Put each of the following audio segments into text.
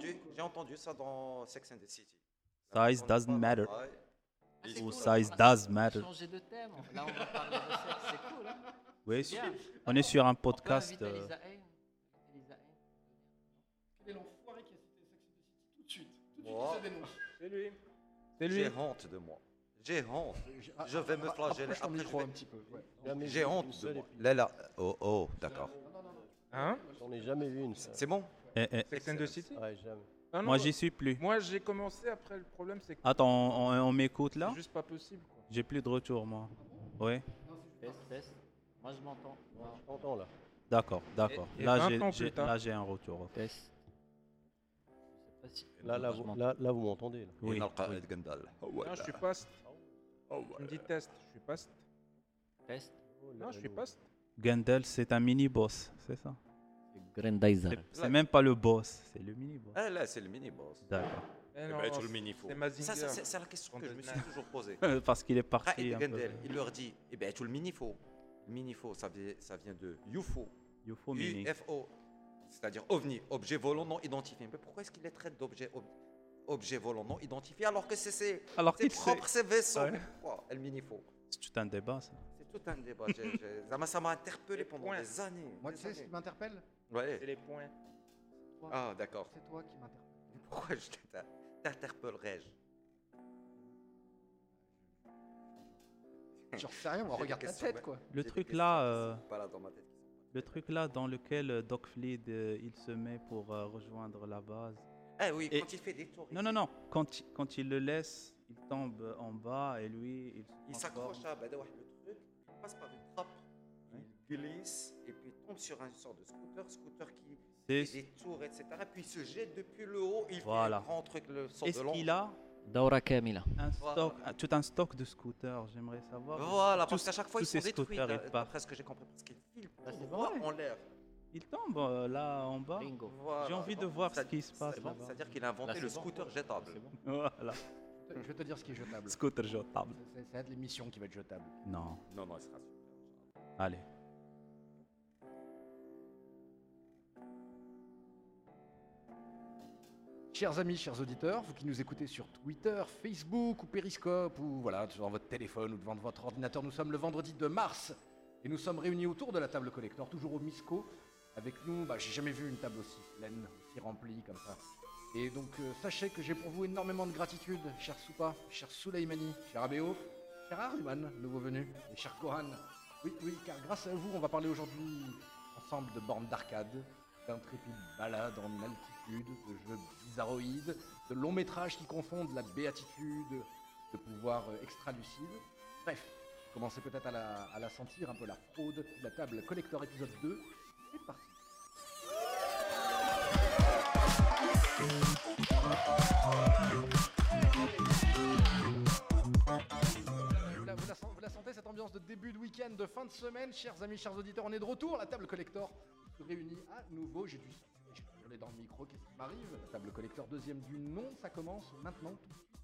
J'ai entendu ça dans Sex and the City. Size doesn't matter. Ou size does matter. Changer de thème. Là, on va parler de sexe. C'est cool. Hein. Oui, on est sur un podcast. Quel est l'enfoiré qui a cité Sex and the City tout de suite? Tout de suite, ça dénonce. C'est lui. J'ai honte de moi. J'ai honte. Je vais me flageller. Après, je vais... un petit peu. Ouais. J'ai honte de moi. Là. Oh, d'accord. Hein? J'en ai jamais vu une. C'est bon. Sex and the City? Ouais, jamais. Ah non, moi j'y suis plus. Moi j'ai commencé, après le problème c'est que... Attends, on m'écoute là? C'est juste pas possible quoi. J'ai plus de retour moi. Oui. Test. Moi je m'entends. Moi je t'entends là. D'accord. Et là, j'ai un retour. Test. Là vous m'entendez là. Oui. Non, je suis past. Je me dis test. Je suis past. Test. Non, je suis past. Gandalf, c'est un mini-boss, c'est ça? C'est même pas le boss, c'est le mini-boss. Ah là, c'est le mini-boss. D'accord. Être le mini-fou. C'est la question que je me suis toujours posée. Parce qu'il est parti. Il leur dit, être le mini-fou. Mini-fou, ça vient de UFO. UFO mini. UFO, c'est-à-dire OVNI, objet volant non identifié. Mais pourquoi est-ce qu'il les traite d'objets volant non identifié alors que c'est propre, ses vaisseaux? Pourquoi le mini-fou? C'est tout un débat, ça. C'est tout un débat. Ça m'a interpellé pendant des années. Moi, tu sais ce qui m'interpelle? Ouais. C'est les points. Ah, d'accord. C'est toi qui m'interpelles. Pourquoi je t'interpellerais-je? J'en sais rien, moi, regarde ta tête, quoi. Le truc là, dans lequel Doc Fleed, il se met pour rejoindre la base. Ah oui, quand il fait des tours. Non. Quand il le laisse, il tombe en bas et lui, il s'accroche à le truc, il passe par une trappe. Glisse et puis tombe sur un sort de scooter qui fait des tours, etc. Puis il se jette depuis le haut, il fait un grand truc, le sort de l'ombre. Est-ce qu'il a tout un stock de scooters, j'aimerais savoir. Voilà, parce qu'à chaque fois, ils sont détruits, d'après ce que j'ai compris, parce qu'ils filent en l'air. Il tombe là en bas. Voilà. J'ai envie de voir ce qui se passe là-bas. C'est-à-dire qu'il a inventé le scooter jetable. Bon. Voilà. Je vais te dire ce qui est jetable. Scooter jetable. Ça va être l'émission qui va être jetable. Non, il sera super. Allez. Chers amis, chers auditeurs, vous qui nous écoutez sur Twitter, Facebook ou Periscope ou voilà, devant votre téléphone ou devant votre ordinateur, nous sommes le vendredi 2 mars et nous sommes réunis autour de la table collector, toujours au Misco. Avec nous, j'ai jamais vu une table aussi pleine, aussi remplie comme ça. Et donc, sachez que j'ai pour vous énormément de gratitude, cher Soupa, cher Souleymani, cher Abeo, cher Harriman, nouveau venu, et cher Gohan. Oui, car grâce à vous, on va parler aujourd'hui ensemble de bornes d'arcade, d'intrépide balade en altitude, de jeux bizarroïdes, de longs métrages qui confondent la béatitude, de pouvoir extra-lucide. Bref, vous commencez peut-être à la sentir, un peu la fraude de la table collector épisode 2. C'est parti. Vous la sentez, cette ambiance de début de week-end, de fin de semaine, chers amis, chers auditeurs, on est de retour, la table collector réunie à nouveau. J'ai dû hurler dans le micro, qu'est-ce qui m'arrive? La table collector, deuxième du nom, ça commence maintenant,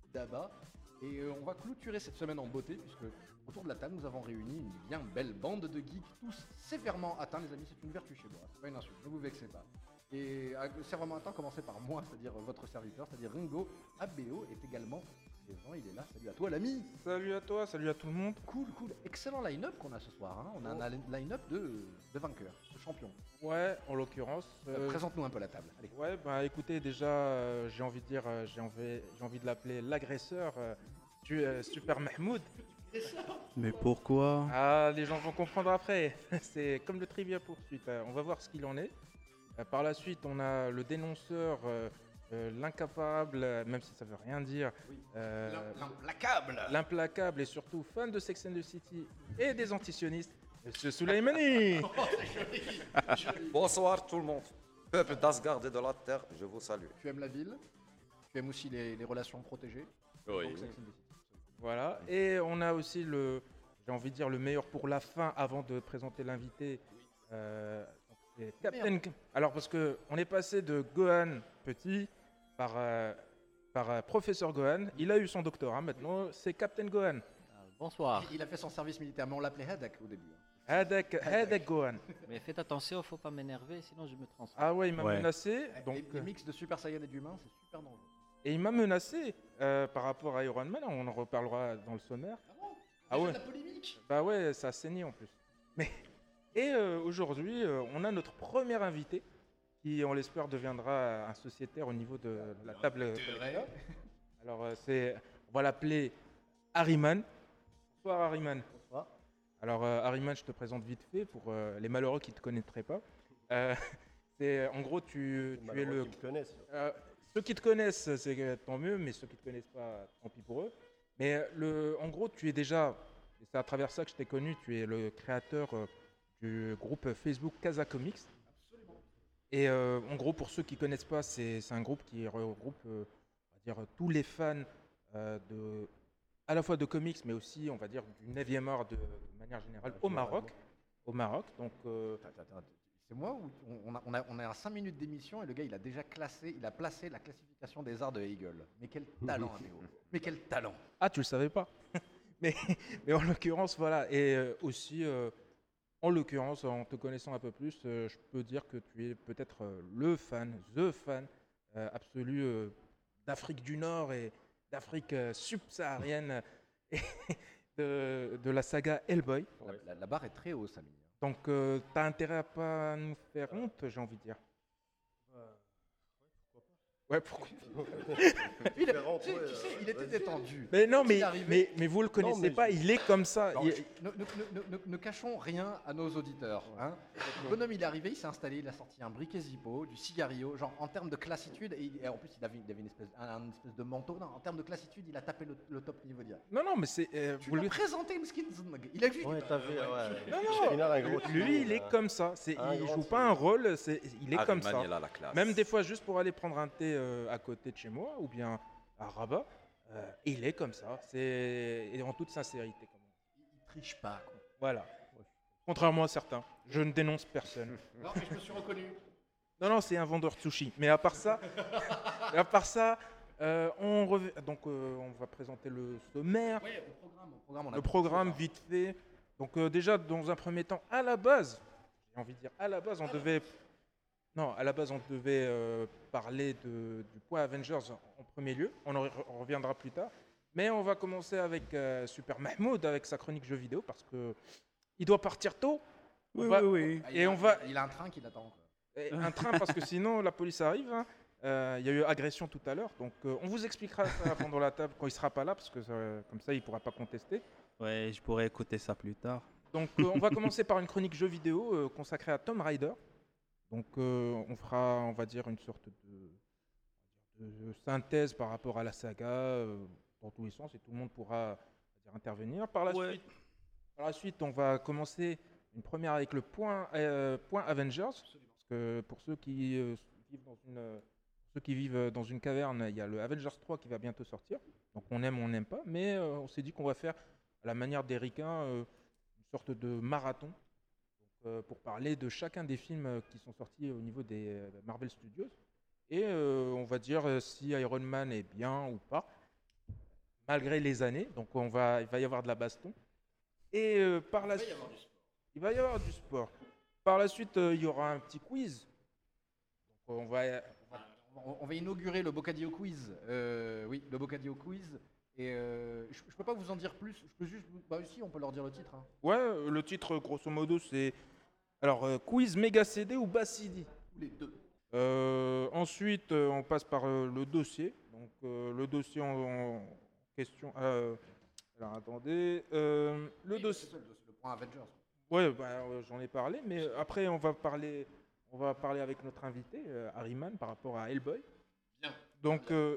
tout d'abord. Et on va clôturer cette semaine en beauté, puisque autour de la table, nous avons réuni une bien belle bande de geeks, tous sévèrement atteints, les amis, c'est une vertu chez moi, c'est pas une insulte, ne vous vexez pas. Et sévèrement atteint, commencez par moi, c'est-à-dire votre serviteur, c'est-à-dire Ringo. Abeo est également présent, il est là. Salut à toi l'ami. Salut à toi, salut à tout le monde. Cool. Excellent line-up qu'on a ce soir, hein. On a un line-up de vainqueurs, de champions. Ouais, en l'occurrence. Présente-nous un peu la table. Allez. Ouais, écoutez, déjà, j'ai envie de l'appeler l'agresseur du Super Mahmoud. Mais pourquoi? Ah, les gens vont comprendre après. C'est comme le trivia poursuite. On va voir ce qu'il en est. Par la suite, on a le dénonceur, l'incapable, même si ça veut rien dire. Oui. L'implacable. L'implacable et surtout fan de Sex and the City et des antisionistes, M. Souleymane. Bonsoir tout le monde. Peuple d'Asgard et de la Terre, je vous salue. Tu aimes la ville, tu aimes aussi les relations protégées. Oui. Donc, Sex and the City. Voilà. Et on a aussi le meilleur pour la fin avant de présenter l'invité. Et Captain... Alors parce qu'on est passé de Gohan petit par professeur Gohan, il a eu son doctorat, maintenant c'est Captain Gohan. Bonsoir. Il a fait son service militaire, mais on l'appelait Hadak au début. هذاك Gohan. Mais faites attention, faut pas m'énerver, sinon je me transforme. Ah ouais, il m'a menacé. Donc le mix de Super Saiyan et d'humain, c'est super dangereux. Et il m'a menacé par rapport à Iron Man, on en reparlera dans le sommaire. Ah bon? Ah ouais. La polémique. Bah ouais, ça a saigné en plus. Mais et aujourd'hui, on a notre premier invité qui, on l'espère, deviendra un sociétaire au niveau de la table. Alors c'est, on va l'appeler Harriman. Bonsoir Harriman. Bonsoir. Alors Harriman, je te présente vite fait pour les malheureux qui ne te connaîtraient pas. C'est, en gros, tu es le. Ceux qui te connaissent, c'est tant mieux, mais ceux qui ne te connaissent pas, tant pis pour eux. Mais en gros, tu es déjà, et c'est à travers ça que je t'ai connu, tu es le créateur du groupe Facebook Casa Comics. Absolument. Et en gros, pour ceux qui ne connaissent pas, c'est un groupe qui regroupe on va dire, tous les fans à la fois de comics, mais aussi, on va dire, du 9e art de manière générale au Maroc. Au Maroc, donc... C'est moi ou on a 5 minutes d'émission et le gars, il a déjà classé, il a placé la classification des arts de Hegel. Mais quel talent, Léo. Mais quel talent. Ah, tu le savais pas. mais en l'occurrence, voilà. Et aussi, en l'occurrence, en te connaissant un peu plus, je peux dire que tu es peut-être the fan absolu d'Afrique du Nord et d'Afrique subsaharienne et de la saga Hellboy. La barre est très haute, Samy. Donc, t'as intérêt à pas nous faire honte, j'ai envie de dire. Ouais, pourquoi pas. Ouais, pourquoi pas. Il était détendu. Mais non, mais vous le connaissez pas, il est comme ça. Non, ne cachons rien à nos auditeurs. Hein. Le bonhomme, il est arrivé, il s'est installé, il a sorti un briquet Zippo, du cigario, genre en termes de classitude, et en plus, il avait une espèce de manteau. Non, en termes de classitude, il a tapé le top niveau direct. Non, mais c'est... vous lui présentez Mskinznog. Il a vu... Ouais, t'as vu, ouais. Non, lui, il est comme ça. Il joue pas un rôle, il est comme ça. Même des fois, juste pour aller prendre un thé à côté de chez moi ou bien à Rabat, il est comme ça, et en toute sincérité. Il triche pas, quoi. Voilà. Contrairement à certains, je ne dénonce personne. Non, mais je me suis reconnu. Non, c'est un vendeur de sushi. Mais à part ça, on va présenter le sommaire. Ouais, le programme vite fait. Donc déjà dans un premier temps, à la base, on devait parler du point Avengers en premier lieu. On en reviendra plus tard. Mais on va commencer avec Super Mahmoud, avec sa chronique jeux vidéo, parce qu'il doit partir tôt. Oui. Il a un train qui l'attend. Un train, parce que sinon, la police arrive. Hein. Y a eu agression tout à l'heure. Donc, on vous expliquera ça pendant la table, quand il ne sera pas là, parce que comme ça, il ne pourra pas contester. Oui, je pourrais écouter ça plus tard. Donc, on va commencer par une chronique jeux vidéo consacrée à Tomb Raider. Donc, on fera, on va dire, une sorte de synthèse par rapport à la saga dans tous les sens et tout le monde pourra intervenir. Par la suite, on va commencer une première avec le point Avengers. Absolument. Parce que pour ceux qui vivent dans une caverne, il y a le Avengers 3 qui va bientôt sortir. Donc, on aime, on n'aime pas. Mais on s'est dit qu'on va faire, à la manière des ricains, une sorte de marathon. Pour parler de chacun des films qui sont sortis au niveau des Marvel Studios. Et on va dire si Iron Man est bien ou pas, malgré les années. Donc il va y avoir de la baston. Et par la suite, il va y avoir du sport. Par la suite, il y aura un petit quiz. Donc on va inaugurer le Bocadillo Quiz. Oui, le Bocadillo Quiz. Et je peux pas vous en dire plus. Je peux juste, ici, on peut leur dire le titre. Hein. Ouais, le titre, grosso modo, c'est quiz méga CD ou bass CD. Les deux. Ensuite, on passe par le dossier. Donc le dossier en question. Alors attendez, le dossier. C'est le point Avengers. Ouais, j'en ai parlé, mais après on va parler avec notre invité Harriman par rapport à Hellboy. Bien. Donc. Bien.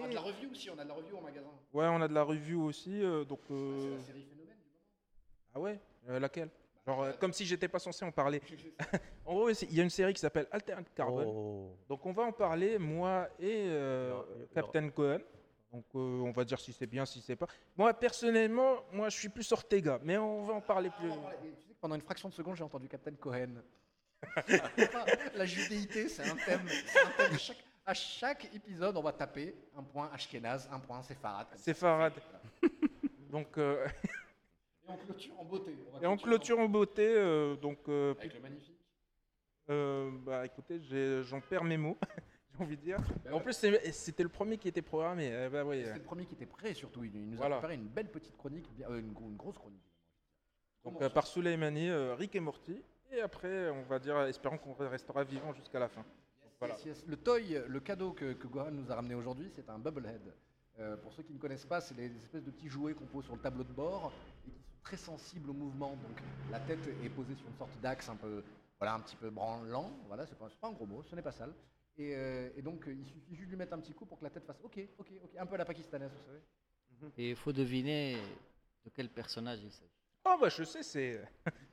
On a de la review aussi, on a de la review en magasin. Ouais, on a de la review aussi, donc... C'est la série Phénomène du moment. Ah ouais, laquelle ? Genre, comme si j'étais pas censé en parler. En gros, il y a une série qui s'appelle Altered Carbon. Oh. Donc on va en parler, moi et Captain Cohen. Donc on va dire si c'est bien, si c'est pas... Moi, personnellement, je suis plus Ortega, mais on va en parler plus... Tu sais que pendant une fraction de seconde, j'ai entendu Captain Cohen. La judéité, c'est un thème. À chaque épisode, on va taper un point Ashkenaz, un point Séfarad. Donc, Et on clôture en beauté. Avec le magnifique. Bah écoutez, j'en perds mes mots, j'ai envie de dire. Bah, en plus, c'était le premier qui était programmé. C'était le premier qui était prêt, surtout. Il nous a préparé une belle petite chronique, une grosse chronique. Donc, par Souleymane, Rick et Morty. Et après, on va dire, espérons qu'on restera vivant jusqu'à la fin. Yes, voilà. Le toy, le cadeau que Gohan nous a ramené aujourd'hui, c'est un bubblehead. Pour ceux qui ne connaissent pas, c'est des espèces de petits jouets qu'on pose sur le tableau de bord et qui sont très sensibles au mouvement. Donc, la tête est posée sur une sorte d'axe un peu, voilà, un petit peu branlant. Voilà, c'est pas un gros mot, ce n'est pas sale. Et donc, il suffit juste de lui mettre un petit coup pour que la tête fasse OK, OK, OK, un peu à la pakistanaise, vous savez. Et il faut deviner de quel personnage il s'agit. Ah bah je sais, c'est...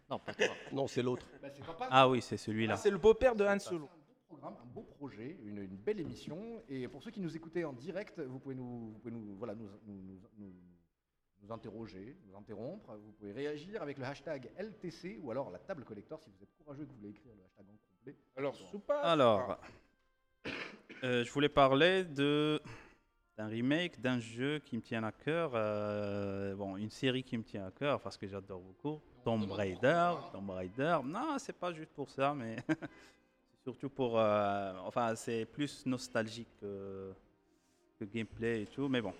Non, pas toi. Non, c'est l'autre. Bah, c'est papa. Ah oui, c'est celui-là. Ah, c'est le beau-père de Han Solo. C'est un beau programme, un beau projet, une belle émission. Et pour ceux qui nous écoutaient en direct, vous pouvez nous interroger, nous interrompre. Vous pouvez réagir avec le hashtag LTC ou alors la table collector si vous êtes courageux et que vous voulez écrire le hashtag en complet. Alors, je voulais parler d'un remake, d'un jeu qui me tient à cœur, une série qui me tient à cœur parce que j'adore beaucoup, Tomb Raider. Non, c'est pas juste pour ça, mais c'est surtout pour, c'est plus nostalgique que gameplay et tout, mais bon.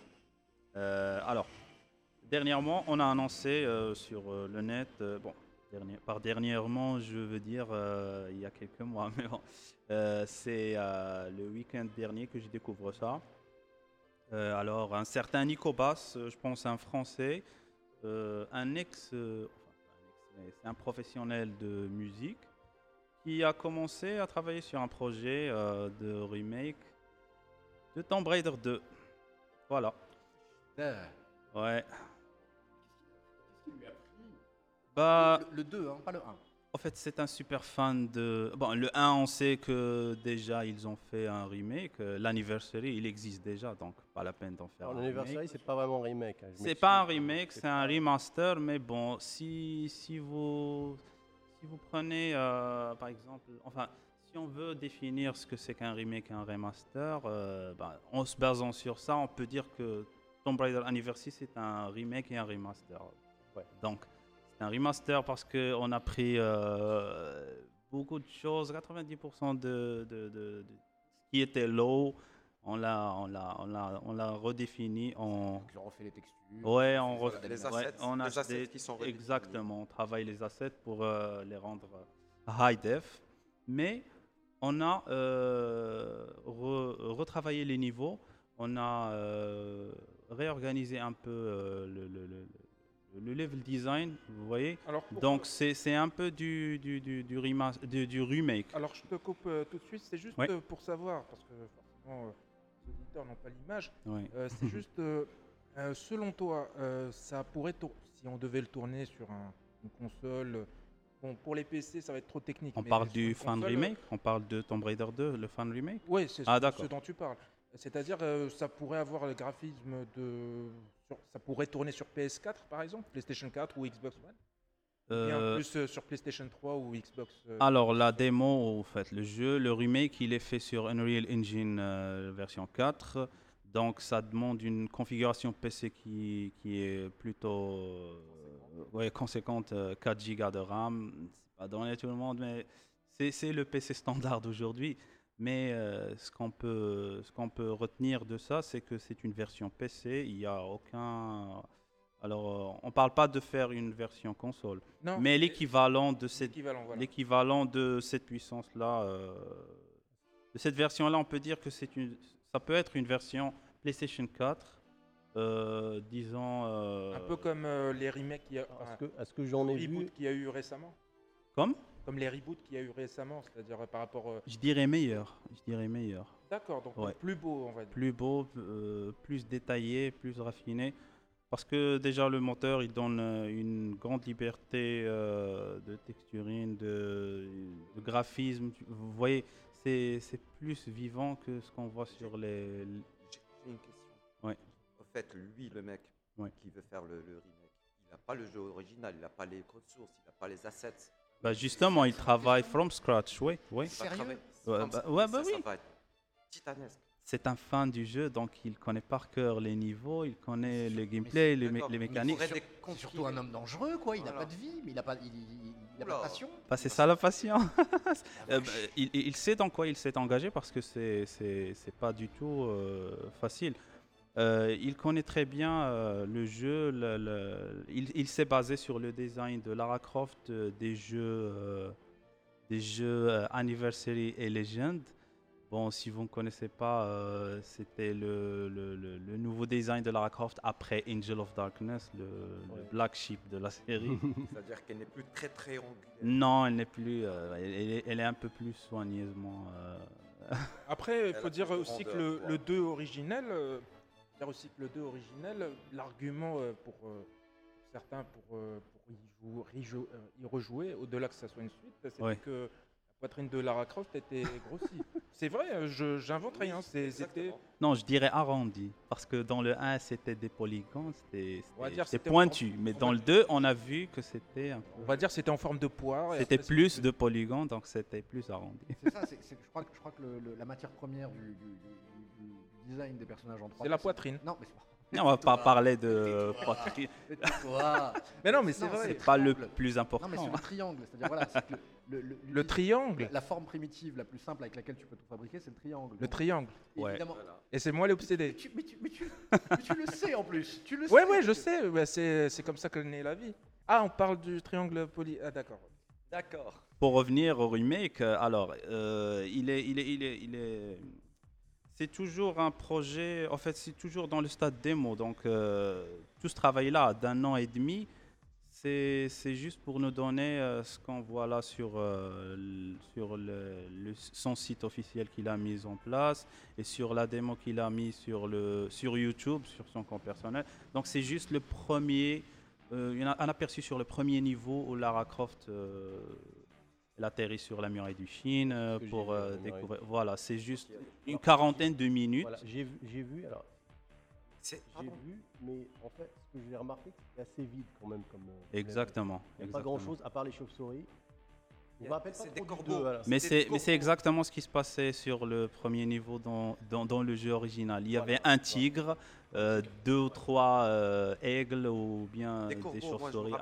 Alors, dernièrement, on a annoncé sur le net, dernièrement, je veux dire il y a quelques mois, mais bon, c'est le week-end dernier que je découvre ça. Alors, un certain Nico Bass, je pense un Français, un professionnel de musique qui a commencé à travailler sur un projet de remake de Tomb Raider 2. Voilà. Ouais. Qu'est-ce qu'il lui a pris ? Bah, le 2, hein, pas le 1. En fait, c'est un super fan de... Bon, le 1, on sait que déjà, ils ont fait un remake. L'anniversary, il existe déjà, donc pas la peine d'en faire un remake. L'anniversary, c'est pas vraiment un remake. Hein. C'est pas un remake, c'est un remaster. Mais bon, si vous prenez, par exemple... Enfin, si on veut définir ce que c'est qu'un remake et un remaster, en se basant sur ça, on peut dire que Tomb Raider Anniversary, c'est un remake et un remaster. Ouais. Donc... un remaster parce qu'on a pris beaucoup de choses, 90% de ce qui était low, on l'a redéfini. On refait les textures. Ouais, on refait les assets. On a les assets qui sont redéfinis. Exactement, on travaille les assets pour les rendre high def. Mais on a retravaillé les niveaux, on a réorganisé un peu le level design, vous voyez. Donc c'est un peu du remake. Alors je te coupe tout de suite, c'est juste pour savoir, parce que forcément les auditeurs n'ont pas l'image, c'est juste, selon toi, ça pourrait, si on devait le tourner sur une console, bon pour les PC ça va être trop technique. On parle du fan remake, on parle de Tomb Raider 2, le fan remake. Oui, c'est ce dont tu parles. C'est-à-dire, ça pourrait avoir le graphisme ça pourrait tourner sur PS4, par exemple, PlayStation 4 ou Xbox One, et en plus sur PlayStation 3 ou Xbox... Alors, la démo, en fait, le remake, il est fait sur Unreal Engine version 4, donc ça demande une configuration PC qui est plutôt conséquente, 4 Go de RAM, c'est pas donné à tout le monde, mais c'est le PC standard d'aujourd'hui. Mais ce qu'on peut retenir de ça, c'est que c'est une version PC, il n'y a aucun... Alors, on ne parle pas de faire une version console, non, mais l'équivalent de cette puissance-là, de cette version-là, on peut dire que ça peut être une version PlayStation 4, disons... un peu comme les remakes qu'il y a... reboot qu'il y a eu récemment. Comme les reboots qu'il y a eu récemment, c'est-à-dire par rapport... Je dirais meilleur. D'accord, donc plus beau, on va dire. Plus beau, plus détaillé, plus raffiné. Parce que déjà, le moteur, il donne une grande liberté de texturing, de graphisme. Vous voyez, c'est plus vivant que ce qu'on voit sur les... J'ai une question. Oui. En fait, lui, le mec qui veut faire le remake, il n'a pas le jeu original, il n'a pas les codes sources, il n'a pas les assets. Bah justement, il travaille from scratch, oui. Sérieux ? Ça va être titanesque. C'est un fan du jeu, donc il connaît par cœur les niveaux, il connaît le gameplay, les mécaniques. Il faudrait des compliqué. Surtout un homme dangereux, quoi. Il n'a pas de vie, mais il n'a pas, pas de passion. Bah, c'est ça la passion. Il sait dans quoi il s'est engagé parce que c'est pas du tout facile. Il connaît très bien le jeu. Il s'est basé sur le design de Lara Croft, des jeux Anniversary et Legend. Bon, si vous ne connaissez pas, c'était le nouveau design de Lara Croft après Angel of Darkness, le black sheep de la série. C'est-à-dire qu'elle n'est plus très très angulaire. Non, elle n'est plus. Elle est un peu plus soigneusement. Après, il faut dire aussi que le 2 originel, l'argument pour certains pour y rejouer, au-delà que ça soit une suite, c'est que la poitrine de Lara Croft était grossie. C'est vrai, j'invente rien. Non, je dirais arrondi, parce que dans le 1, c'était des polygones, c'était pointu. Mais dans le 2, on a vu que c'était un peu... On va dire c'était en forme de poire. C'était plus de polygones, donc c'était plus arrondi. C'est ça, je crois que la matière première du design des personnages en 3D... C'est la poitrine. Non, mais c'est pas... Non, on va pas parler de poitrine. Mais non, mais c'est vrai. C'est pas le plus important. Non, mais c'est le triangle. C'est-à-dire, voilà, c'est que le triangle. La forme primitive la plus simple avec laquelle tu peux tout fabriquer, c'est le triangle. Le triangle. Ouais. Voilà. Et c'est moi l'obsédé. Mais tu le sais en plus. Tu le sais. Ouais, je sais. Ouais, c'est comme ça que naît la vie. Ah, on parle du triangle poly. Ah, d'accord. Pour revenir au remake, alors, c'est toujours un projet, en fait, c'est toujours dans le stade démo. Donc, tout ce travail-là d'un an et demi, c'est juste pour nous donner ce qu'on voit là sur son site officiel qu'il a mis en place et sur la démo qu'il a mis sur YouTube, sur son compte personnel. Donc, c'est juste le premier, un aperçu sur le premier niveau où Lara Croft l'atterrit sur la muraille de Chine pour découvrir. Voilà, c'est juste une quarantaine de minutes. Voilà, j'ai vu, mais en fait, ce que j'ai remarqué, c'est assez vide quand même. Comme, exactement. Il n'y a pas grand-chose à part les chauves-souris. Je me rappelle pas trop du deux, voilà. Mais c'est exactement ce qui se passait sur le premier niveau dans le jeu original. Il y avait un tigre, deux ou trois aigles ou bien des chauves-souris.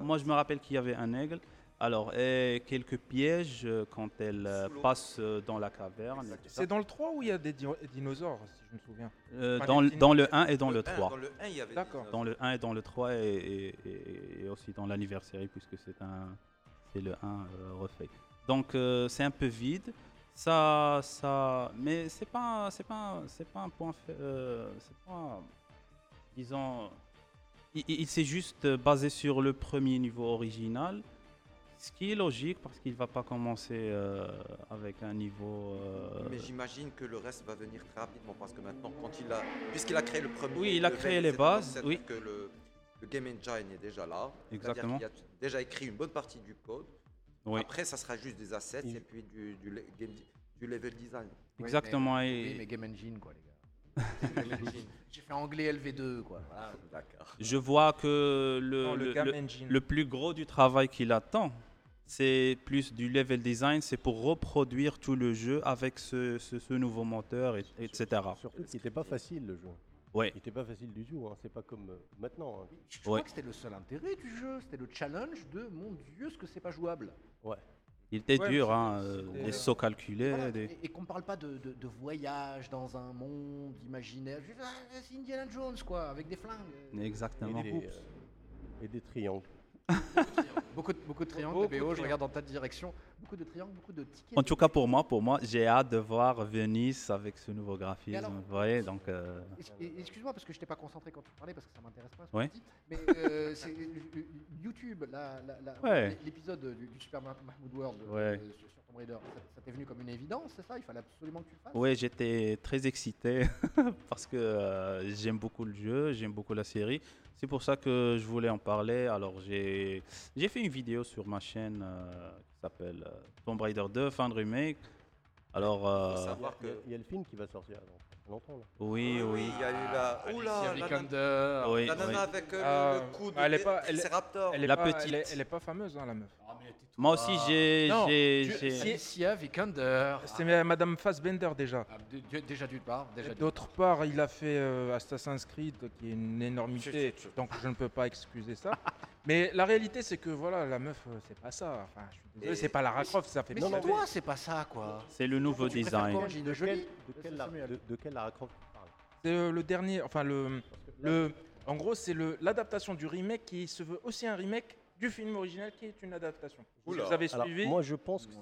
Moi, je me rappelle qu'il y avait un aigle. Alors, et quelques pièges quand elle passe dans la caverne. C'est dans le 3 où il y a des dinosaures, si je me souviens. Dans le 1 et dans le 3. Dans le 1, il y avait dans le 1 et dans le 3 et aussi dans l'anniversaire, puisque c'est le 1 refait. Donc, c'est un peu vide. Ça, mais c'est pas un point. C'est pas, disons, il s'est juste basé sur le premier niveau original. Ce qui est logique parce qu'il ne va pas commencer avec un niveau... Mais j'imagine que le reste va venir très rapidement parce que maintenant, puisqu'il a créé le premier... Oui, il a créé les bases. Oui. Que le Game Engine est déjà là. Exactement. Il a déjà écrit une bonne partie du code. Oui. Après, ça sera juste des assets et puis du level design. Exactement. Mais Game Engine, quoi, les gars. J'ai fait anglais LV2 quoi. Ah, d'accord. Je vois que le plus gros du travail qu'il attend, c'est plus du level design, c'est pour reproduire tout le jeu avec ce nouveau moteur, etc. Surtout qu'il n'était pas facile le jeu. Ouais. Il n'était pas facile du tout, hein. C'est pas comme maintenant. Hein. Je crois que c'était le seul intérêt du jeu, c'était le challenge de mon Dieu, ce que c'est pas jouable. Ouais. Il était dur, hein, des sauts calculés. Voilà, et qu'on ne parle pas de voyage dans un monde imaginaire. C'est Indiana Jones, quoi, avec des flingues. Exactement. Et des triangles. Beaucoup de triangles, BO, je regarde dans ta direction. Beaucoup de triangles, beaucoup de tickets. En tout cas, pour moi, j'ai hâte de voir Venise avec ce nouveau graphisme. Alors, vous voyez, donc... Excuse-moi, parce que je n'étais pas concentré quand tu parlais, parce que ça ne m'intéresse pas. Oui. Mais c'est YouTube, l'épisode du Super Mahmoud World sur Tomb Raider, ça t'est venu comme une évidence, c'est ça? Il fallait absolument que tu le fasses. Oui, j'étais très excité, parce que j'aime beaucoup le jeu, j'aime beaucoup la série. C'est pour ça que je voulais en parler. Alors, j'ai fait une vidéo sur ma chaîne... s'appelle Tomb Raider 2, fin de remake. Alors, il y a le film qui va sortir. l'entends là. Oui, oui. Il y a eu la. Oula, la nana, oui, la nana avec le coup de. Elle est pas. Elle est raptor. Elle est la pas, petite. Elle est pas fameuse, hein, la meuf. Ah, mais moi aussi, j'ai. Alicia Vikander. C'est Madame Fassbender déjà. Ah, déjà d'une part. D'autre part, il a fait Assassin's Creed, qui est une énormité. Donc je ne peux pas excuser ça. Mais la réalité, c'est que voilà, la meuf, c'est pas ça. Enfin, je suis désolé, c'est pas Lara Croft, ça fait mais pour toi, c'est pas ça, quoi. C'est le nouveau design. De quelle Lara Croft parle ? C'est le dernier, enfin le. En gros, c'est l'adaptation du remake qui se veut aussi un remake du film original qui est une adaptation. Oula. Vous avez suivi ? Alors, moi, je pense que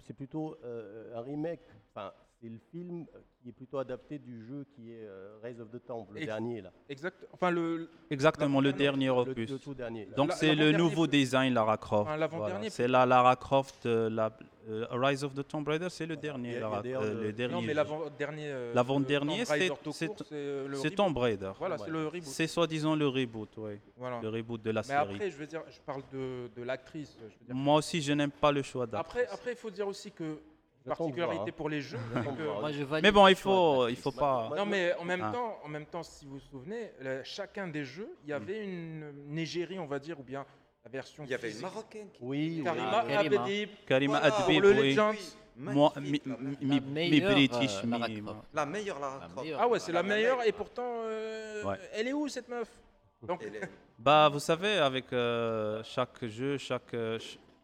c'est plutôt un remake. Enfin, c'est le film qui est plutôt adapté du jeu qui est Rise of the Tomb, le dernier là. Exact. Enfin exactement le dernier opus. Le tout dernier. Là. Donc c'est le nouveau design Lara Croft. Enfin, l'avant-dernier. Voilà. C'est la Lara Croft, Rise of the Tomb Raider, c'est le dernier. Le dernier. Non mais l'avant-dernier. L'avant-dernier, c'est Tomb Raider. Voilà, c'est le reboot. C'est soi-disant le reboot, oui. Voilà. Le reboot de la série. Mais après, je veux dire, je parle de l'actrice. Moi aussi, je n'aime pas le choix d'actrice. Après, il faut dire aussi que particularité pour les jeux. Mais bon, il faut pas. Non, mais en même temps, si vous vous souvenez, chacun des jeux, il y avait une égérie, on va dire, ou bien la version. Il y avait une marocaine. Oui. Karima Adbib. Le Legend. Moi, mi British, mi. La meilleure Lara Croft. Ah ouais, c'est la meilleure. Et pourtant, elle est où cette meuf ? Donc. Bah, vous savez, avec chaque jeu,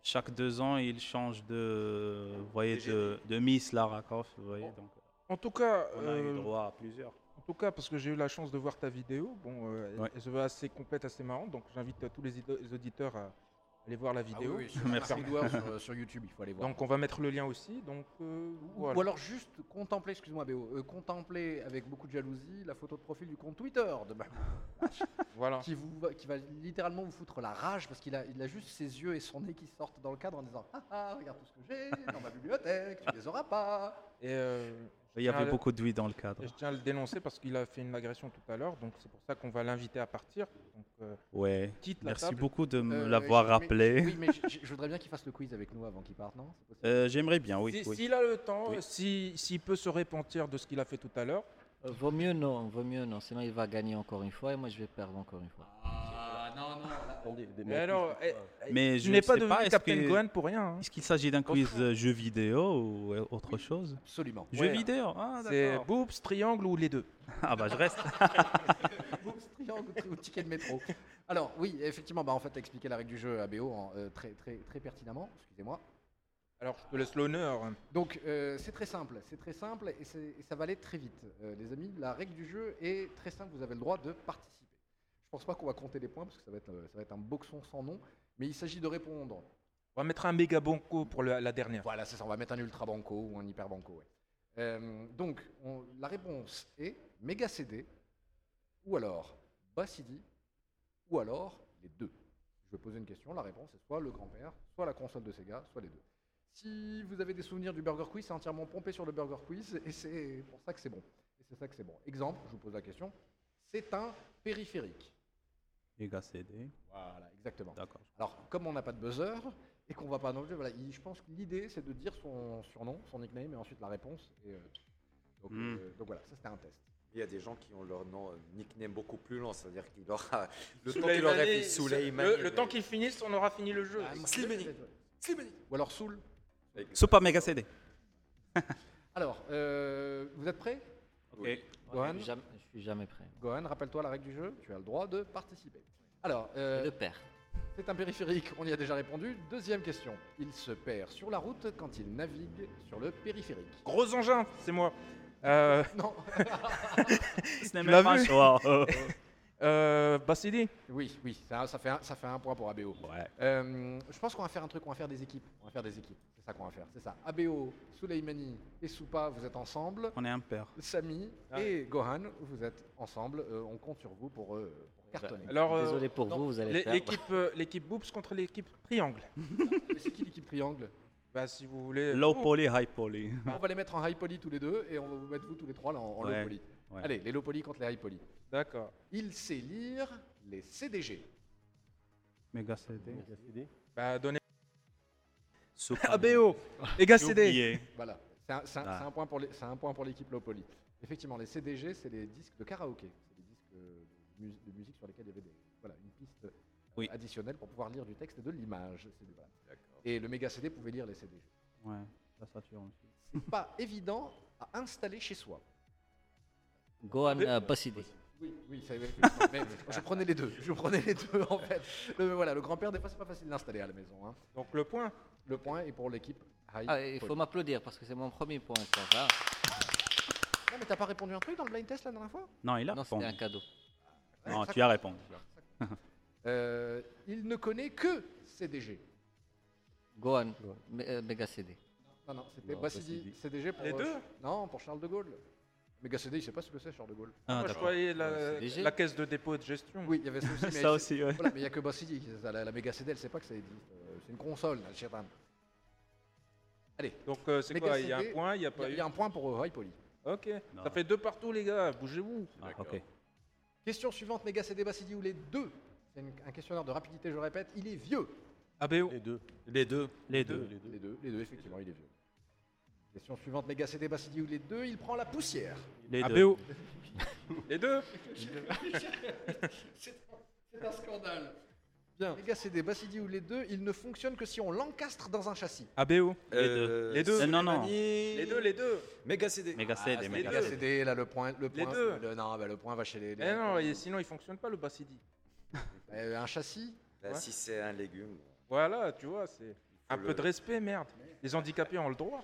chaque 2 ans, il change de, vous voyez, de Miss Lara Croft. Vous voyez, donc, en tout cas, on a eu droit à plusieurs. En tout cas, parce que j'ai eu la chance de voir ta vidéo. Bon, elle se veut assez complète, assez marrante. Donc, j'invite tous les auditeurs à aller voir la vidéo. Ah oui, merci. Sur YouTube, il faut aller voir. Donc, on va mettre le lien aussi. Donc, voilà. Ou alors juste contempler, excuse-moi, Béo, contempler avec beaucoup de jalousie la photo de profil du compte Twitter de voilà. Qui va littéralement vous foutre la rage parce qu'il a juste ses yeux et son nez qui sortent dans le cadre en disant regarde tout ce que j'ai dans ma bibliothèque, tu les auras pas. Et il y avait beaucoup de lui dans le cadre. Je tiens à le dénoncer parce qu'il a fait une agression tout à l'heure, donc c'est pour ça qu'on va l'inviter à partir. Donc, quitte la table. Merci beaucoup de me l'avoir rappelé. Oui, mais je voudrais bien qu'il fasse le quiz avec nous avant qu'il parte, non ? J'aimerais bien, oui. S'il a le temps, s'il peut se repentir de ce qu'il a fait tout à l'heure. Vaut mieux non, sinon il va gagner encore une fois et moi je vais perdre encore une fois. Ah non. Attendez, mais je n'ai pas devenu Captain Gohan pour rien. Hein. Est-ce qu'il s'agit d'un quiz jeu vidéo ou autre chose ? Absolument. Jeu vidéo, c'est boobs, triangle ou les deux ? Ah bah je reste. Boobs, triangle ou ticket de métro. Alors oui, effectivement, bah en fait, t'as expliqué la règle du jeu à BO très très très pertinemment. Excusez-moi. Alors, je te laisse l'honneur. Donc, c'est très simple et ça va aller très vite. Les amis, la règle du jeu est très simple, vous avez le droit de participer. Je ne pense pas qu'on va compter les points parce que ça va être un boxon sans nom, mais il s'agit de répondre. On va mettre un méga banco pour la dernière. Voilà, c'est ça, on va mettre un ultra banco ou un hyper banco. Ouais. Donc, la réponse est méga CD ou alors bas CD ou alors les deux. Je vais poser une question, la réponse est soit le grand-père, soit la console de Sega, soit les deux. Si vous avez des souvenirs du Burger Quiz, c'est entièrement pompé sur le Burger Quiz et c'est pour ça que c'est bon. Exemple, je vous pose la question. C'est un périphérique. Mega CD. Voilà, exactement. D'accord. Alors, comme on n'a pas de buzzer et qu'on ne va pas non plus, voilà, je pense que l'idée, c'est de dire son surnom, son nickname et ensuite la réponse. Et, donc voilà, ça c'était un test. Il y a des gens qui ont leur nom, nickname beaucoup plus long, c'est-à-dire qu'il aura le temps qu'il aurait fait Souleymane. Le temps qu'ils finissent, on aura fini le jeu. Slimani. Ou alors Soul. Super Mega CD. Alors, vous êtes prêts ? Ok. Gohan, je ne suis jamais prêt. Gohan, rappelle-toi la règle du jeu, tu as le droit de participer. Alors, le père. C'est un périphérique, on y a déjà répondu. Deuxième question. Il se perd sur la route quand il navigue sur le périphérique. Gros engin, c'est moi. Non. Ce n'est même pas un choix. Bassidi ? Oui, ça fait un point pour ABO. Ouais. Je pense qu'on va faire un truc, on va faire des équipes. C'est ça. ABO, Souleymani et Soupa, vous êtes ensemble. On est un pair. Samy et Gohan, vous êtes ensemble. On compte sur vous pour cartonner. Alors, désolé pour vous allez perdre. L'équipe Boobs contre l'équipe Triangle. C'est qui l'équipe Triangle ? Bah, si vous voulez. Low poly, high poly. On va les mettre en high poly tous les deux et on va vous mettre vous tous les trois là en low poly. Ouais. Allez, les low poly contre les high poly. D'accord. Il sait lire les CDG. Méga CD. Bah, donnez. ABO. Méga CD. Voilà. C'est un point pour l'équipe Lopoli. Effectivement, les CDG, c'est les disques de karaoké. C'est les disques de musique sur lesquels il y avait des, voilà, une piste additionnelle pour pouvoir lire du texte et de l'image. Voilà. Et le méga CD pouvait lire les CDG. Ouais, ça sature aussi. C'est pas évident à installer chez soi. Gohan pas CD. Oui, ça y est. Mais je prenais les deux en fait. Voilà, le grand-père, des fois, c'est pas facile d'installer à la maison. Hein. Donc le point. Le point est pour l'équipe. Il faut m'applaudir parce que c'est mon premier point. Voilà. Non, mais t'as pas répondu un truc dans le blind test la dernière fois ? Non, il a répondu. Non, c'était un cadeau. Ouais, non, tu as répondu. Il ne connaît que CDG. Gohan, méga CD. Non, c'était Bassidi, CDG pour... Les deux ? Non, pour Charles de Gaulle. Méga CD, il ne sait pas ce que c'est, Charles de Gaulle. Ah, moi, je croyais la caisse de dépôt de gestion. Oui, il y avait ça aussi. Ça aussi, ouais. Voilà, mais il n'y a que Bassidi. La méga CD, elle ne sait pas que ça existe. C'est une console, elle ne sait pas. Allez. Donc, c'est quoi ? Il y a un point, il n'y a pas eu... Il y a un point pour Hypoli. Ok. Non. Ça fait deux partout, les gars. Bougez-vous. Ah, ok. Question suivante, méga CD, Bassidi ou les deux ? C'est un questionnaire de rapidité, je répète. Il est vieux. ABO. Les deux, effectivement, il est vieux. Question suivante, méga CD, Bassidi ou les deux, il prend la poussière. Les ABO. Les deux. C'est un scandale. Bien. Méga CD, Bassidi ou les deux, il ne fonctionne que si on l'encastre dans un châssis. ABO. Les deux. Non. Les deux. Méga CD, là, le point. Les deux. Non, bah, le point va chez les. Sinon, il fonctionne pas le Bassidi. Un châssis. Si c'est un légume. Voilà, tu vois, c'est un peu de respect, merde. Les handicapés ont le droit.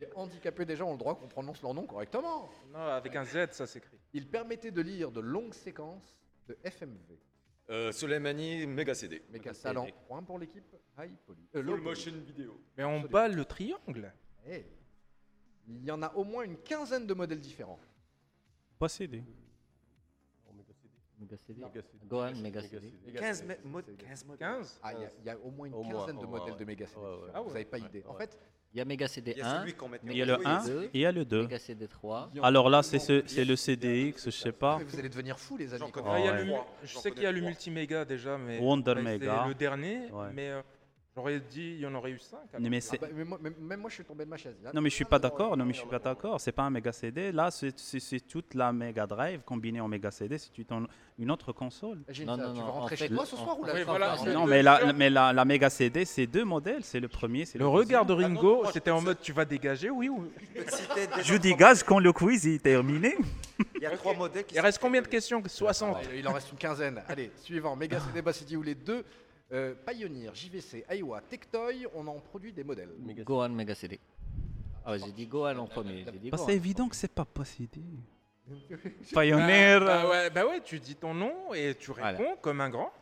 Les handicapés déjà ont le droit qu'on prononce leur nom correctement. Non, avec un Z, ça s'écrit. Il permettait de lire de longues séquences de FMV. Souleymane, méga CD. Méga talent. Point pour l'équipe. Full motion vidéo. Mais on bat le triangle. Hey. Il y en a au moins une quinzaine de modèles différents. Pas CD. Gohan, méga CD. 15 modèles. Ah, il y a au moins une quinzaine de modèles de méga CD. Vous n'avez pas idée. En fait, il y a méga CD 1, il y a le 1, il y a le 2. Méga CD 3. Alors là, c'est le CDX, je sais pas. Vous allez devenir fous, les amis. Je sais qu'il y a le multiméga déjà, mais c'est le dernier. Mais j'aurais dit, il y en aurait eu 5. Même moi, je suis tombé de ma chaise. Non, mais je suis pas d'accord. C'est pas un méga CD. Là, c'est toute la méga drive combinée en méga CD. C'est une autre console. Non. Tu vas rentrer chez toi ce soir ou là ? Non, mais la méga CD, c'est deux modèles. C'est le premier. Le regard de Ringo, c'était en mode tu vas dégager, oui ou. Je dégage quand le quiz est terminé. Il y a 3 modèles. Il reste combien de questions ? 60. Il en reste une quinzaine. Allez, suivant. Méga CD, Bassidi ou les deux. Pioneer, JVC, Aiwa, Tectoy, on en produit des modèles. Gohan, méga CD. Ah, j'ai dit Gohan en premier. C'est évident que c'est pas CD. Pioneer. Bah ouais, tu dis ton nom et tu réponds comme un grand.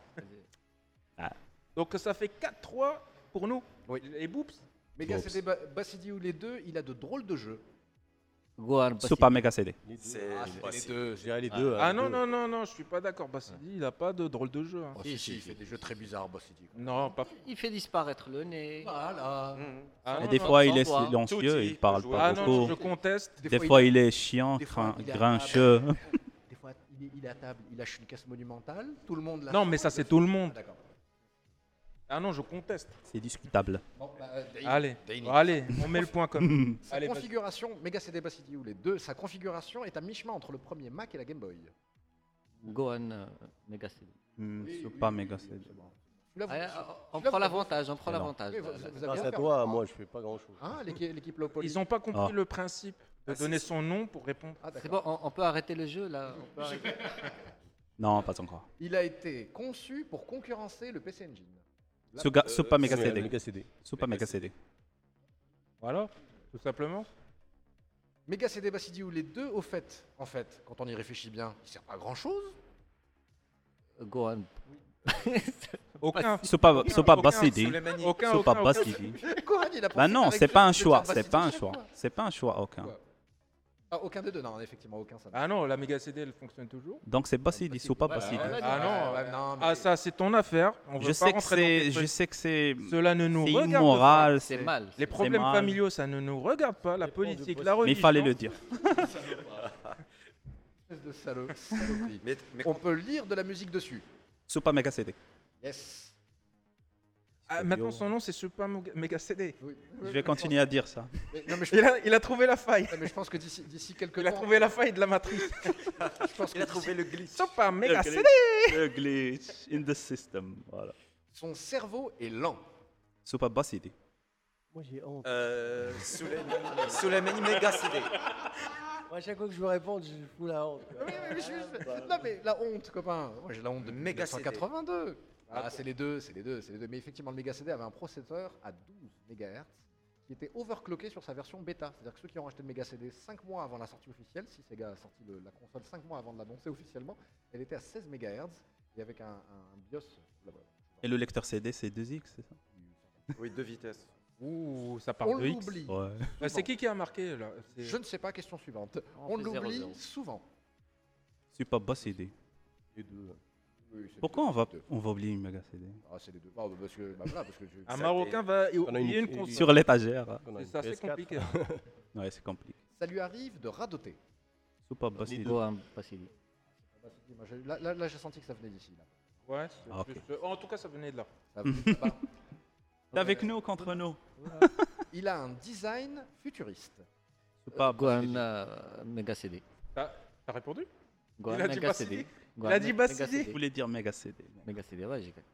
Donc ça fait 4-3 pour nous. Oui. Et Boops. Méga CD, Bassidi ou les deux, il a de drôles de jeux. Gohan, Super méga CD. C'est les deux. Non, je suis pas d'accord. Bassidi, il a pas de drôle de jeu. Hein. Oh, si, il fait des jeux très bizarres, Bassidi. Non, pas. Il fait disparaître le nez. Voilà. Des fois, il est silencieux, il parle pas beaucoup. Non, je conteste. Des fois, il est chiant, grincheux. Des fois, il est à table, il lâche une casse monumentale. Tout le monde. Non, mais ça, c'est tout le monde. Ah non, je conteste. C'est discutable. Bon, allez, on met le point comme. Sa configuration, méga CD, Bassidi ou les deux, sa configuration est à mi-chemin entre le premier Mac et la Game Boy. Gohan, méga CD. Super méga CD. On prend l'avantage, c'est à toi, moi je fais pas grand-chose. Ah, l'équipe Lopoli. Ils n'ont pas compris le principe de donner son nom pour répondre. C'est bon, on peut arrêter le jeu là. Non, pas encore. Il a été conçu pour concurrencer le PC Engine. Super méga CD. Super méga CD. Voilà, tout simplement. Méga CD, Bassidi ou les deux, au fait, quand on y réfléchit bien, il sert pas à grand chose. Gohan. Aucun. Super Bassidi. Super Bassidi. Gohan, il a pas. Bah non, c'est pas un choix. Aucun. Aucun des deux, non, effectivement, aucun. Ça. Ah non, la méga CD, elle fonctionne toujours. Donc c'est Bassidi, Super Bassidi. Ça, c'est ton affaire. Je sais que c'est. Cela ne nous regarde pas. C'est immoral, c'est mal. Les problèmes familiaux, ça ne nous regarde pas. La politique, la religion. Mais il fallait le dire. On peut lire de la musique dessus. Super méga CD. Yes. Ah, maintenant, son nom, c'est Super Mega CD. Oui. Je vais continuer à dire ça. Mais, non, mais il a trouvé la faille. Non, mais je pense que d'ici quelques temps... Il a trouvé la faille de la matrice. Je pense qu'il a trouvé le glitch. Super Mega CD. Le glitch in the system. Voilà. Son cerveau est lent. Super Bass CD. Moi, j'ai honte. Souleymane Mega CD. À chaque fois que je vous réponds, je fous la honte. Non, mais la honte, copain. Moi, j'ai la honte de Mega CD. 1982. Ah, c'est les deux. Mais effectivement, le Mega CD avait un processeur à 12 MHz qui était overclocké sur sa version bêta. C'est-à-dire que ceux qui ont acheté le Mega CD 5 mois avant la sortie officielle, si Sega a sorti la console 5 mois avant de l'annoncer officiellement, elle était à 16 MHz et avec un BIOS. Et le lecteur CD, c'est 2X, c'est ça ? Oui, 2 vitesses. Ouh, ça part de X. Ouais. C'est qui a marqué là ? Je ne sais pas, question suivante. On l'oublie 0. Souvent. C'est pas bas CD. Les deux. Oui, pourquoi on va oublier une Mega CD ? Ah, c'est les deux. Ah, parce que un Marocain va oublier une console. Sur l'étagère. Ça, c'est compliqué. Ouais, c'est compliqué. Ça lui arrive de radoter. C'est pas bas CD. Là, j'ai senti que ça venait d'ici. Là. Ouais, en tout cas, ça venait de là. Ça venait de là. Avec nous, contre nous. Il a un design futuriste. C'est pas Gohan Mega CD. T'as répondu ? Gohan Mega CD. Il a dit Bassidi. Je voulais dire Mega CD. Mega CD, ouais, j'ai gagné.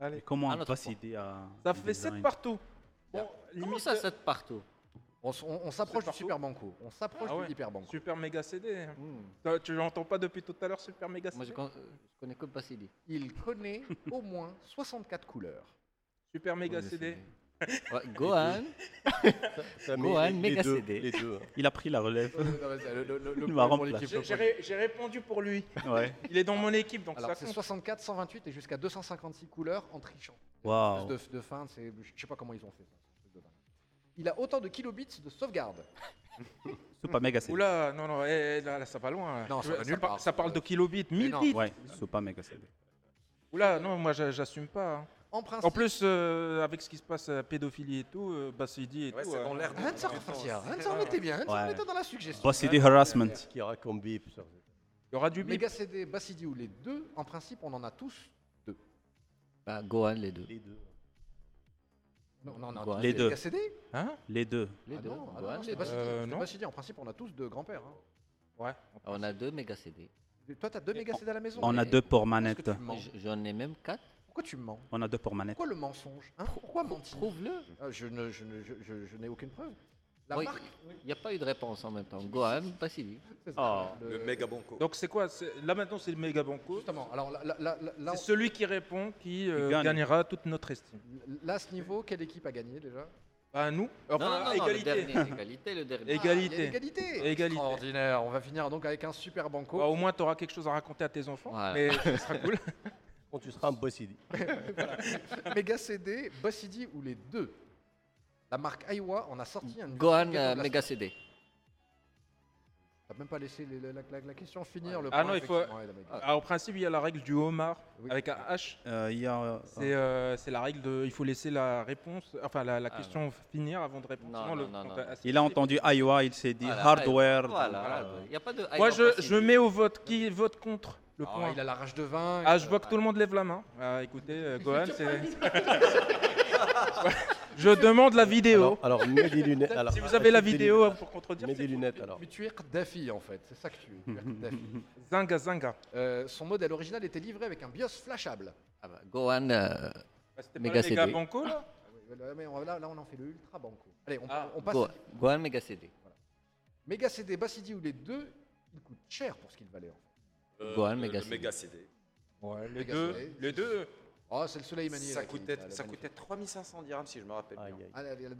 Allez. Comment un Bassidi a. Ça fait 7 partout. Bon, comment ça, 7 partout ? On s'approche du Super Banco. On s'approche du Hyper Banco. Super Mega CD. Tu l'entends pas depuis tout à l'heure, Super Mega CD ? Moi, je connais que Bassidi. Il connaît au moins 64 couleurs. Super Mega CD. Gohan. Gohan Mega CD. Les deux. Il a pris la relève. Il m'a remplacé. J'ai répondu pour lui. Ouais. Il est dans mon équipe. Donc alors, c'est 64, 128 et jusqu'à 256 couleurs en trichant. Wow. De fin, je ne sais pas comment ils ont fait ça. Il a autant de kilobits de sauvegarde. Super Mega CD. Oula, non, là, ça va loin. Non, ça parle de kilobits, 1000 bits. Ouais, Super Mega CD. Oula, non, moi, j'assume pas. Hein. En plus, avec ce qui se passe, pédophilie et tout, Bassidi et tout. C'est dans l'air de Hans en était bien, Hans en était dans la suggestion. Bassidi harassment. Il y aura comme bip. Il y aura du bip. Mega CD, Bassidi ou les deux, en principe, on en a tous deux. Bah, Gohan, les deux. Les deux. Non, on a les deux. Mega CD ? Hein ? Les deux. Les deux. Non, Bassidi, en principe, on a tous deux grands-pères. Ouais. On a deux Mega CD. Toi, t'as deux Mega CD à la maison ? On a deux pour manette. J'en ai même 4. Pourquoi tu mens ? On a deux pour manette. Pourquoi le mensonge ? Hein ? Pourquoi mentir ? Prouve-le. Ah, je n'ai aucune preuve. La marque ? Il n'y a pas eu de réponse en même temps. Gohan, pas si le méga banco. Donc c'est quoi ? Là maintenant c'est le méga banco. Justement. Alors là, c'est celui qui répond qui gagnera toute notre estime. Là à ce niveau, quelle équipe a gagné déjà ? Bah nous. Non, égalité. Le dernier. Égalité. Extraordinaire. On va finir donc avec un super banco. Bah, au moins tu auras quelque chose à raconter à tes enfants. Voilà. Mais ce sera cool. Quand tu seras un Bassidi. Voilà. Mega CD, Bassidi ou les deux. La marque Aiwa en a sorti un. Gohan Mega CD. T'as même pas laissé la question finir. Ouais. Le non, il faut. En principe, il y a la règle du homard avec un H. C'est la règle de. Il faut laisser la réponse, enfin la question finir avant de répondre. Non. Il a entendu Aiwa, il s'est dit hardware. Voilà. Il n'y a pas de. Moi, je mets au vote. Qui vote contre? Le point. Il a la rage de vin. Ah, je vois que tout le monde lève la main. Ah, écoutez, Gohan, c'est. Je demande la vidéo. Alors mets des lunettes. Alors, si vous avez la vidéo pour contredire. Mets des lunettes alors. Mais tu es Kadhafi en fait, c'est ça que tu es. Kadhafi. Zanga. Son modèle original était livré avec un BIOS flashable. Ah bah Gohan. Mega CD. Mega banco là. Mais là on en fait le ultra banco. Allez, on passe. Gohan Mega CD. Voilà. Mega CD, Bassidi ou les deux, il coûte cher pour ce qu'il valait en fait. Gohan Mega CD. Ouais, les deux. Oh, c'est le Souleymane. Ça coûtait 3500 dirhams si je me rappelle bien.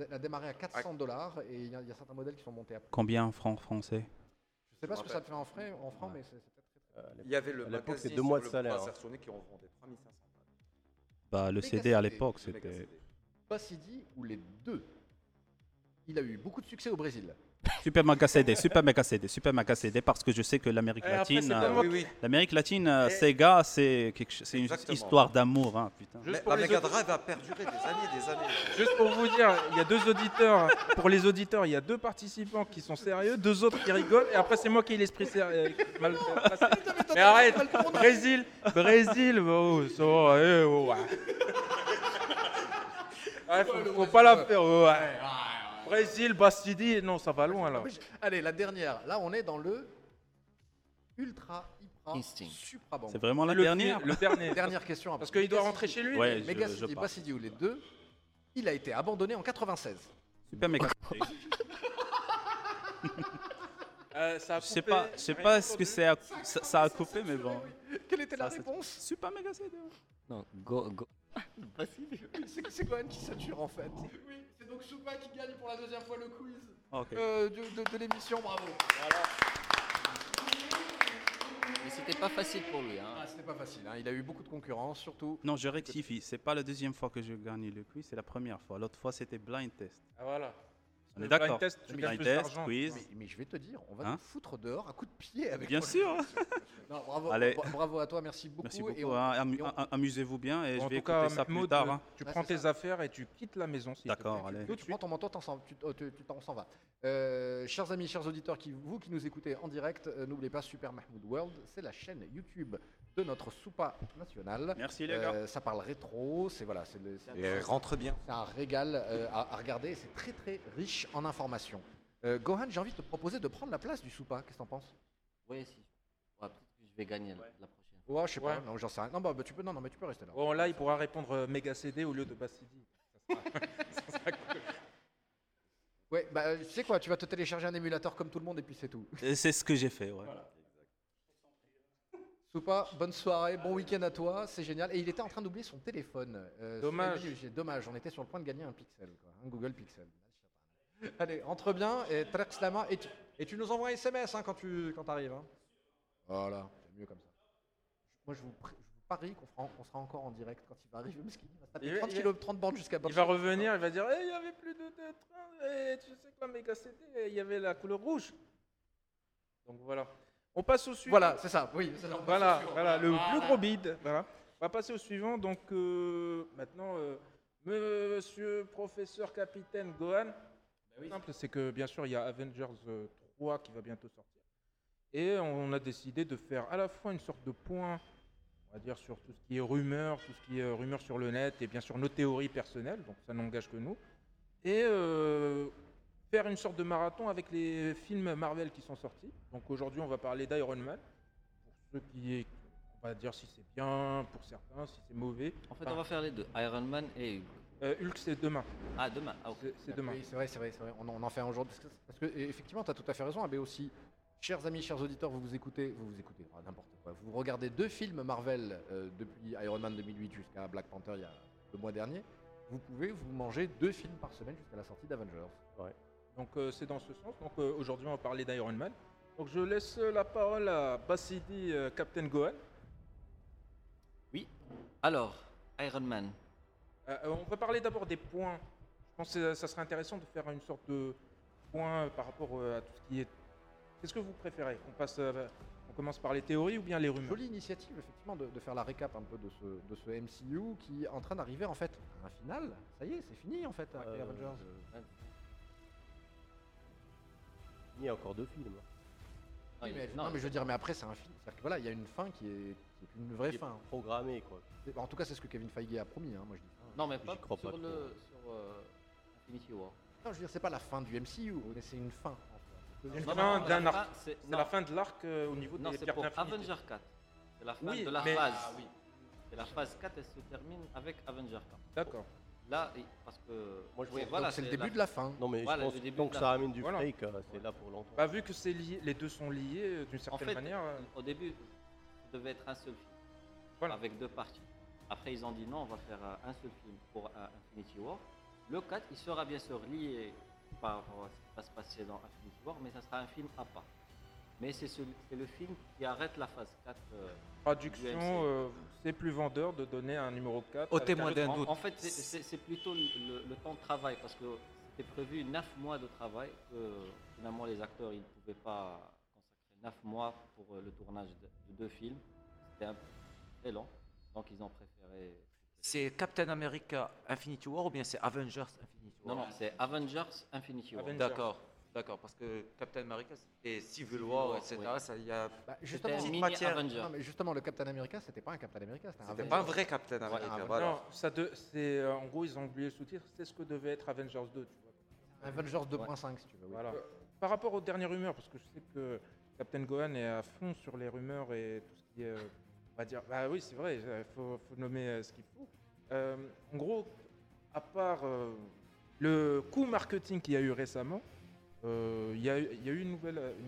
Elle a démarré à $400 et il y a certains modèles qui sont montés à. Combien en francs français ? Je sais pas ce que ça te fait en francs, mais c'est peut-être. Il y avait le magazine de 2 mois de salaire qui en vendait 3500. Bah le CD à l'époque c'était. Bassidi ou les deux. Il a eu beaucoup de succès au Brésil. Super Mega CD, parce que je sais que l'Amérique latine, Sega, c'est une histoire d'amour. Hein, putain. La Mega Drive a perduré des années. Juste pour vous dire, il y a deux auditeurs, pour les auditeurs, il y a deux participants qui sont sérieux, deux autres qui rigolent, et après c'est moi qui ai l'esprit sérieux. Mais arrête, Brésil, oh, ça va, Ouais, faut pas la faire. Ouais. Brésil, Bastidi, non, ça va loin là. Allez, la dernière. Là, on est dans le ultra instinct. Supra-bon. C'est vraiment la dernière. Le dernier. Dernière question. Après. Parce qu'il doit rentrer chez lui. Ouais, Megacity, Bastidi ou les deux. Il a été abandonné en 96. Super méga. Ça a coupé, je sais pas ce que c'est. Ça a coupé, mais bon. Quelle était la réponse? Super méga CD. Non, go. C'est Gohan qui sature en fait. Oui, c'est donc Choupa qui gagne pour la deuxième fois le quiz de l'émission. Bravo. Voilà. Mais c'était pas facile pour lui. Hein. Ah, c'était pas facile. Hein. Il a eu beaucoup de concurrence, surtout. Non, je rectifie. C'est pas la deuxième fois que je gagne le quiz, c'est la première fois. L'autre fois, c'était blind test. Ah voilà. On est d'accord. Blind test, quiz. Mais je vais te dire, on va nous foutre dehors à coups de pied avec. Bien sûr. Non, bravo à toi, merci beaucoup. Merci beaucoup. Amusez-vous bien et je vais écouter ça plus tard. Tu prends tes affaires et tu quittes la maison. D'accord, allez. Tu prends ton manteau, on s'en va. Chers amis, chers auditeurs, vous qui nous écoutez en direct, n'oubliez pas Super Mahmoud World, c'est la chaîne YouTube de notre Soupa nationale. Merci les gars. Ça parle rétro, c'est rentre bien. C'est un régal à regarder, c'est très très riche en informations. Gohan, j'ai envie de te proposer de prendre la place du Soupa, qu'est-ce que t'en penses? Oui, si. Ouais, je vais gagner la prochaine. Ouais, je sais pas, non, j'en sais rien. Non, tu peux, mais tu peux rester là. Oh, là, il pourra répondre méga CD au lieu de Bastidi. Ça sera cool. Ouais, tu sais quoi, tu vas te télécharger un émulateur comme tout le monde et puis c'est tout. Et c'est ce que j'ai fait, ouais. Voilà. Soupa, bonne soirée, bon week-end à toi, c'est génial. Et il était en train d'oublier son téléphone. Dommage, on était sur le point de gagner un Pixel, quoi, un Google Pixel. Allez, entre bien et Traxlama. Et tu nous envoies un SMS hein, quand t'arrives. Hein. Voilà, c'est mieux comme ça. Moi, je vous parie qu'on sera encore en direct quand il va arriver, parce qu'il va taper 30 bornes jusqu'à Bordeaux. Il va revenir, il va dire il n'y avait plus de train, et tu sais quoi, méga c'était, il y avait la couleur rouge. Donc voilà. On passe au suivant. Voilà, c'est ça. Oui, c'est ça. Voilà, le plus gros bide. Voilà. On va passer au suivant. Donc maintenant, monsieur professeur capitaine Gohan. Le simple, c'est que bien sûr, il y a Avengers 3 qui va bientôt sortir. Et on a décidé de faire à la fois une sorte de point, on va dire, sur tout ce qui est rumeur sur le net et bien sûr nos théories personnelles. Donc ça n'engage que nous. Et faire une sorte de marathon avec les films Marvel qui sont sortis. Donc aujourd'hui, on va parler d'Iron Man. Pour ceux qui, on va dire si c'est bien, pour certains, si c'est mauvais. En fait, on va faire les deux, Iron Man et Hulk. Hulk, c'est demain. Ah, demain. Ah, okay. C'est demain. Oui, c'est vrai. On en fait un aujourd'hui. Parce que effectivement, tu as tout à fait raison, Abbé aussi. Chers amis, chers auditeurs, vous écoutez, n'importe quoi. Vous regardez deux films Marvel depuis Iron Man 2008 jusqu'à Black Panther il y a le mois dernier. Vous pouvez vous manger deux films par semaine jusqu'à la sortie d'Avengers. Ouais. Donc c'est dans ce sens. Donc aujourd'hui, on va parler d'Iron Man. Donc je laisse la parole à Bastidi, Captain Gohan. Oui. Alors, Iron Man. On va parler d'abord des points. Je pense que ça serait intéressant de faire une sorte de point par rapport à tout ce qui est... Qu'est-ce que vous préférez ? On commence par les théories ou bien les rumeurs ? Jolie initiative, effectivement, de faire la récap un peu de ce MCU qui est en train d'arriver, en fait, à un final. Ça y est, c'est fini, en fait, avec Avengers. Il y a encore deux films. Oui, mais je veux dire, mais après, c'est un film. C'est-à-dire que voilà, il y a une fin qui est une vraie fin. Programmée, quoi. En tout cas, c'est ce que Kevin Feige a promis, hein, moi je dis. Non, mais pas sur Infinity War. Non, je veux dire, c'est pas la fin du MCU, mais c'est une fin. C'est la fin de l'arc au niveau des pierres d'infinité. Non, c'est pour Avengers 4. C'est la fin de la phase. Ah, oui. C'est la phase 4, elle se termine avec Avengers 4. D'accord. Là, parce que... Moi, c'est le début de la fin. Non, mais je pense que tant que ça ramène du fake, c'est là pour longtemps. Bah, vu que les deux sont liés, d'une certaine manière... Au début, ça devait être un seul film, avec deux parties. Après, ils ont dit non, on va faire un seul film pour Infinity War. Le 4, il sera bien sûr lié par ce qui va se passer dans Infinity War, mais ça sera un film à part. Mais c'est le film qui arrête la phase 4. Traduction, c'est plus vendeur de donner un numéro 4. Au témoin d'un doute. En fait, c'est plutôt le temps de travail, parce que c'était prévu 9 mois de travail, que finalement les acteurs ils ne pouvaient pas consacrer 9 mois pour le tournage de deux films. C'était un peu très lent. Donc ils ont préféré... C'est Captain America Infinity War ou bien c'est Avengers Infinity War? Non, c'est Avengers Infinity War. Avengers. D'accord. D'accord, parce que Captain America et Civil War, etc. Il y a une matière. Non, mais justement, le Captain America, c'était pas un Captain America, c'était pas un vrai Captain America. Voilà. Non, ça c'est en gros ils ont oublié le sous-titre. C'est ce que devait être Avengers 2, tu vois. Avengers 2.5, si tu veux. Oui. Voilà. Par rapport aux dernières rumeurs, parce que je sais que Captain Gohan est à fond sur les rumeurs et tout ce qui est, on va dire, bah oui, c'est vrai, il faut nommer ce qu'il faut. En gros, à part le coup marketing qu'il y a eu récemment, il y a eu une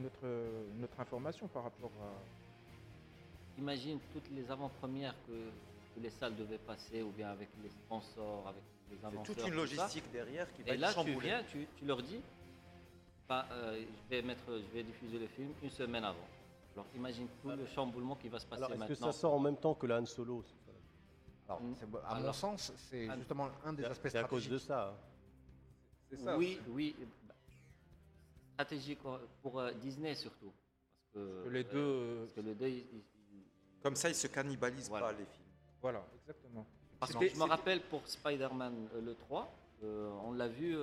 autre information par rapport à... Imagine toutes les avant-premières que les salles devaient passer, ou bien avec les sponsors, avec les inventeurs. C'est toute une logistique derrière qui va être chamboulée. Et là, tu leur dis, bah, je vais diffuser le film une semaine avant. Alors imagine tout le chamboulement qui va se passer maintenant. Est-ce que ça sort en même temps que la Han Solo ? Alors, à mon sens, c'est justement un des aspects stratégiques. C'est à cause de ça. C'est ça. Oui. Bah, stratégique pour Disney surtout. Parce que les deux... Comme ça, ils se cannibalisent pas, les films. Voilà, exactement. Parce que je me rappelle pour Spider-Man le 3, on l'a vu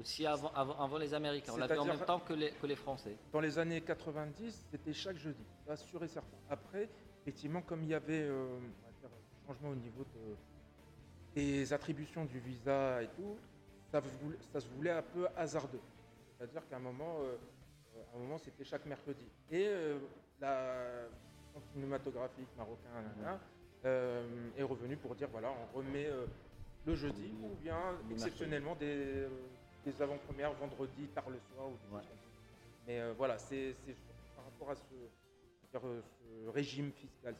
aussi avant les Américains. On l'a vu en même temps que les Français. Dans les années 90, c'était chaque jeudi, là, sûr et certain. Après, effectivement, comme il y avait... au niveau des attributions du visa et tout, ça se voulait un peu hasardeux. C'est-à-dire qu'à un moment, c'était chaque mercredi. Et la cinématographique marocaine est revenue pour dire voilà, on remet le jeudi ou bien exceptionnellement des avant-premières vendredi tard le soir. Ou mais voilà, c'est par rapport à ce régime fiscal.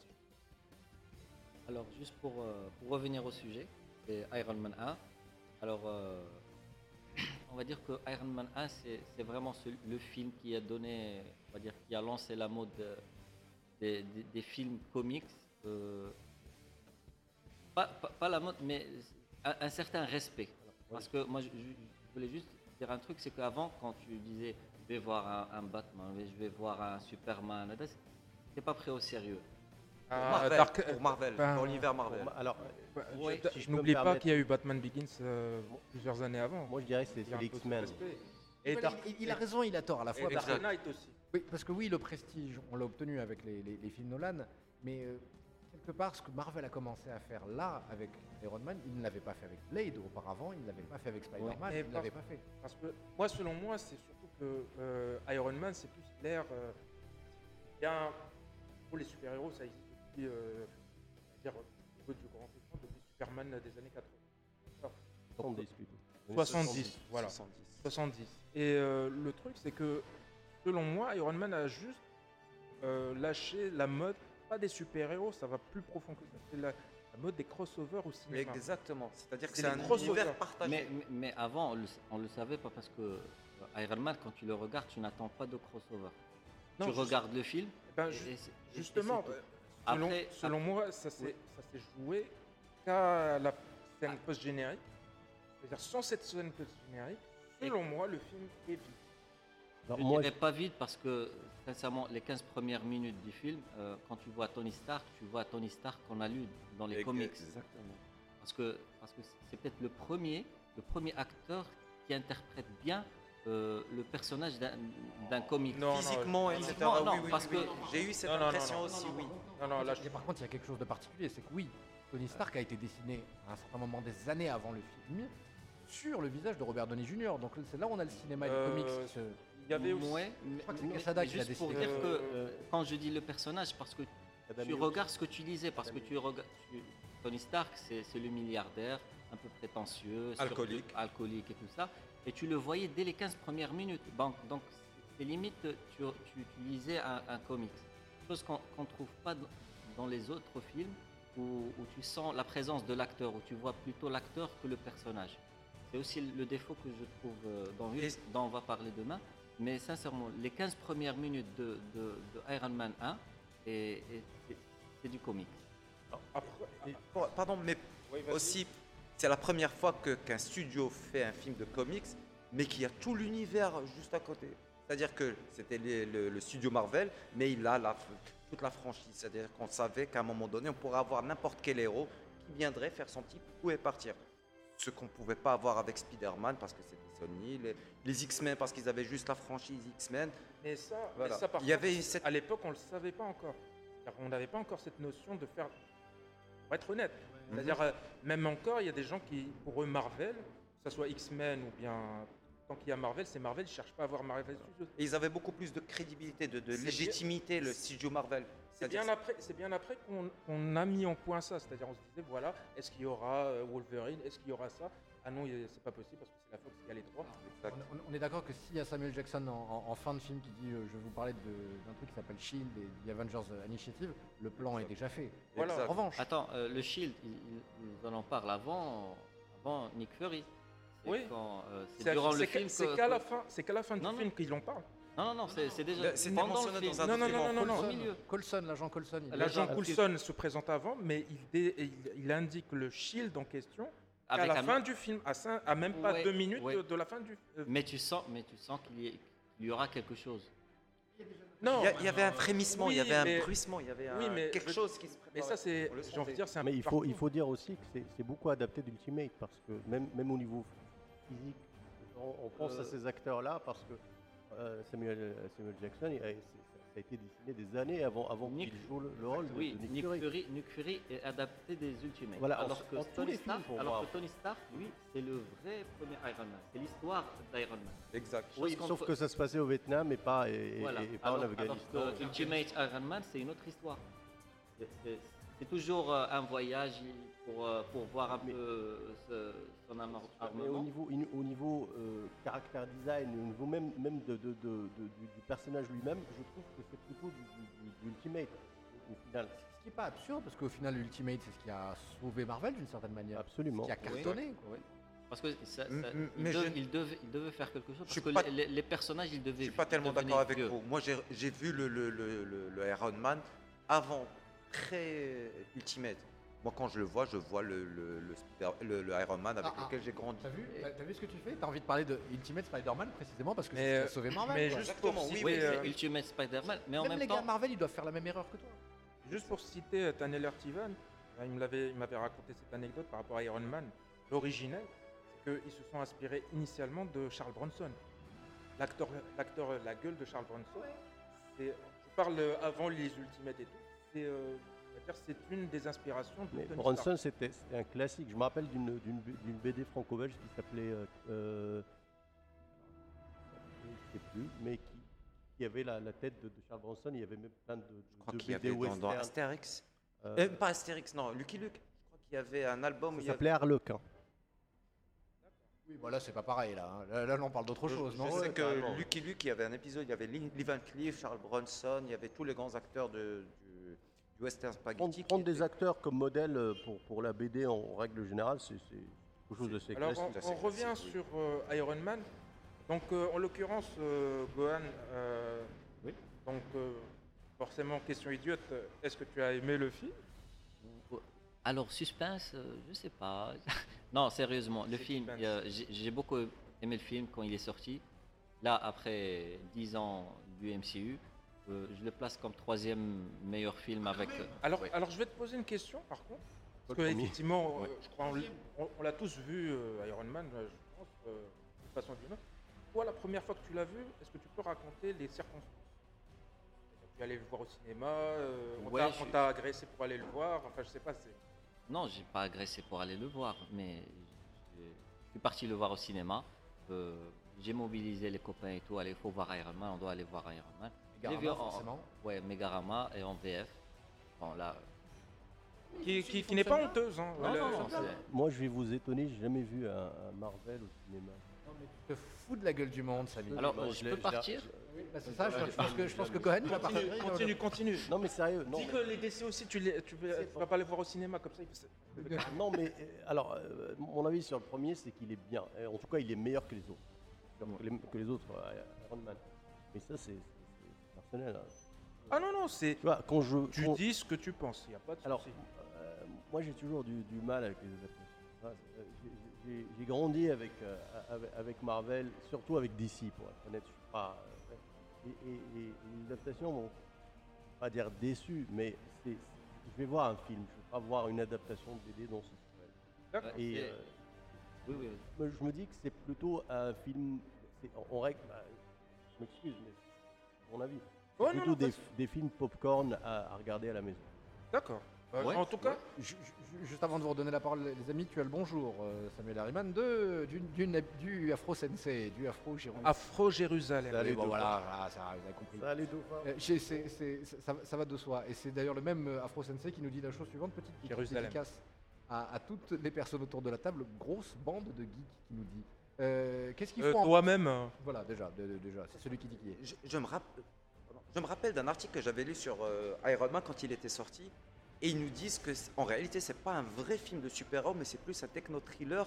Alors, juste pour revenir au sujet, c'est Iron Man 1. Alors, on va dire que Iron Man 1, c'est vraiment le film qui a donné, on va dire, qui a lancé la mode des films comics. Pas la mode, mais un certain respect. Parce que moi, je voulais juste dire un truc, c'est qu'avant, quand tu disais, je vais voir un Batman, je vais voir un Superman, t'es pas pris au sérieux. Pour l'univers Marvel. Alors, je n'oublie pas qu'il y a eu Batman Begins plusieurs années avant. Moi, je dirais que c'est X-Men. Il a raison, il a tort à la fois. Et Dark Knight aussi. Oui, parce que oui, le prestige, on l'a obtenu avec les films Nolan, mais quelque part, ce que Marvel a commencé à faire là avec Iron Man, il ne l'avait pas fait avec Blade auparavant, il ne l'avait pas fait avec Spider-Man, il ne l'avait pas fait. Parce que moi, selon moi, c'est surtout que Iron Man, c'est plus l'air bien pour les super-héros, ça existe. Du grand écran depuis Superman des années 80. Alors, 70 plutôt. 70. Et le truc, c'est que selon moi, Iron Man a juste lâché la mode, pas des super-héros, ça va plus profond que ça. C'est la mode des crossovers au cinéma. Exactement. C'est-à-dire que c'est un crossover partagé. Mais avant, on le savait pas parce que Iron Man, quand tu le regardes, tu n'attends pas de crossover. Non, tu regardes le film. Justement. Selon moi, ça s'est joué qu'à la scène post-générique. C'est-à-dire, sans cette scène post-générique, selon moi, le film est vide. Je dirais pas vide parce que, sincèrement, les 15 premières minutes du film, quand tu vois Tony Stark, qu'on a lu dans les comics. Exactement. Parce que c'est peut-être le premier acteur qui interprète bien le personnage d'un comique. Physiquement, etc. J'ai eu cette impression aussi, Par contre, il y a quelque chose de particulier, c'est que Tony Stark a été dessiné à un certain moment des années avant le film sur le visage de Robert Downey Jr. Donc c'est là où on a le cinéma et le comics. Il y avait aussi... je crois que c'est Quesada qui l'a dessiné. Pour dire que quand je dis le personnage, parce que tu regardes ce que tu lisais, parce que tu regardes... Tony Stark, c'est le milliardaire, un peu prétentieux, alcoolique et tout ça. Et tu le voyais dès les 15 premières minutes. Donc, c'est limite, tu lisais un comics. Chose qu'on ne trouve pas dans les autres films où tu sens la présence de l'acteur, où tu vois plutôt l'acteur que le personnage. C'est aussi le défaut que je trouve dans Hulk, dont on va parler demain. Mais sincèrement, les 15 premières minutes de Iron Man 1, c'est du comics. Pardon, mais aussi... C'est la première fois qu'un studio fait un film de comics, mais qu'il y a tout l'univers juste à côté. C'est-à-dire que c'était le studio Marvel, mais il a toute la franchise. C'est-à-dire qu'on savait qu'à un moment donné, on pourrait avoir n'importe quel héros qui viendrait faire son petit coup et partir. ce qu'on ne pouvait pas avoir avec Spider-Man parce que c'était Sony, les X-Men parce qu'ils avaient juste la franchise X-Men. Mais ça, voilà. Mais ça par contre, cette... à l'époque, on ne le savait pas encore. C'est-à-dire, on n'avait pas encore cette notion de faire... Pour être honnête, ouais. C'est-à-dire, même encore, il y a des gens qui, pour eux, Marvel, que ce soit X-Men ou bien... Tant qu'il y a Marvel, c'est Marvel, ils ne cherchent pas à avoir Marvel Studios. Et ils avaient beaucoup plus de crédibilité, de légitimité, bien, le studio Marvel. C'est bien après qu'on a mis en point ça. C'est-à-dire, on se disait, voilà, est-ce qu'il y aura Wolverine, est-ce qu'il y aura ça? Ah non, c'est pas possible parce que c'est la Fox qui a les droits. On est d'accord que s'il y a Samuel Jackson en fin de film qui dit je vais vous parler d'un truc qui s'appelle Shield et The Avengers Initiative, le plan est déjà fait. Voilà. En revanche. Attends, le Shield, ils en parlent avant Nick Fury. Oui. Quand, c'est durant le film. C'est qu'à la fin du film qu'ils en parlent. Non, c'est déjà. C'est pendant le film. Non. Coulson, l'agent Coulson. L'agent Coulson se présente avant, mais il indique le Shield en question à la fin du film, à même pas 2 minutes de la fin du. Mais tu sens qu'il y aura quelque chose. Non, il y avait un frémissement, il y avait un bruissement, il y avait quelque chose qui se préparait. Mais ça, c'est, j'ai envie de dire, c'est un. Mais il faut dire aussi que c'est beaucoup adapté d'Ultimate parce que même au niveau physique, on pense à ces acteurs-là parce que Samuel Jackson, ça a été dessiné des années avant qu'il joue le rôle de Nick Fury. Nick Fury est adapté des Ultimates. Voilà, alors que Tony Stark, lui, c'est le vrai premier Iron Man. C'est l'histoire d'Iron Man. Exact. Oui, sauf que ça se passait au Vietnam et pas, voilà. Et pas en Afghanistan. Alors que Ultimate Iron Man, c'est une autre histoire. C'est toujours un voyage pour voir un peu son armement. Mais au niveau caractère design, au niveau même du personnage lui-même, je trouve que c'est plutôt du Ultimate au final. Ce qui n'est pas absurde, parce qu'au final, Ultimate, c'est ce qui a sauvé Marvel d'une certaine manière. Absolument. Ce qui a cartonné. Oui. Quoi, oui. Parce que il devait faire quelque chose, parce que les personnages, ils devaient. Je ne suis pas tellement d'accord avec vous. Moi, j'ai vu le Iron Man avant. Très Ultimate. Moi, quand je le vois, je vois le Iron Man avec lequel j'ai grandi. T'as vu ce que tu fais? T'as envie de parler de Ultimate Spider-Man précisément parce que c'est sauvé Marvel. Mais juste exactement, c'est Ultimate Spider-Man. Mais en même temps, les gars Marvel, ils doivent faire la même erreur que toi. Juste pour citer Tanel Ertivan, il m'avait raconté cette anecdote par rapport à Iron Man. L'original, c'est qu'ils se sont inspirés initialement de Charles Bronson. L'acteur, la gueule de Charles Bronson. Je parle avant les Ultimates et tout. C'est une des inspirations de Tony Bronson Stark. C'était un classique. Je me rappelle d'une BD franco-belge qui s'appelait je ne sais plus, mais qui avait la tête de Charles Bronson. Il y avait même plein de BD western. Dans Astérix. Pas Astérix, non. Lucky Luke. Je crois qu'il y avait un album. Ça s'appelait Harlequin. Oui, bon, là, c'est pas pareil. Là, on parle d'autre chose. Je sais que Lucky Luke, il y avait un épisode, il y avait Lee Van Cleef, Charles Bronson, il y avait tous les grands acteurs du western spaghetti. Prendre des acteurs comme modèle pour la BD, en règle générale, c'est quelque chose de assez classique. Alors, on revient sur Iron Man. Donc, en l'occurrence, Gohan, oui. Donc, forcément, question idiote, est-ce que tu as aimé le film ? Alors, suspense, je sais pas. Non, sérieusement, le film, j'ai beaucoup aimé le film quand il est sorti. Là, après 10 ans du MCU, je le place comme 3e meilleur film avec... Alors, je vais te poser une question, par contre. Parce que, effectivement, je crois on l'a tous vu, Iron Man, je pense, de façon d'une autre. Toi, la première fois que tu l'as vu, est-ce que tu peux raconter les circonstances ? Tu es allé le voir au cinéma, on t'a agressé pour aller le voir, enfin, je sais pas, c'est... Non, j'ai pas agressé pour aller le voir, mais je suis parti le voir au cinéma. J'ai mobilisé les copains et tout. Allez, il faut voir Iron Man, on doit aller voir Iron Man. Megarama, forcément. Ouais, Megarama et en VF. Bon, là. Qui n'est pas honteuse. Hein. Non, moi, je vais vous étonner, j'ai jamais vu un Marvel au cinéma. Non, mais tu te fous de la gueule du monde, Samy. Alors, je peux partir. C'est ça, je pense que Cohen va partir. Continue. Non, mais sérieux. Dis que les DC aussi, tu vas pas les voir au cinéma comme ça. Non, mais alors, mon avis sur le premier, c'est qu'il est bien. En tout cas, il est meilleur que les autres. Iron Man. Mais ça, c'est personnel. Hein. Ah non, c'est. Tu vois, tu dis ce que tu penses, il n'y a pas de souci. Alors, moi, j'ai toujours du mal avec les adaptations. J'ai grandi avec Marvel, surtout avec DC, pour être honnête. Je suis pas. Et l'adaptation, bon, pas dire déçu, mais je vais voir un film, je ne vais pas voir une adaptation de BD dans ce style. D'accord. Et Oui, oui. Moi, je me dis que c'est plutôt un film. En règle, je m'excuse, mais c'est mon avis. C'est ouais, plutôt non, des films popcorn à regarder à la maison. D'accord. Ouais, en tout cas, juste avant de vous redonner la parole, les amis, tu as le bonjour, Samuel Harriman, du Afro Sensei, du Afro Jérusalem. Afro Jérusalem. Allez, bon, voilà, ça, vous avez compris. Allez, ça va de soi. Et c'est d'ailleurs le même Afro Sensei qui nous dit la chose suivante, petite dédicace à toutes les personnes autour de la table, grosse bande de geeks qui nous dit. Qu'est-ce qu'il faut toi-même. Voilà, déjà, c'est celui qui dit qui est. Je me rappelle d'un article que j'avais lu sur Iron Man quand il était sorti. Et ils nous disent qu'en réalité, c'est pas un vrai film de super-héros, mais c'est plus un techno-thriller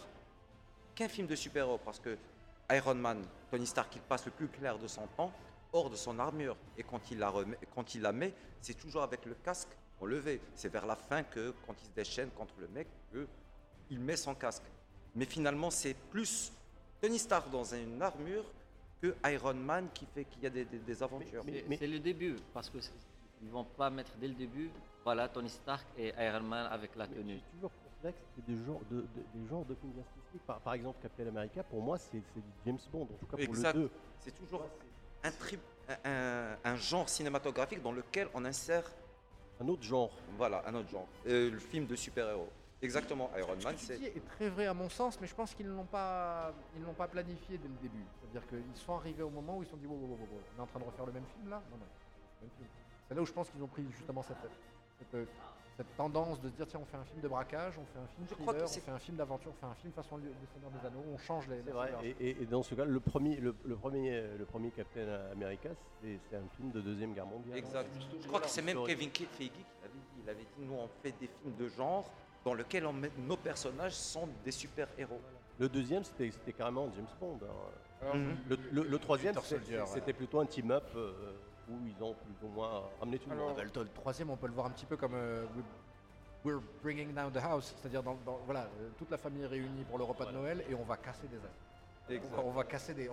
qu'un film de super-héros. Parce que Iron Man, Tony Stark, il passe le plus clair de son temps hors de son armure. Et quand il la met, c'est toujours avec le casque enlevé. C'est vers la fin que, quand il se déchaîne contre le mec, qu'il met son casque. Mais finalement, c'est plus Tony Stark dans une armure que Iron Man qui fait qu'il y a des aventures. Mais c'est le début, parce que ils vont pas mettre dès le début. Voilà, Tony Stark et Iron Man avec la tenue. J'ai toujours considéré que c'était des genres de films d'inscription. Par exemple, Captain America, pour moi, c'est du James Bond, en tout cas pour le 2. C'est toujours un genre cinématographique dans lequel on insère... un autre genre. Voilà, un autre genre. Le film de super-héros. Exactement, Iron Man, c'est... Ce qui est très vrai à mon sens, mais je pense qu'ils ne l'ont pas planifié dès le début. C'est-à-dire qu'ils sont arrivés au moment où ils se sont dit wow, on est en train de refaire le même film, là ? Non, le même film. C'est là où je pense qu'ils ont pris justement cette tendance de se dire tiens, on fait un film de braquage, on fait un film thriller, on fait un film d'aventure, on fait un film façon Le Seigneur des Anneaux, on change les... Et dans ce cas, le premier Captain America, c'est un film de Deuxième Guerre mondiale. Exact. Je crois que c'est même Kevin Feige qui l'avait dit. Il avait dit nous, on fait des films de genre dans lesquels nos personnages sont des super-héros. Le deuxième, c'était carrément James Bond. Alors, le troisième, c'était plutôt un team-up... où ils ont plus ou moins ramené tout le monde. Le troisième, on peut le voir un petit peu comme We're bringing down the house, c'est-à-dire toute la famille est réunie pour le repas de Noël et on va casser des ailes. On va casser des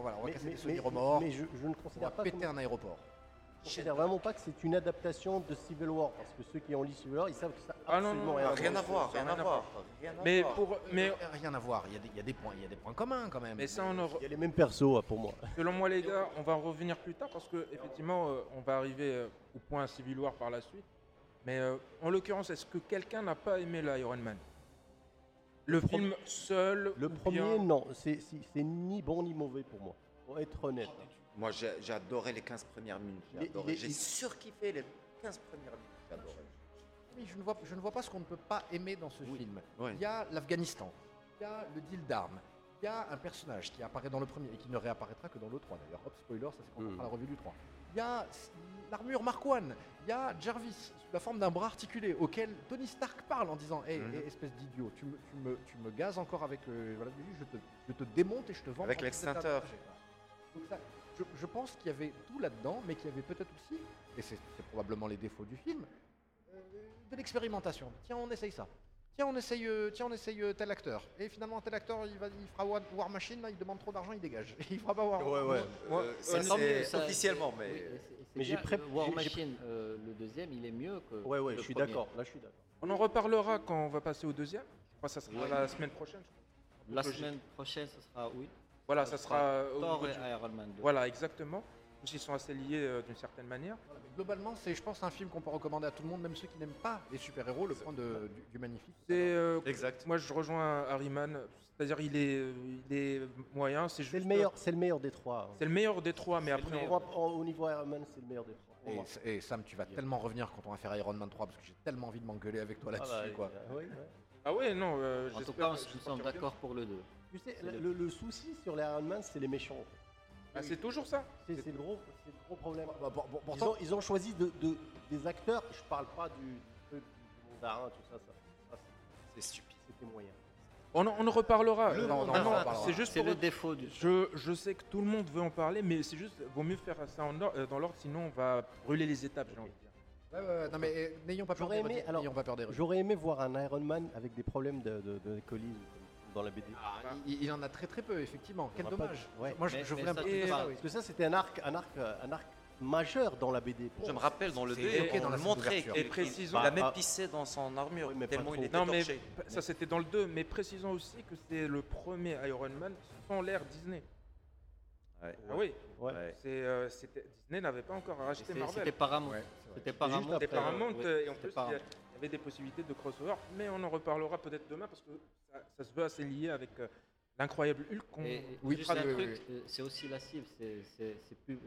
semi-remords, je ne considère pas péter un aéroport. Je ne considère vraiment pas que c'est une adaptation de Civil War, parce que ceux qui ont lu Civil War, ils savent que ça n'a absolument rien à voir. Il y a des points communs quand même. Il y a les mêmes persos pour moi. Selon moi, les gars, on va en revenir plus tard, parce qu'effectivement, on va arriver au point Civil War par la suite. Mais en l'occurrence, est-ce que quelqu'un n'a pas aimé l'Iron Man ? Le film seul ? Le premier, non. C'est ni bon ni mauvais pour moi, pour être honnête. Moi, j'ai adoré les 15 premières minutes. J'ai surkiffé les 15 premières minutes. J'ai adoré. Mais je ne vois pas ce qu'on ne peut pas aimer dans ce film. Oui. Il y a l'Afghanistan, il y a le deal d'armes, il y a un personnage qui apparaît dans le premier et qui ne réapparaîtra que dans le 3 d'ailleurs. Hop, spoiler, ça c'est quand on fera la revue du 3. Il y a l'armure Mark One, il y a Jarvis sous la forme d'un bras articulé auquel Tony Stark parle en disant hey, espèce d'idiot, tu me gazes encore avec je te démonte et je te vends avec l'extincteur. Je pense qu'il y avait tout là-dedans, mais qu'il y avait peut-être aussi, et c'est probablement les défauts du film, de l'expérimentation. Tiens, on essaye ça. Tiens, on essaye tel acteur. Et finalement, tel acteur, il fera War Machine, là, il demande trop d'argent, il dégage. Il fera pas War Machine. Ouais. C'est officiellement, mais... Oui, mais War Machine, le deuxième, il est mieux que le premier. Je suis d'accord. Là, je suis d'accord. On en reparlera quand on va passer au deuxième. Je crois que ça sera la semaine prochaine. La semaine prochaine, ça sera, oui. Voilà, ça sera Thor et Iron Man 2. Voilà, exactement. Ils sont assez liés d'une certaine manière. Voilà, mais globalement, c'est, je pense, un film qu'on peut recommander à tout le monde, même ceux qui n'aiment pas les super-héros, le point du magnifique. Exact. Moi, je rejoins Harriman. C'est-à-dire, il est moyen. C'est le meilleur des trois. Hein. C'est le meilleur des trois, mais après... Au niveau Iron Man, c'est le meilleur des trois. Et Sam, tu vas tellement revenir quand on va faire Iron Man 3, parce que j'ai tellement envie de m'engueuler avec toi là-dessus. En tout cas, nous sommes d'accord pour le 2. Tu sais, le souci sur les Iron Man, c'est les méchants. Ah, c'est toujours ça. C'est le gros problème. Pourtant, ils ont choisi des acteurs. Je parle pas du mandarin, tout ça. C'est stupide. C'était moyen. On en reparlera. C'est juste le défaut du film. Je sais que tout le monde veut en parler, mais c'est juste, vaut mieux faire ça dans l'ordre, sinon on va brûler les étapes, j'ai envie de dire. Non mais n'ayons pas peur des rues. J'aurais aimé voir un Iron Man avec des problèmes de colis dans la BD. Ah, il en a très peu, effectivement. Quel dommage. Moi, je voulais un peu. Parce que ça, c'était un arc majeur dans la BD. Je me rappelle dans le 2, on le montrait, et précisons, la même pissait dans son armure, oui, mais tellement il était torché. Mais ça c'était dans le 2, mais précisons aussi que c'est le premier Iron Man sans l'ère Disney. Ouais. Ah oui, ouais. Disney n'avait pas encore racheté Marvel. C'était Paramount. Ouais, c'était Paramount, et en plus il y avait des possibilités de crossover, mais on en reparlera peut-être demain parce que ça se veut assez lié avec l'incroyable Hulk. C'est aussi la cible, c'est pour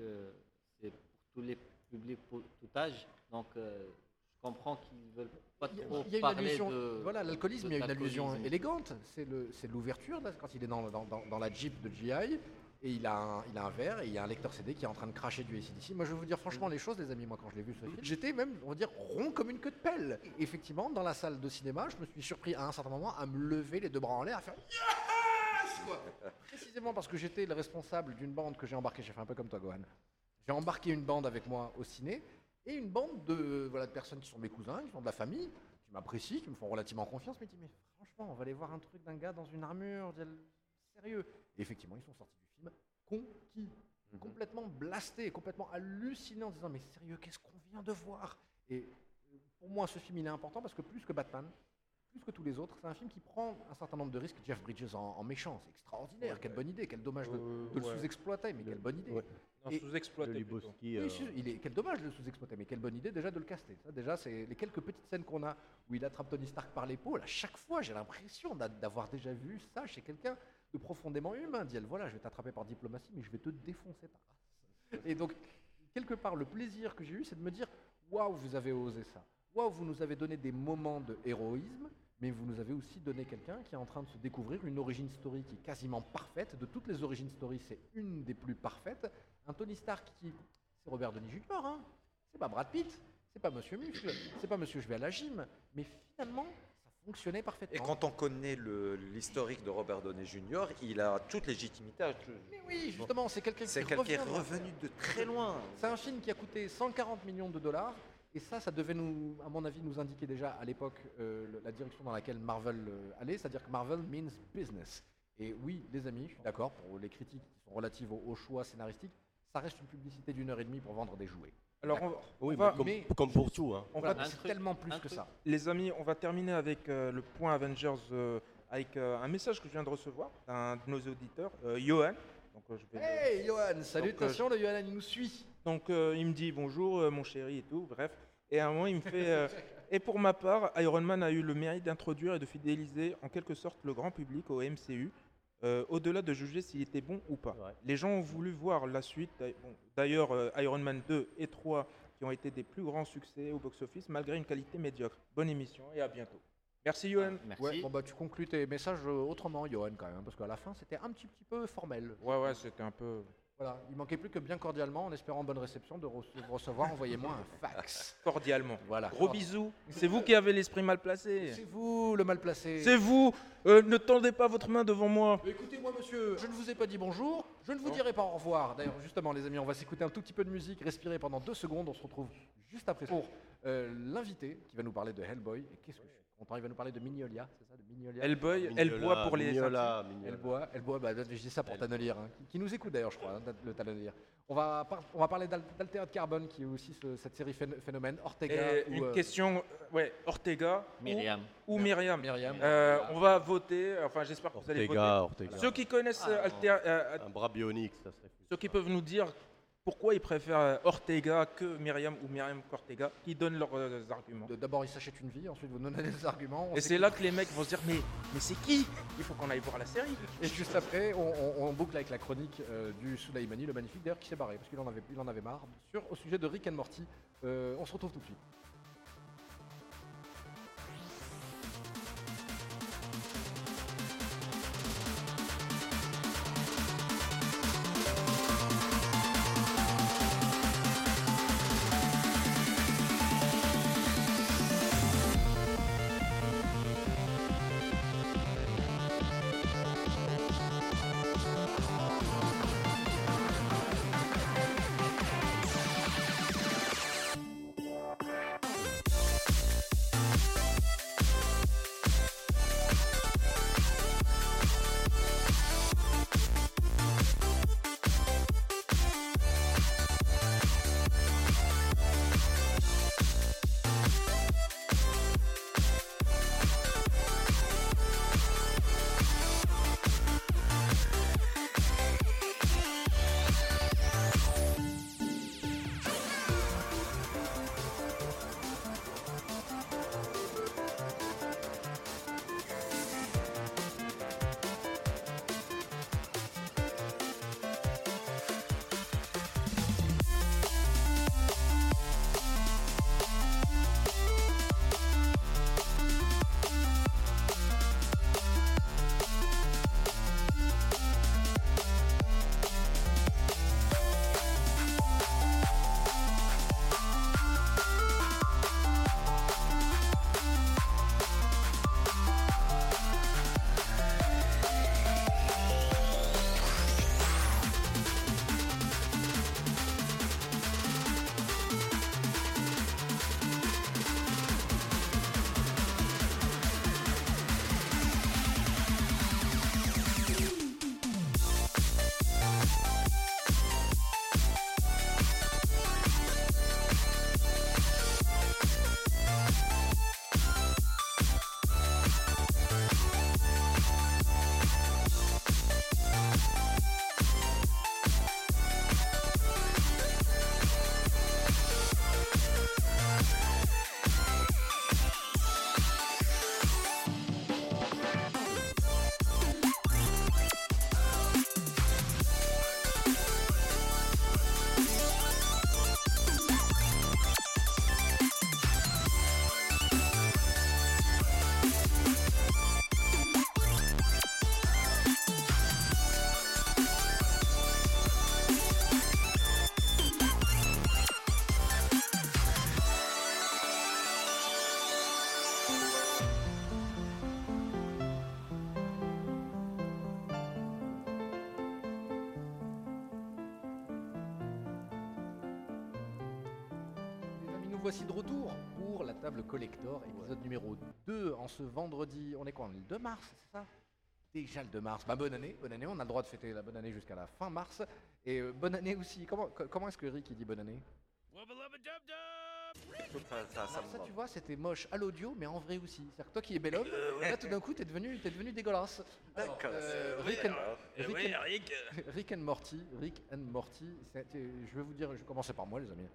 tous les publics, pour tout âge, donc je comprends qu'ils veulent pas trop parler de... Voilà, l'alcoolisme, il y a une allusion élégante, c'est l'ouverture, là, quand il est dans la Jeep de G.I., et il a un verre et il y a un lecteur CD qui est en train de cracher du AC/DC. Moi, je vais vous dire franchement les choses, les amis. Moi, quand je l'ai vu ce film, j'étais même, on va dire, rond comme une queue de pelle. Et effectivement, dans la salle de cinéma, je me suis surpris à un certain moment à me lever les deux bras en l'air, à faire yes quoi. Précisément parce que j'étais le responsable d'une bande que j'ai embarquée. J'ai fait un peu comme toi, Gohan. J'ai embarqué une bande avec moi au ciné et une bande de personnes qui sont mes cousins, qui sont de la famille, qui m'apprécient, qui me font relativement confiance. Mais dis, franchement, on va aller voir un truc d'un gars dans une armure, sérieux. Et effectivement, ils sont sortis du film conquis, complètement blastés, complètement hallucinés en disant mais sérieux, qu'est-ce qu'on vient de voir? Et pour moi, ce film il est important parce que plus que Batman, plus que tous les autres, c'est un film qui prend un certain nombre de risques. Jeff Bridges en méchant, c'est extraordinaire. Ouais, quelle bonne idée, quel dommage de le sous-exploiter, mais quelle bonne idée. Ouais. Non, sous-exploiter plutôt. Quel dommage de le sous-exploiter, mais quelle bonne idée déjà de le caster. Ça, déjà, c'est les quelques petites scènes qu'on a où il attrape Tony Stark par l'épaule. À chaque fois, j'ai l'impression d'avoir déjà vu ça chez quelqu'un de profondément humain, dit-elle, voilà, je vais t'attraper par diplomatie, mais je vais te défoncer ta race. Et donc, quelque part, le plaisir que j'ai eu, c'est de me dire, waouh, vous avez osé ça. Waouh, vous nous avez donné des moments de héroïsme, mais vous nous avez aussi donné quelqu'un qui est en train de se découvrir une origin story qui est quasiment parfaite. De toutes les origin stories, c'est une des plus parfaites. Un Tony Stark qui, c'est Robert Downey Jr., hein, c'est pas Brad Pitt, c'est pas Monsieur Muscle, c'est pas Monsieur je vais à la gym, mais finalement... fonctionnait parfaitement. Et quand on connaît l'historique de Robert Downey Jr., il a toute légitimité. Mais oui, justement, c'est quelqu'un qui est revenu de très loin. C'est un film qui a coûté 140 millions de dollars, et ça devait, à mon avis, nous indiquer déjà à l'époque la direction dans laquelle Marvel allait, c'est-à-dire que Marvel means business. Et oui, les amis, je suis d'accord, pour les critiques qui sont relatives au choix scénaristique, ça reste une publicité d'1h30 pour vendre des jouets. Alors, comme pour tout, hein. C'est tellement plus que ça. Les amis, on va terminer avec le point Avengers, avec un message que je viens de recevoir d'un de nos auditeurs, Johan. Hey Johan, salutations, le Johan, il nous suit. Donc, il me dit bonjour, mon chéri et tout, bref. Et à un moment, il me fait et pour ma part, Iron Man a eu le mérite d'introduire et de fidéliser en quelque sorte le grand public au MCU. Au-delà de juger s'il était bon ou pas. Ouais. Les gens ont voulu voir la suite. D'ailleurs, Iron Man 2 et 3 qui ont été des plus grands succès au box-office malgré une qualité médiocre. Bonne émission et à bientôt. Merci Johan. Merci. Ouais, bon, tu conclus tes messages autrement Johan quand même, parce qu'à la fin c'était un petit peu formel. Ouais, c'était un peu... Voilà, il manquait plus que bien cordialement, en espérant bonne réception, de recevoir, envoyez-moi un fax. Cordialement. Voilà. Gros bisous. C'est vous qui avez l'esprit mal placé. C'est vous le mal placé. C'est vous. Ne tendez pas votre main devant moi. Écoutez-moi, monsieur, je ne vous ai pas dit bonjour, je ne vous dirai pas au revoir. D'ailleurs, justement, les amis, on va s'écouter un tout petit peu de musique, respirer pendant 2 secondes. On se retrouve juste après pour l'invité qui va nous parler de Hellboy. Et qu'est-ce que je suis content, il va nous parler de Mignola, c'est ça, de Mignola. Hellboy, Hellboy pour les... Mignola, Hellboy, je dis ça pour Tanelier, hein, qui nous écoute d'ailleurs, je crois, hein, le Tanelier. On va parler d'Altered Carbon, qui est aussi cette série phénomène, Ortega. Et une question, Ortega Myriam. Ou Myriam. Myriam. On va voter, enfin j'espère que Ortega, vous allez voter. Ortega. Ceux qui connaissent Alter... un bras bionique, ça serait... Ceux qui peuvent nous dire... Pourquoi ils préfèrent Ortega que Myriam ou Myriam qu'Ortega? Ils donnent leurs arguments. D'abord, ils s'achètent une vie, ensuite, vous donnez des arguments. Et c'est là que les mecs vont se dire mais c'est qui? Il faut qu'on aille voir la série. Et juste après, on boucle avec la chronique du Souleymane, le magnifique, d'ailleurs, qui s'est barré, parce qu'il en avait marre. Au sujet de Rick and Morty, on se retrouve tout de suite. voici de retour pour la table collector, épisode numéro 2 en ce vendredi. On est quoi? On est le 2 mars, c'est ça? Déjà le 2 mars. Bah, bonne année, on a le droit de fêter la bonne année jusqu'à la fin mars. Et bonne année aussi. Comment est-ce que Rick il dit bonne année? Ça tu vois, c'était moche à l'audio, mais en vrai aussi. C'est-à-dire que toi qui es bel homme, là tout d'un coup t'es devenu dégueulasse. Alors, Rick and Morty, je vais vous dire, je commençais par moi les amis.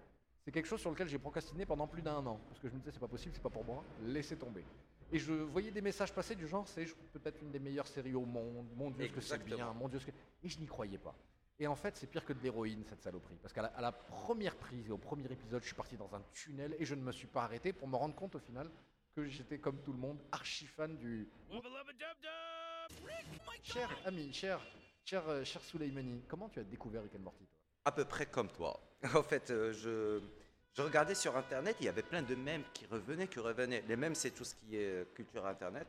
C'est quelque chose sur lequel j'ai procrastiné pendant plus d'un an, parce que je me disais c'est pas possible, c'est pas pour moi, laissez tomber. Et je voyais des messages passer du genre c'est peut-être une des meilleures séries au monde, mon dieu ce que c'est bien, mon dieu ce que... Et je n'y croyais pas. Et en fait, c'est pire que de l'héroïne, cette saloperie. Parce qu'à la première prise et au premier épisode, je suis parti dans un tunnel et je ne me suis pas arrêté pour me rendre compte au final que j'étais, comme tout le monde, archi-fan du... Cher ami, cher Souleymane, comment tu as découvert Rick and Morty, toi? À peu près comme toi. En fait, je regardais sur Internet, il y avait plein de mèmes qui revenaient. Les mèmes, c'est tout ce qui est culture Internet.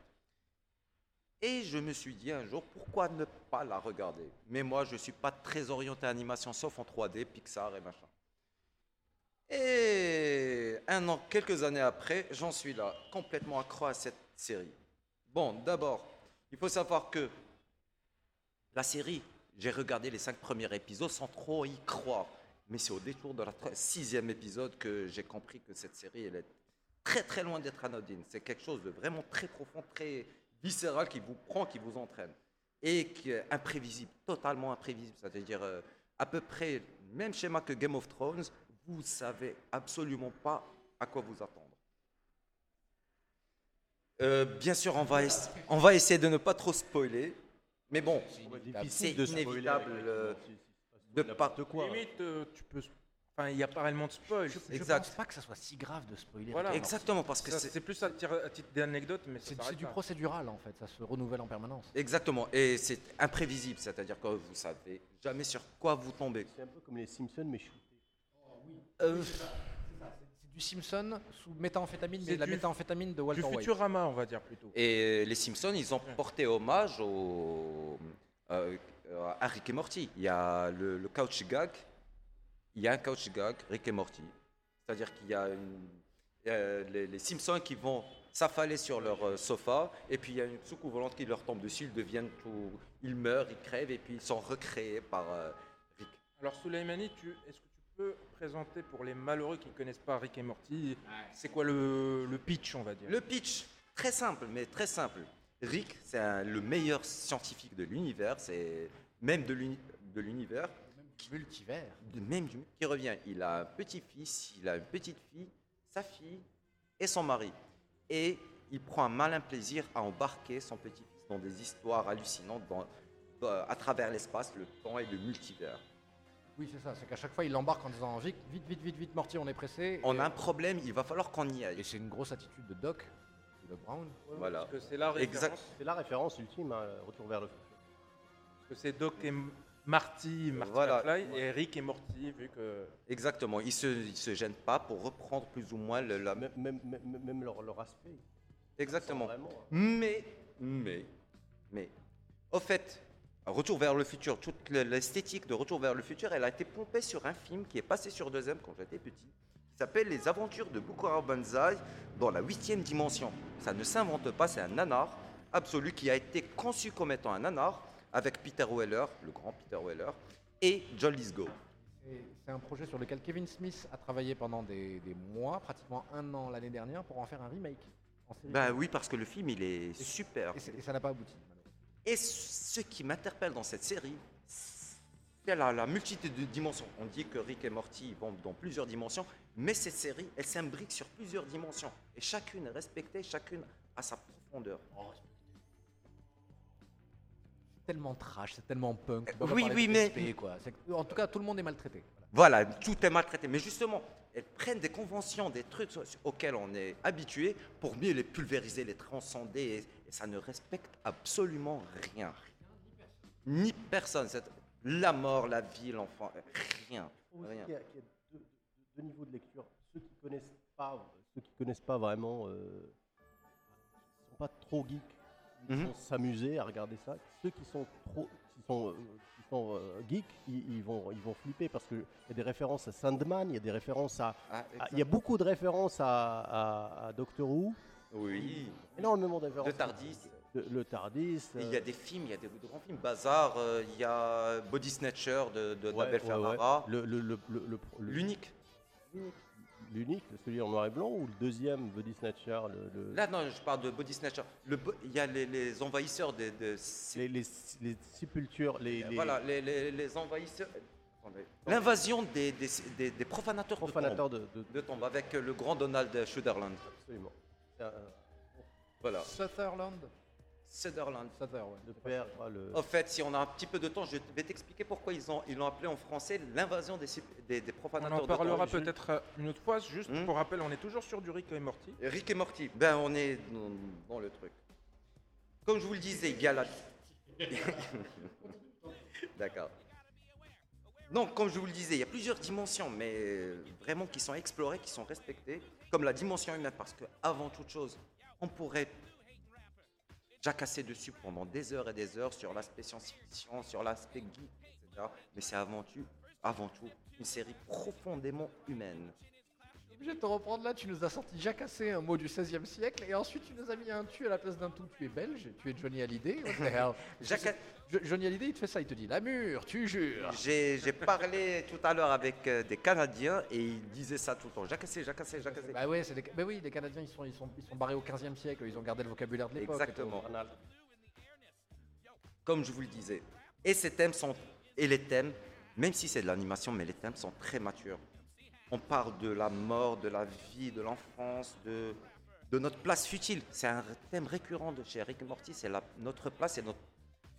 Et je me suis dit un jour, pourquoi ne pas la regarder? Mais moi, je ne suis pas très orienté à animation, sauf en 3D, Pixar et machin. Et quelques années après, j'en suis là, complètement accro à cette série. Bon, d'abord, il faut savoir que la série, j'ai regardé les 5 premiers épisodes sans trop y croire. Mais c'est au détour de la 6e épisode que j'ai compris que cette série, elle est très très loin d'être anodine. C'est quelque chose de vraiment très profond, très... viscéral qui vous prend, qui vous entraîne et qui est imprévisible, totalement imprévisible, c'est-à-dire à peu près même schéma que Game of Thrones, vous savez absolument pas à quoi vous attendre. Bien sûr, on va essayer de ne pas trop spoiler, mais bon, c'est inévitable de part de quoi. Limite, tu peux. Enfin, il y a pas réellement de spoil. Je pense pas que ça soit si grave de spoiler. Voilà. Exactement, parce que c'est plus à titre d'anecdote, mais c'est du procédural en fait, ça se renouvelle en permanence. Exactement, et c'est imprévisible, c'est-à-dire que vous savez jamais sur quoi vous tombez. C'est un peu comme les Simpsons, mais shooté. Oh, oui. C'est du Simpson sous méthamphétamine, mais de la méthamphétamine de Walter White. Du Futurama, on va dire plutôt. Et les Simpsons, ils ont porté hommage au à Rick et Morty. Il y a le couch gag. Il y a un couch gag, Rick et Morty, c'est-à-dire qu'il y a les Simpsons qui vont s'affaler sur leur sofa et puis il y a une soucoupe volante qui leur tombe dessus, ils deviennent tout, ils meurent, ils crèvent et puis ils sont recréés par Rick. Alors Souleymane, est-ce que tu peux présenter pour les malheureux qui ne connaissent pas Rick et Morty, c'est quoi le pitch on va dire? Le pitch, très simple, mais très simple. Rick, c'est le meilleur scientifique de l'univers, c'est même de l'univers. Multivers. Même qui revient. Il a un petit-fils, il a une petite-fille, sa fille et son mari. Et il prend un malin plaisir à embarquer son petit-fils dans des histoires hallucinantes à travers l'espace, le temps et le multivers. Oui, c'est ça. C'est qu'à chaque fois, il l'embarque en disant « Vite, vite, vite, vite, Morty, on est pressé. » On a un problème, il va falloir qu'on y aille. Et c'est une grosse attitude de Doc, de Brown. Ouais, voilà. Parce que c'est la référence ultime à Retour vers le futur. Parce que c'est Doc et... Marty voilà. McFly et Rick et Morty vu que... Exactement, ils se gênent pas pour reprendre plus ou moins la... Même leur aspect. Exactement. Vraiment... Mais, au fait, Retour vers le futur, toute l'esthétique de Retour vers le futur, elle a été pompée sur un film qui est passé sur 2M quand j'étais petit, qui s'appelle Les Aventures de Buckaroo Banzai dans la 8e dimension. Ça ne s'invente pas, c'est un nanar absolu qui a été conçu comme étant un nanar, avec Peter Weller, le grand Peter Weller, et John Lithgow. C'est un projet sur lequel Kevin Smith a travaillé pendant des mois, pratiquement un an l'année dernière, pour en faire un remake. Ben oui, parce que le film, il est super. Et ça n'a pas abouti. Et ce qui m'interpelle dans cette série, c'est la multitude de dimensions. On dit que Rick et Morty vont dans plusieurs dimensions, mais cette série, elle s'imbrique sur plusieurs dimensions. Et chacune est respectée, chacune à sa profondeur. Oh. C'est tellement trash, c'est tellement punk. Oui, mais... respect, quoi. En tout cas, tout le monde est maltraité. Voilà, tout est maltraité. Mais justement, elles prennent des conventions, des trucs auxquels on est habitué pour mieux les pulvériser, les transcender. Et ça ne respecte absolument rien. Ni personne. La mort, la vie, l'enfant, rien. Il y a deux niveaux de lecture. Ceux qui ne connaissent pas vraiment ne sont pas trop geeks. Ils vont s'amuser à regarder ça. Ceux qui sont complètement geek, ils vont flipper parce qu'il y a des références à Sandman, il y a des références à... Il y a beaucoup de références à Doctor Who. Oui. Énormément de références. De Tardis. Le Tardis. Il y a des films, il y a des grands films. Bazar, il y a Body Snatcher de Abel Ferrara. L'unique, celui en noir et blanc, ou le deuxième Body Snatcher Là, non, je parle de Body Snatcher. Il y a les envahisseurs les sépultures. Voilà, les envahisseurs. L'invasion des profanateurs de tombes, avec le grand Donald Sutherland. Absolument. Voilà. Sutherland. Le père, En fait, si on a un petit peu de temps, je vais t'expliquer pourquoi ils l'ont appelé en français l'invasion des profanateurs de tombes. On en parlera peut-être une autre fois, juste pour rappel, on est toujours sur du Rick et Morty. Ben on est dans le truc. Comme je vous le disais, il y a la... D'accord. Donc, comme je vous le disais, il y a plusieurs dimensions, mais vraiment qui sont explorées, qui sont respectées, comme la dimension humaine, parce qu'avant toute chose, on pourrait... jacasser dessus pendant des heures sur l'aspect science-fiction, sur l'aspect geek, etc. Mais c'est avant tout, une série profondément humaine. Je suis obligé de te reprendre là, tu nous as sorti jacasser un mot du XVIe siècle et ensuite tu nous as mis un tu à la place d'un tout. Tu es belge, tu es Johnny Hallyday. Johnny Hallyday, il te fait ça, il te dit la mûre, tu jures. J'ai parlé tout à l'heure avec des Canadiens et ils disaient ça tout le temps, jacasser. Bah ouais, les Canadiens ils sont barrés au XVe siècle, ils ont gardé le vocabulaire de l'époque. Exactement. Comme je vous le disais. Et les thèmes, même si c'est de l'animation, mais les thèmes sont très matures. On parle de la mort, de la vie, de l'enfance, de notre place futile. C'est un thème récurrent de chez Rick et Morty, c'est notre place et notre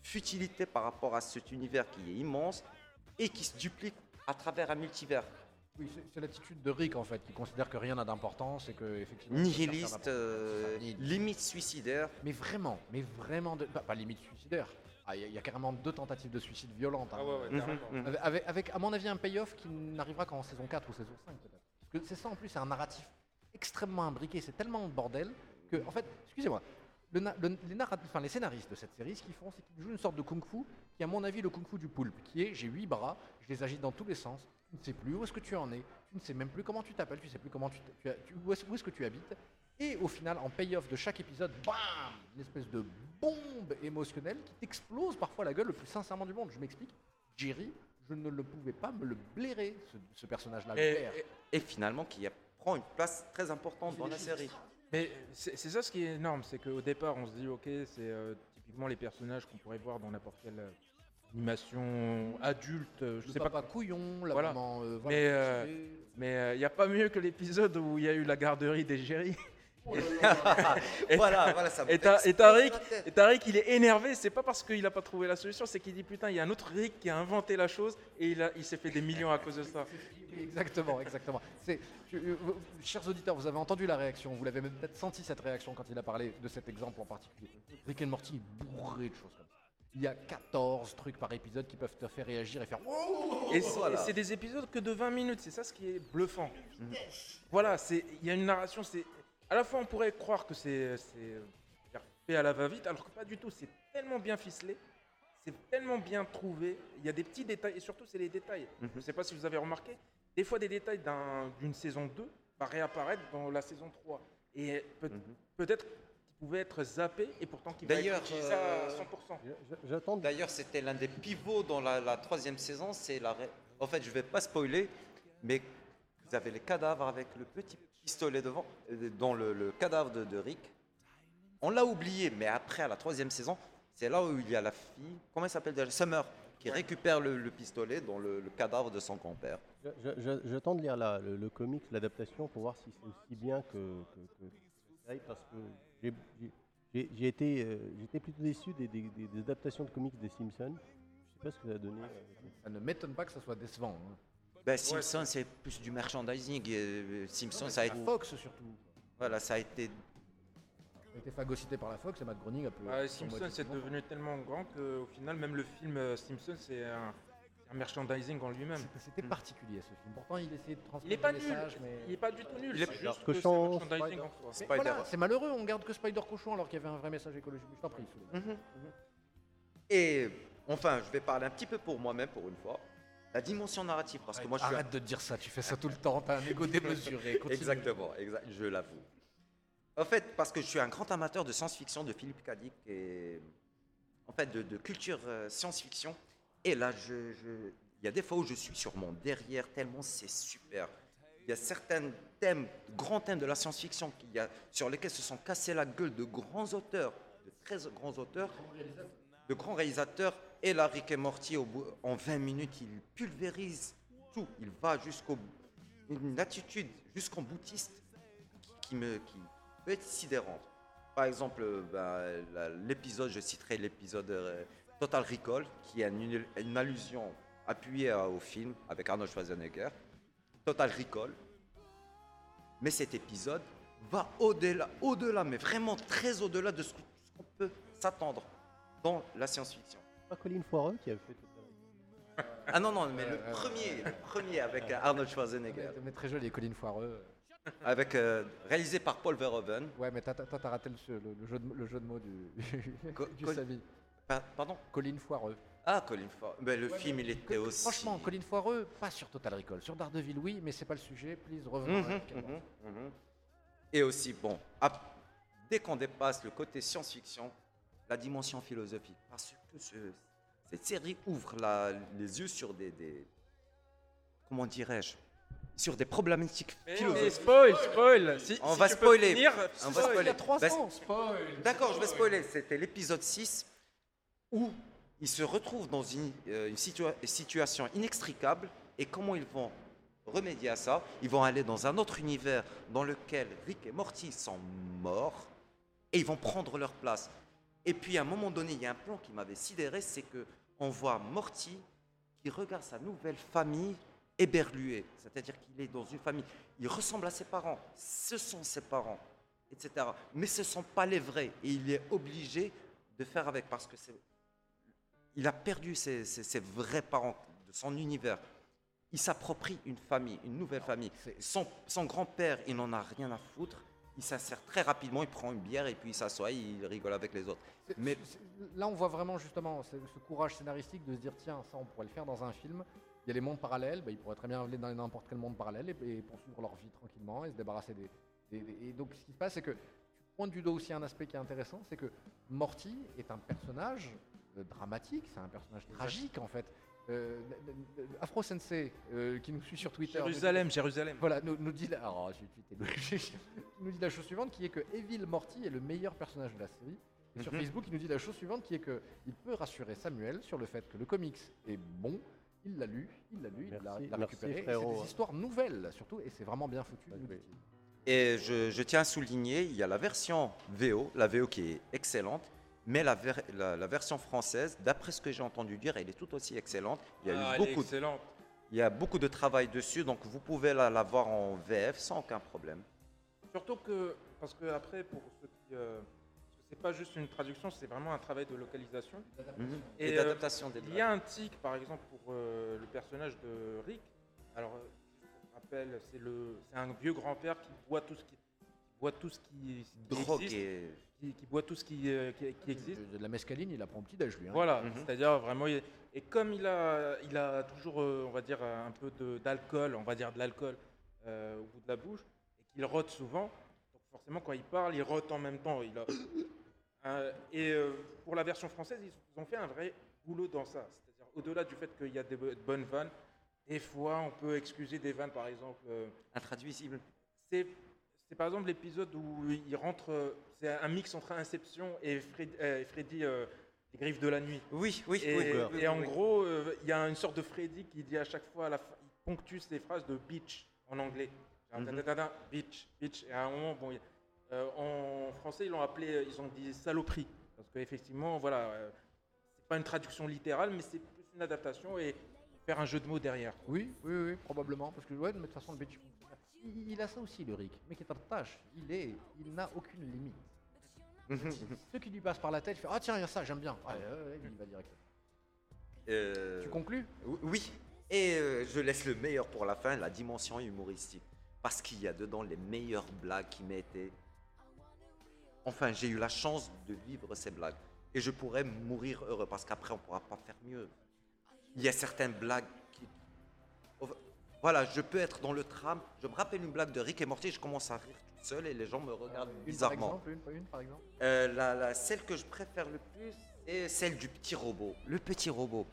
futilité par rapport à cet univers qui est immense et qui se duplique à travers un multivers. Oui, c'est l'attitude de Rick en fait, qui considère que rien n'a d'importance et que effectivement. Nihiliste, limite suicidaire. Mais vraiment, pas limite suicidaire. Il y a carrément 2 tentatives de suicide violentes. Hein. Avec, à mon avis, un payoff qui n'arrivera qu'en saison 4 ou saison 5 peut-être. Parce que c'est ça en plus, c'est un narratif extrêmement imbriqué, c'est tellement bordel que, en fait, excusez-moi, les scénaristes de cette série, ce qu'ils font, c'est qu'ils jouent une sorte de kung-fu qui, à mon avis, le kung-fu du poulpe, qui est j'ai 8 bras, je les agite dans tous les sens, tu ne sais plus où est-ce que tu en es, tu ne sais même plus comment tu t'appelles, tu ne sais plus comment où est-ce que tu habites. Et au final, en payoff de chaque épisode, bam, une espèce de bombe émotionnelle qui t'explose parfois la gueule le plus sincèrement du monde. Je m'explique, Jerry, je ne le pouvais pas me le blairer, ce personnage-là. Et finalement, qui prend une place très importante dans la série. Mais c'est ça ce qui est énorme, c'est qu'au départ, on se dit, ok, c'est typiquement les personnages qu'on pourrait voir dans n'importe quelle animation adulte. Je sais pas couillon, la maman... Mais il n'y a pas mieux que l'épisode où il y a eu la garderie des Jerry. Oh voilà, ça me fait. Et Tariq, il est énervé, c'est pas parce qu'il a pas trouvé la solution, c'est qu'il dit putain, il y a un autre Rick qui a inventé la chose et il s'est fait des millions à cause de ça. Exactement. Chers auditeurs, vous avez entendu la réaction, vous l'avez même peut-être senti cette réaction quand il a parlé de cet exemple en particulier. Rick and Morty est bourré de choses comme ça. Il y a 14 trucs par épisode qui peuvent te faire réagir et faire wow. Et c'est des épisodes que de 20 minutes, c'est ça ce qui est bluffant. Voilà, il y a une narration, c'est... À la fois, on pourrait croire que c'est fait à la va-vite, alors que pas du tout. C'est tellement bien ficelé, c'est tellement bien trouvé. Il y a des petits détails, et surtout, c'est les détails. Je ne sais pas si vous avez remarqué, des fois, des détails d'une saison 2 va réapparaître dans la saison 3. Et peut-être qu'ils pouvaient être zappés, et pourtant qu'ils vont être utilisés à 100%. D'ailleurs, c'était l'un des pivots dans la 3e saison. En fait, je ne vais pas spoiler, mais vous avez les cadavres avec le petit... pistolet devant, dans le cadavre de Rick. On l'a oublié, mais après, à la 3e saison, c'est là où il y a la fille, comment elle s'appelle déjà, Summer, qui récupère le pistolet dans le cadavre de son grand-père. J'attends de lire le comics, l'adaptation, pour voir si c'est aussi bien que parce que j'étais plutôt déçu des adaptations de comics des Simpsons. Je ne sais pas ce que ça a donné. Ça ne m'étonne pas que ça soit décevant. Hein. Simpson, c'est plus du merchandising. Simpson, ça a été. Fox surtout. Voilà, ça a été. Ça a été phagocyté par la Fox et Matt Groening a pu. Simpson, c'est devenu tellement grand qu'au final, même le film Simpson, c'est un merchandising en lui-même. C'était particulier ce film. Pourtant, il essayait de transmettre un message. Mais... Il n'est pas du tout nul. Il est juste cochon. C'est merchandising en soi. Voilà, c'est malheureux, on garde que Spider Cochon alors qu'il y avait un vrai message écologique. Je t'en prie. Et Enfin, je vais parler un petit peu pour moi-même pour une fois. La dimension narrative, parce que moi je arrête de dire ça, tu fais ça tout le temps, t'as un égo démesuré. Continue. Exactement, je l'avoue. En fait, parce que je suis un grand amateur de science-fiction, de Philip K. Dick et en fait de culture science-fiction. Et là, il y a des fois où je suis sur mon derrière tellement c'est super. Il y a certains thèmes, grands thèmes de la science-fiction sur lesquels se sont cassés la gueule de grands auteurs, de très grands auteurs, de grands réalisateurs. Et là, Rick et Morty, en 20 minutes, il pulvérise tout. Il va jusqu'au une attitude jusqu'en boutiste qui peut être sidérante. Par exemple, l'épisode, je citerai l'épisode Total Recall, qui est une allusion appuyée au film avec Arnold Schwarzenegger. Total Recall. Mais cet épisode va au-delà, mais vraiment très au-delà de ce qu'on peut s'attendre dans la science-fiction. Pas Colin Farrell qui a fait Total Recall. Ah non, mais le premier avec Arnold Schwarzenegger. Mais très joli, Colin Farrell. Avec réalisé par Paul Verhoeven. Ouais, mais t'as raté le jeu de mots du Samy. Pardon. Colin Farrell. Ah, Colin Farrell. Mais le film, il était aussi. Franchement, Colin Farrell, pas sur Total Recall. Sur Daredevil, oui, mais c'est pas le sujet. Please, revenons. Et aussi, bon, dès qu'on dépasse le côté science-fiction, la dimension philosophique, parce que cette série ouvre les yeux sur des comment dirais-je, sur des problématiques philosophiques. Mais spoil. On va spoiler. On va spoiler. Il y a 3 ans. Spoil. D'accord, je vais spoiler. C'était l'épisode 6 où ils se retrouvent dans une situation inextricable et comment ils vont remédier à ça. Ils vont aller dans un autre univers dans lequel Rick et Morty sont morts et ils vont prendre leur place. Et puis, à un moment donné, il y a un plan qui m'avait sidéré, c'est qu'on voit Morty qui regarde sa nouvelle famille éberluée. C'est-à-dire qu'il est dans une famille. Il ressemble à ses parents. Ce sont ses parents, etc. Mais ce ne sont pas les vrais. Et il est obligé de faire avec parce qu'il a perdu ses vrais parents de son univers. Il s'approprie une famille, une nouvelle famille. Son grand-père, il n'en a rien à foutre. Il s'insère très rapidement, il prend une bière et puis il s'assoit, il rigole avec les autres. Mais là, on voit vraiment justement ce courage scénaristique de se dire tiens, ça on pourrait le faire dans un film. Il y a les mondes parallèles, ils pourraient très bien aller dans n'importe quel monde parallèle et poursuivre leur vie tranquillement et se débarrasser des. Et donc ce qui se passe, c'est que tu pointes du dos aussi un aspect qui est intéressant, c'est que Morty est un personnage dramatique, c'est un personnage tragique en fait. Afro Sensei qui nous suit sur Twitter. Jérusalem. Voilà, nous dit la chose suivante, qui est que Evil Morty est le meilleur personnage de la série. Et sur Facebook, il nous dit la chose suivante, qui est que il peut rassurer Samuel sur le fait que le comics est bon. Il l'a lu, il l'a récupéré. Frérot, c'est des histoires nouvelles surtout, et c'est vraiment bien foutu. Oui. Et je tiens à souligner, il y a la version VO, la VO qui est excellente. Mais la version française, d'après ce que j'ai entendu dire, elle est tout aussi excellente. Il y a beaucoup de travail dessus, donc vous pouvez la voir en VF sans aucun problème. Surtout que, parce que après, pour ceux qui, c'est pas juste une traduction, c'est vraiment un travail de localisation et d'adaptation des blagues. Il y a un tic, par exemple, pour le personnage de Rick. Alors, je rappelle, c'est un vieux grand-père qui boit tout ce qui drogue existe. Qui boit tout ce qui existe. De la mescaline, il la prend petit-déj, lui. Hein. Voilà, c'est-à-dire vraiment... Et comme il a toujours, on va dire, un peu d'alcool, au bout de la bouche, et qu'il rote souvent, donc forcément, quand il parle, il rote en même temps. Pour la version française, ils ont fait un vrai boulot dans ça. C'est-à-dire, au-delà du fait qu'il y a de bonnes vannes, des fois, on peut excuser des vannes, par exemple... intraduisibles. C'est par exemple l'épisode où il rentre, c'est un mix entre Inception et Freddy, les griffes de la nuit. Oui. En gros, il y a une sorte de Freddy qui dit à chaque fois, il ponctue ses phrases de bitch en anglais. Bitch. Et à un moment, en français, ils ont dit saloperie. Parce qu'effectivement, c'est pas une traduction littérale, mais c'est plus une adaptation et faire un jeu de mots derrière. Oui, probablement. Parce que, mais de toute façon, le bitch. Il a ça aussi, le Rick. Mais qui est en tâche, il n'a aucune limite. Ceux qui lui passent par la tête, font « Ah tiens, il y a ça, j'aime bien. » Il va direct. Tu conclus ? Oui. Et je laisse le meilleur pour la fin, la dimension humoristique. Parce qu'il y a dedans les meilleures blagues qui m'étaient... Enfin, j'ai eu la chance de vivre ces blagues. et je pourrais mourir heureux parce qu'après on pourra pas faire mieux. Il y a certaines blagues qui... Voilà, je peux être dans le tram, je me rappelle une blague de Rick et Morty, je commence à rire toute seule et les gens me regardent bizarrement. Par exemple. Celle que je préfère le plus, c'est celle du petit robot. Le petit robot,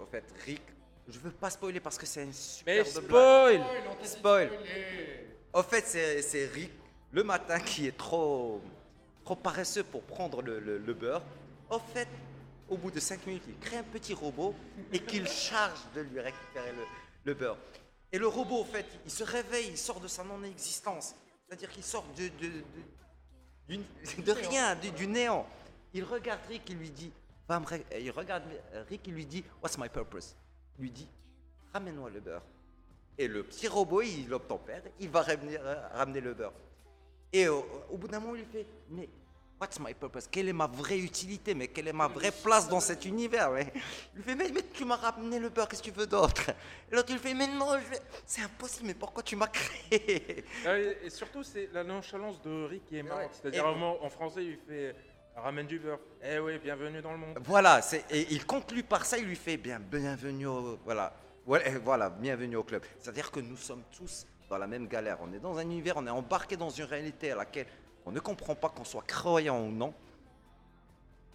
en fait, Rick, je veux pas spoiler parce que c'est une superbe blague. Mais spoil! En fait, c'est Rick, le matin, qui est trop paresseux pour prendre le beurre. En fait, au bout de 5 minutes, il crée un petit robot et qu'il charge de lui récupérer le beurre. Et le robot, en fait, il se réveille, il sort de sa non-existence. C'est-à-dire qu'il sort de rien, du néant. Il regarde Rick, il lui dit... What's my purpose? Il lui dit, ramène-moi le beurre. Et le petit robot, il obtempère, il va ramener le beurre. Et au bout d'un moment, il lui fait, mais... What's my purpose? Quelle est ma vraie utilité? Mais quelle est ma vraie place dans cet univers? Ouais. Il lui fait, mais tu m'as ramené le beurre, qu'est-ce que tu veux d'autre? Et l'autre, il fait, mais non, c'est impossible, mais pourquoi tu m'as créé? Et surtout, c'est la nonchalance de Rick qui est marrante. Ouais. C'est-à-dire, en français, il fait, ramène du beurre. Eh oui, bienvenue dans le monde. Voilà, et il conclut par ça, il lui fait, bienvenue au... Voilà, bienvenue au club. C'est-à-dire que nous sommes tous dans la même galère. On est dans un univers, on est embarqué dans une réalité à laquelle... On ne comprend pas qu'on soit croyant ou non,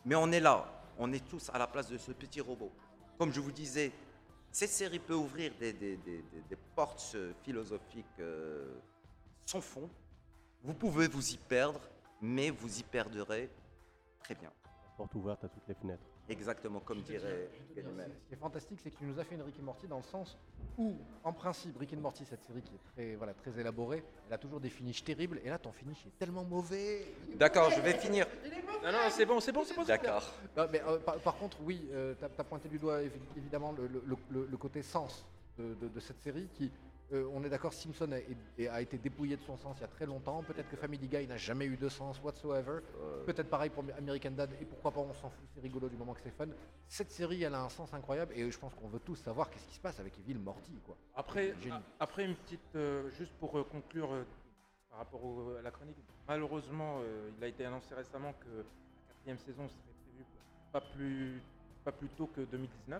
mais on est là, on est tous à la place de ce petit robot. Comme je vous disais, cette série peut ouvrir des portes philosophiques sans fond. Vous pouvez vous y perdre, mais vous y perdrez très bien. Porte ouverte à toutes les fenêtres. Exactement, comme dirait Ganyman. Ce qui est fantastique, c'est que tu nous as fait une Rick et Morty dans le sens où, en principe, Rick et Morty, cette série qui est très élaborée, elle a toujours des finishes terribles, et là, ton finish est tellement mauvais. D'accord, je vais finir. Non, c'est bon. D'accord. Non, mais, par contre, oui, t'as pointé du doigt, évidemment, le côté sens de cette série qui... on est d'accord, Simpson a été dépouillé de son sens il y a très longtemps. Peut-être que Family Guy n'a jamais eu de sens whatsoever. Peut-être pareil pour American Dad, et pourquoi pas, on s'en fout, c'est rigolo du moment que c'est fun. Cette série, elle a un sens incroyable et je pense qu'on veut tous savoir qu'est-ce qui se passe avec Evil Morty, quoi. Après une petite, juste pour conclure par rapport à la chronique, malheureusement, il a été annoncé récemment que la quatrième saison serait prévue pas plus tôt que 2019.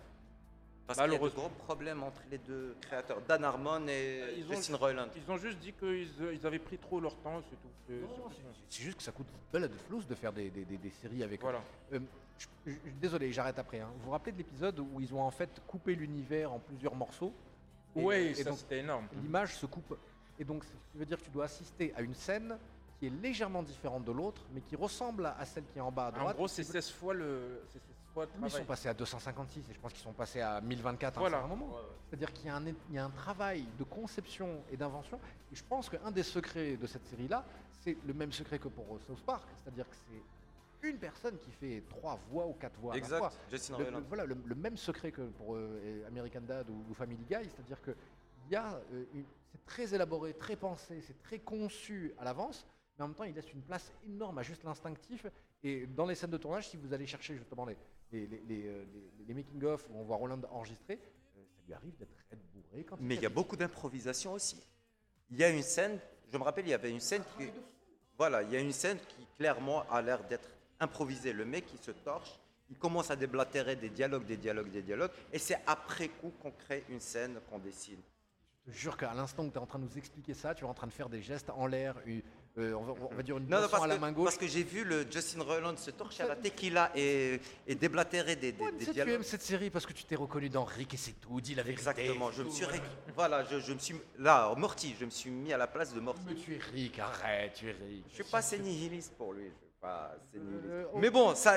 Parce qu'il y a de gros problèmes entre les deux créateurs, Dan Harmon et Justin Roiland. Ils ont juste dit qu'ils avaient pris trop leur temps, c'est tout. C'est juste que ça coûte une belle de flous de faire des séries avec eux. Désolé, j'arrête après. Hein. Vous vous rappelez de l'épisode où ils ont en fait coupé l'univers en plusieurs morceaux? Oui, ça donc, c'était énorme. L'image se coupe. Et donc, ça veut dire que tu dois assister à une scène qui est légèrement différente de l'autre, mais qui ressemble à celle qui est en bas à droite. En gros, c'est 16 fois le... Ils sont passés à 256 et je pense qu'ils sont passés à 1024 à un moment. C'est-à-dire qu'il y a un travail de conception et d'invention. Et je pense qu'un des secrets de cette série-là, c'est le même secret que pour South Park. C'est-à-dire que c'est une personne qui fait 3 voix ou 4 voix. Exact, à la fois. Justin Roiland. Voilà, le même secret que pour American Dad ou Family Guy. C'est-à-dire que c'est très élaboré, très pensé, c'est très conçu à l'avance. Mais en même temps, il laisse une place énorme à juste l'instinctif. Et dans les scènes de tournage, si vous allez chercher justement les making-of où on voit Roland enregistrer, ça lui arrive d'être bourré quand il... Mais il y a beaucoup d'improvisation aussi. Il y a une scène, je me rappelle, il y avait une scène qui... Voilà, il y a une scène qui clairement a l'air d'être improvisée. Le mec, il se torche, il commence à déblatérer des dialogues. Et c'est après coup qu'on crée une scène qu'on dessine. Je te jure qu'à l'instant où tu es en train de nous expliquer ça, tu es en train de faire des gestes en l'air... on va dire une notion à la main gauche. Parce que j'ai vu le Justin Roiland se torcher à la tequila et déblatérer des dialogues. Tu aimes cette série parce que tu t'es reconnu dans Rick et c'est tout, dis la vérité. Exactement, je me suis mis à la place de Morty. Mais tu es Rick, arrête, tu es Rick. Je ne suis pas nihiliste pour lui. Mais bon, ça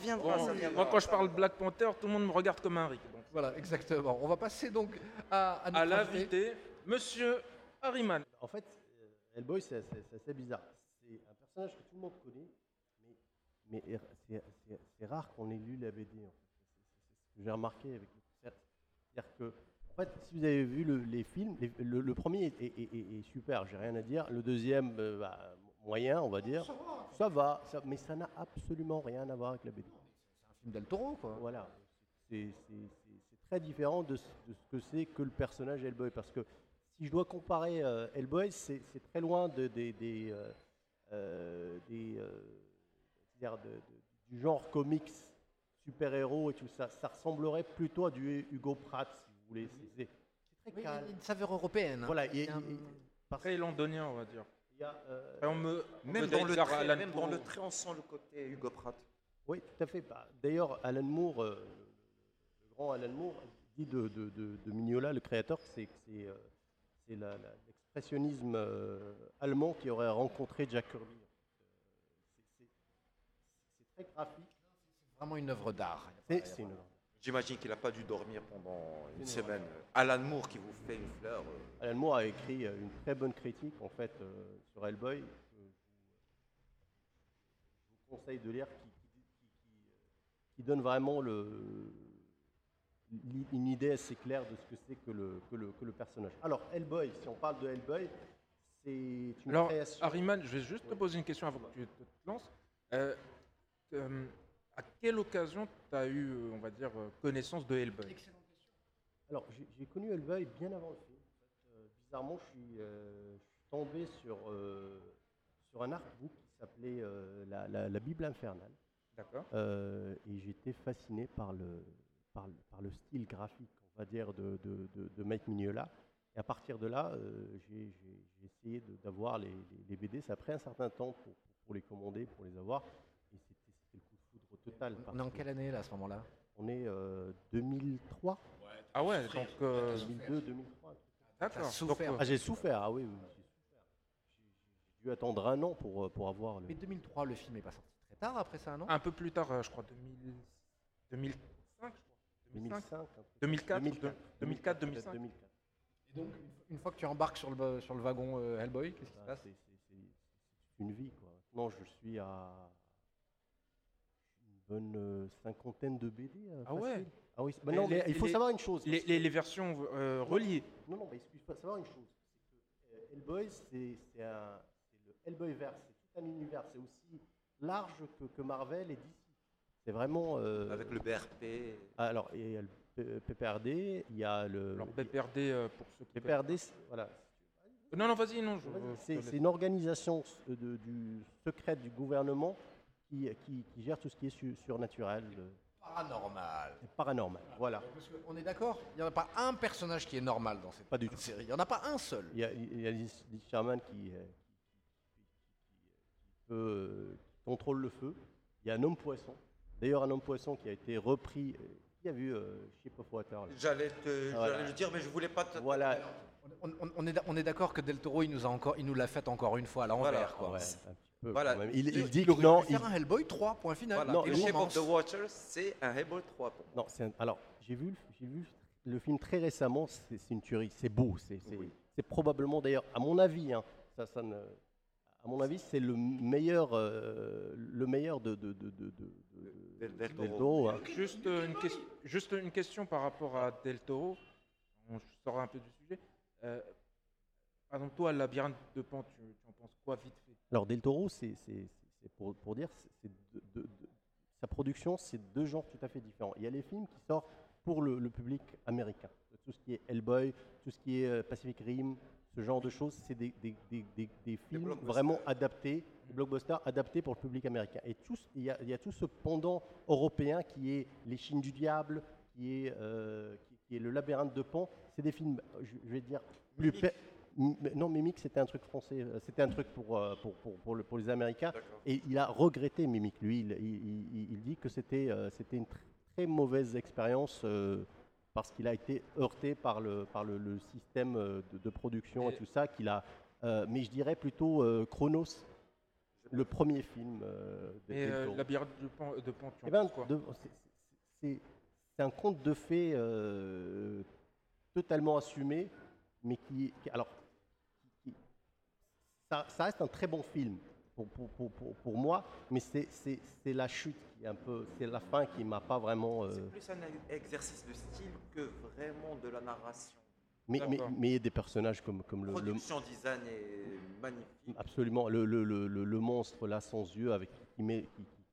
viendra. Moi, quand je parle Black Panther, tout le monde me regarde comme un Rick. Donc. Voilà, exactement. On va passer donc à l'invité, Monsieur Harriman. En fait, Hellboy, c'est assez bizarre. C'est un personnage que tout le monde connaît, mais c'est rare qu'on ait lu la BD. En fait. C'est ce que j'ai remarqué avec les concerts. C'est-à-dire que, en fait, si vous avez vu les films, le premier est super, j'ai rien à dire. Le deuxième, moyen, on va dire. Ça va, mais ça n'a absolument rien à voir avec la BD. C'est un film del Toro, quoi. Voilà. C'est très différent de ce que c'est que le personnage Hellboy, parce que si je dois comparer Hellboy, c'est très loin des c'est-à-dire du genre comics, super-héros et tout ça, ça ressemblerait plutôt à du Hugo Pratt, si vous voulez. C'est très calme. Il y a une saveur européenne. Voilà, très londonien, on va dire. Même dans le trait, on sent le côté Hugo Pratt. Oui, tout à fait. Bah, d'ailleurs, Alan Moore, le grand Alan Moore, dit de Mignola, le créateur, c'est l'expressionnisme allemand qui aurait rencontré Jack Kirby. C'est très graphique. C'est vraiment une œuvre d'art. C'est une œuvre. J'imagine qu'il n'a pas dû dormir pendant une semaine. Alan Moore qui vous fait une fleur. Alan Moore a écrit une très bonne critique en fait sur Hellboy. Je vous conseille de lire, qui donne vraiment une idée assez claire de ce que c'est que le personnage. Alors Hellboy, si on parle de Hellboy, c'est une création. Harriman, je vais juste te poser une question avant que tu te lances. À quelle occasion tu as eu, on va dire, connaissance de Hellboy? Excellente question. Alors, j'ai connu Hellboy bien avant le film. Bizarrement, je suis tombé sur un artbook qui s'appelait la Bible infernale. D'accord. Et j'étais fasciné par le style graphique, on va dire, de Mike Mignola. Et à partir de là, j'ai essayé d'avoir les BD. Ça a pris un certain temps pour les commander, pour les avoir. Et total. On est en quelle année là, à ce moment-là? On est 2003. Ouais, ah ouais, donc 2002, 2003. D'accord. Souffert. Ah, j'ai souffert. Ah oui, j'ai souffert. J'ai dû attendre un an pour avoir le. Mais 2003, le film est pas sorti très tard après ça, non? Un peu plus tard, je crois 2005, je crois. 2005. 2004, 2005. Et donc, une fois que tu embarques sur le wagon Hellboy, qu'est-ce qui se passe? C'est une vie, quoi. Non, je suis à une cinquantaine de BD. Ah facile. Ouais. Ah oui. Bah non, mais il faut savoir une chose. Les versions reliées. Non, mais il faut savoir une chose. C'est que Hellboy, c'est le Hellboyverse. C'est tout un univers. C'est aussi large que Marvel et DC. C'est vraiment. Avec le BRP. Alors, il y a le PPRD. Il y a le. Alors, PPRD pour ceux qui. PPRD, voilà. Non, vas-y, non. C'est une organisation du secrète du gouvernement. Qui gère tout ce qui est surnaturel. Paranormal, voilà. Parce qu'on est d'accord, il n'y en a pas un personnage qui est normal dans cette série. Il n'y en a pas un seul. Il y a Liz Sherman qui contrôle le feu. Il y a un homme poisson. D'ailleurs, un homme poisson qui a été repris. Qui a vu Ship of Water? J'allais le dire, mais je ne voulais pas... Voilà. On est d'accord que Del Toro, il nous l'a faite encore une fois à l'envers. Voilà. Voilà. Il dit que non. C'est un Hellboy 3, point final. Voilà. Non, et le Shape of the Water, c'est un Hellboy 3. Pour moi. Non, alors, j'ai vu le film très récemment, c'est une tuerie, c'est beau. C'est probablement, d'ailleurs, à mon avis, c'est le meilleur de Del Toro. Hein. Juste une question par rapport à Del Toro. On sort un peu du sujet. Par exemple, toi, Labyrinthe de Pan, tu en penses quoi vite fait? Alors, Del Toro, c'est pour dire, sa production, c'est deux genres tout à fait différents. Il y a les films qui sortent pour le public américain. Tout ce qui est Hellboy, tout ce qui est Pacific Rim, ce genre de choses, c'est des films vraiment adaptés, des blockbusters adaptés pour le public américain. Et il y a tout ce pendant européen qui est Les Chines du Diable, qui est Le Labyrinthe de Pan. C'est des films, je vais dire, plus... Non, Mimic, c'était un truc français, c'était un truc pour les Américains. D'accord. Et il a regretté Mimic, lui. Il dit que c'était une très mauvaise expérience parce qu'il a été heurté par le système de production et tout ça. Mais je dirais plutôt Chronos, le premier film. Labyrinthe de Pan, tu en penses quoi? C'est un conte de fées totalement assumé, mais ça reste un très bon film pour moi, mais c'est la chute qui est un peu, c'est la fin qui m'a pas vraiment. C'est plus un exercice de style que vraiment de la narration. Mais des personnages comme le production design est magnifique. Absolument, le monstre là sans yeux, qui met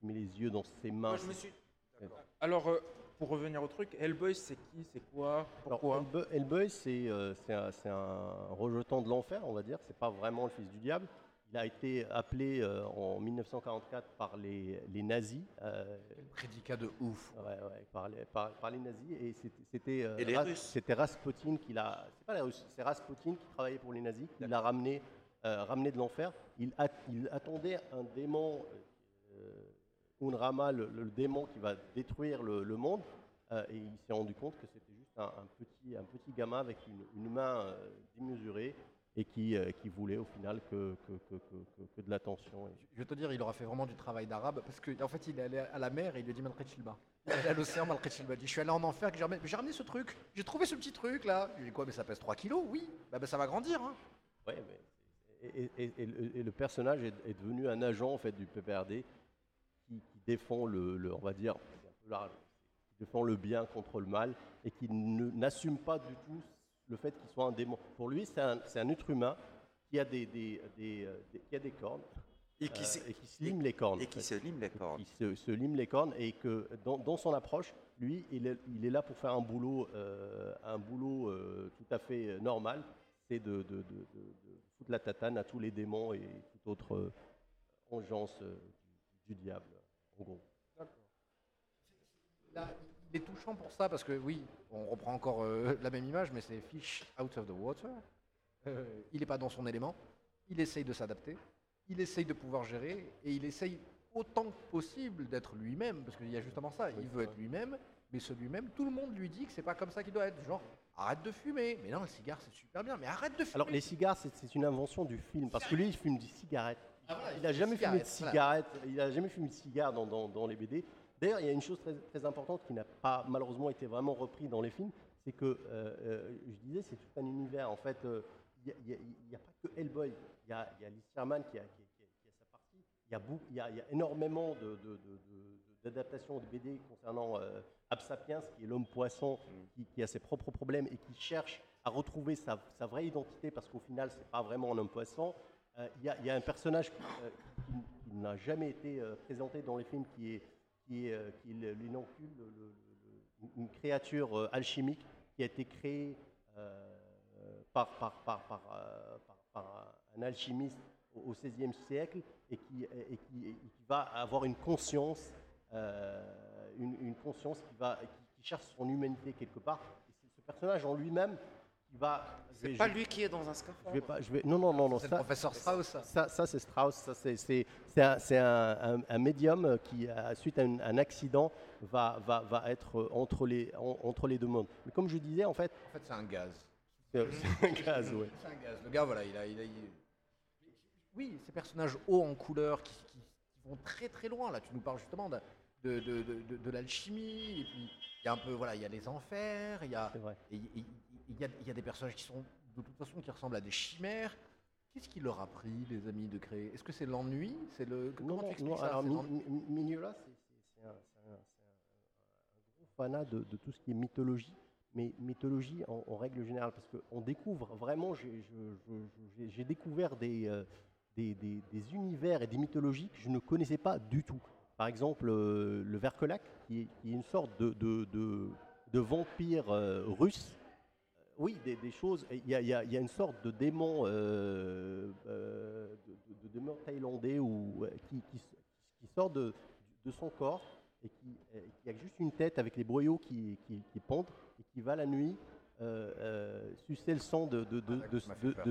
les yeux dans ses mains. Moi, je me suis. D'accord. Alors. Pour revenir au truc, Hellboy, c'est qui, c'est quoi, pourquoi? Alors, Hellboy, c'est un rejeton de l'enfer, on va dire. C'est pas vraiment le fils du diable. Il a été appelé en 1944 par les nazis. Quel prédicat de ouf. Ouais, par les nazis. Et c'était Rasputin qui l'a... C'est pas les Russes, c'est Rasputin qui travaillait pour les nazis, qui l'a ramené de l'enfer. Il attendait un démon, Unrama, le démon qui va détruire le monde. Et il s'est rendu compte que c'était juste un petit gamin avec une main démesurée. Et qui voulait au final que de l'attention. Je vais te dire, il aura fait vraiment du travail d'arabe, parce qu'en fait, il est allé à la mer et il lui a dit Malkhechilba. Il est allé à l'océan, Malkhechilba. Il dit, je suis allé en enfer, que j'ai ramené ce truc, j'ai trouvé ce petit truc là. Je lui ai dit, quoi, mais ça pèse 3 kilos, oui, bah, ça va grandir. Hein. Ouais, mais... Et le personnage est devenu un agent en fait, du PPRD qui défend le on va dire, c'est un peu large, qui défend le bien contre le mal et qui n'assume pas du tout le fait qu'il soit un démon. Pour lui, c'est un être humain qui a des cornes et qui se lime les cornes. Et que dans son approche, lui, il est là pour faire un boulot, tout à fait normal, c'est de foutre la tatane à tous les démons et toute autre engeance du diable, en gros. D'accord. Là, il est touchant pour ça, parce que oui, on reprend encore la même image, mais c'est Fish out of the water. Il n'est pas dans son élément, il essaye de s'adapter, il essaye de pouvoir gérer, et il essaye autant que possible d'être lui-même, parce qu'il y a justement ça, il veut être lui-même, mais ce lui-même, tout le monde lui dit que c'est pas comme ça qu'il doit être, genre arrête de fumer, mais non, le cigare c'est super bien, mais arrête de fumer. Alors les cigares, c'est une invention du film, parce que lui il fume des cigarettes, il n'a jamais fumé de cigarettes, il n'a jamais fumé de cigare dans les BD. D'ailleurs, il y a une chose très, très importante qui n'a pas malheureusement été vraiment reprise dans les films, c'est que, je disais, c'est tout un univers. En fait, il n'y a pas que Hellboy, il y a Alicia Vikander qui a sa partie. Il y a énormément d'adaptations de BD concernant Absapiens, qui est l'homme poisson, qui a ses propres problèmes et qui cherche à retrouver sa vraie identité, parce qu'au final, c'est pas vraiment un homme poisson. Il y a un personnage qui n'a jamais été présenté dans les films, qui est l'inoncule, une créature alchimique qui a été créée par un alchimiste au XVIe siècle et qui va avoir une conscience, qui cherche son humanité quelque part. Et c'est ce personnage en lui-même qui va... C'est pas lui qui est dans un scaphandre. Non, c'est le professeur Strauss. Ça c'est Strauss. C'est un médium qui, suite à un accident, va être entre les deux mondes. Mais comme je disais, en fait, c'est un gaz. C'est un gaz, oui. C'est un gaz. Le gars, voilà, il a... Oui, ces personnages hauts en couleur qui vont très très loin. Là, tu nous parles justement de l'alchimie. Et puis, il y a un peu, voilà, il y a les enfers. C'est vrai. Il y a des personnages qui sont, de toute façon, qui ressemblent à des chimères. Qu'est-ce qui leur a pris, les amis, de créer ? Est-ce que c'est l'ennui ? Comment tu expliques ça ? Mignola, c'est un gros fanat de tout ce qui est mythologie, mais mythologie en règle générale, parce qu'on découvre vraiment, j'ai découvert des univers et des mythologies que je ne connaissais pas du tout. Par exemple, le Vercolac, qui est une sorte de vampire russe. Oui, des choses. Il y a une sorte de démon, démon thaïlandais qui sort de son corps et qui a juste une tête avec les boyaux qui pendent et qui va la nuit sucer le sang de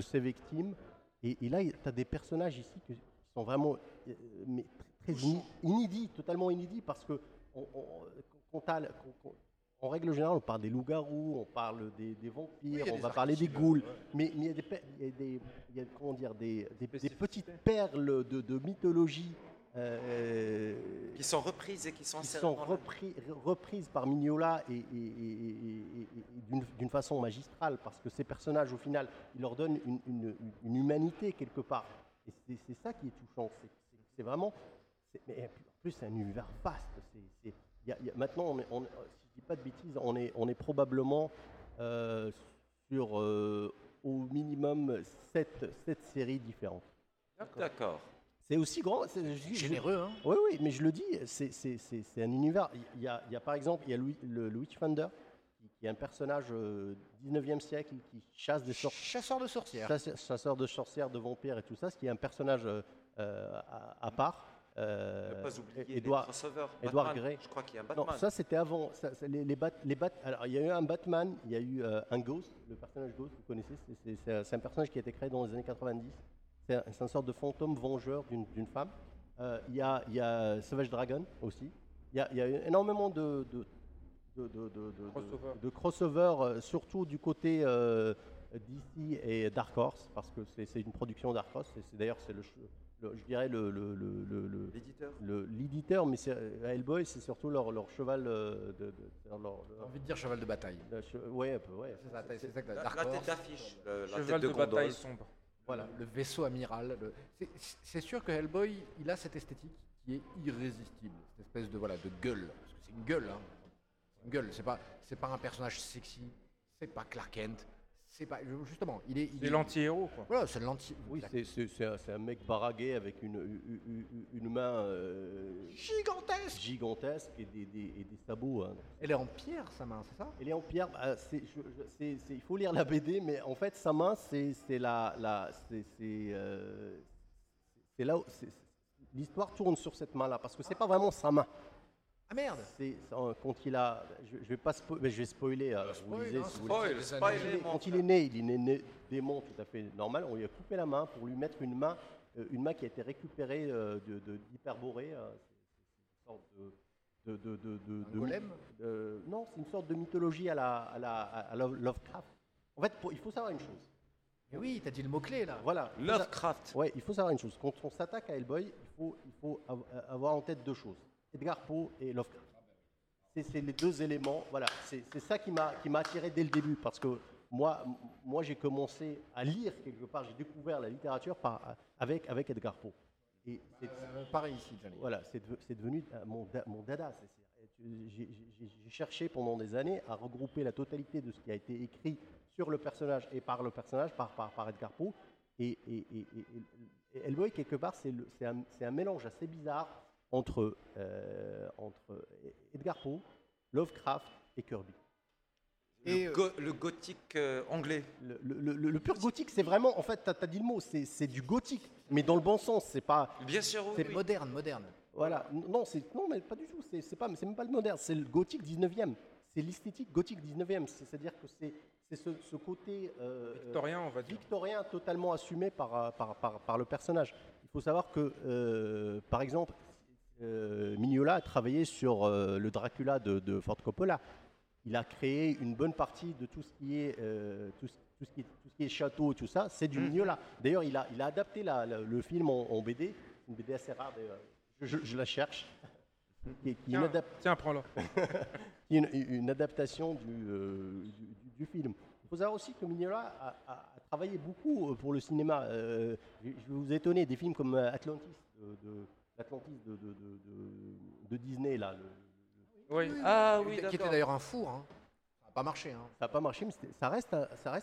ses victimes. Et là, tu as des personnages ici qui sont vraiment inédits, totalement inédits, parce que en règle générale, on parle des loups-garous, on parle des vampires, oui, on va parler des ghouls. Ouais. Mais il y a des petites perles de mythologie qui sont reprises et qui sont reprises par Mignola et d'une façon magistrale, parce que ces personnages, au final, ils leur donnent une humanité quelque part. Et c'est ça qui est touchant. C'est vraiment. Mais en plus, c'est un univers vaste. Maintenant, pas de bêtises, on est probablement sur au minimum 7 séries différentes. D'accord. C'est aussi grand, c'est généreux, hein. Oui, mais je le dis, c'est un univers. Il y a par exemple, il y a Lucky Luke Il y a un personnage 19e siècle qui chasse des sorcières. Chasseur de sorcières. Chasseur de sorcières, de vampires et tout ça, ce qui est un personnage à part. Pas oublier Edward Grey. Je crois qu'il y a un Batman. Non, ça c'était avant. Ça, alors, il y a eu un Batman, il y a eu un Ghost, le personnage Ghost, vous connaissez, c'est un personnage qui a été créé dans les années 90. C'est une sorte de fantôme vengeur d'une femme. Il y a Savage Dragon aussi. Il y a énormément de crossover, surtout du côté DC et Dark Horse, parce que c'est une production Dark Horse. D'ailleurs, c'est l'éditeur, mais Hellboy, c'est surtout leur cheval J'ai envie de dire cheval de bataille. Oui, un peu, ouais. C'est ça que la tête d'affiche. Cheval de bataille sombre. Voilà, le vaisseau amiral. C'est sûr que Hellboy, il a cette esthétique qui est irrésistible. Cette espèce de gueule. Parce que c'est une gueule, hein. Une gueule, c'est pas un personnage sexy, c'est pas Clark Kent, c'est pas... Justement, il est l'anti-héros, quoi. Voilà, c'est l'anti-héros. Oui, c'est un mec baragué avec une main... Gigantesque et des sabots. Hein. Elle est en pierre, sa main, c'est ça ? Elle est en pierre, il faut lire la BD, mais en fait, sa main, c'est là où... L'histoire tourne sur cette main-là, parce que c'est pas vraiment sa main. Ah merde! Quand il a. Je vais spoiler. Quand il est né, démon tout à fait normal. On lui a coupé la main pour lui mettre une main qui a été récupérée d'Hyperborée. C'est une sorte de golem? Non, c'est une sorte de mythologie à la Lovecraft. En fait, il faut savoir une chose. Oui, t'as dit le mot-clé là. Voilà. Lovecraft. Oui, il faut savoir une chose. Quand on s'attaque à Hellboy, il faut avoir en tête deux choses. Edgar Poe et Lovecraft. C'est les deux éléments. Voilà, c'est ça qui m'a attiré dès le début, parce que moi j'ai commencé à lire quelque part, j'ai découvert la littérature avec Edgar Poe. Et pareil ici, Johnny. Voilà, c'est devenu mon dada. J'ai cherché pendant des années à regrouper la totalité de ce qui a été écrit sur le personnage et par le personnage, par Edgar Poe. Et Hellboy, quelque part, c'est un mélange assez bizarre entre Edgar Poe, Lovecraft et Kirby. Le gothique anglais. Le pur gothique, c'est vraiment, en fait, t'as dit le mot, c'est du gothique, mais dans le bon sens, c'est pas... Bien sûr, oui. C'est moderne. Voilà, non, mais pas du tout, c'est même pas le moderne, c'est le gothique 19e. C'est l'esthétique gothique 19e, c'est-à-dire que c'est ce côté... victorien, on va dire. Victorien totalement assumé par le personnage. Il faut savoir que, par exemple... Mignola a travaillé sur le Dracula de Ford Coppola. Il a créé une bonne partie de tout ce qui est château et tout ça, c'est du Mignola. D'ailleurs, il a adapté le film en BD, une BD assez rare. Je la cherche. Tiens, prends-la. une adaptation du film. Il faut savoir aussi que Mignola a travaillé beaucoup pour le cinéma. Je vais vous étonner, des films comme Atlantis de Disney, là. Oui. Ah oui, d'accord. Qui était d'ailleurs un four, hein. Ça n'a pas marché, hein. Ça n'a pas marché, mais ça reste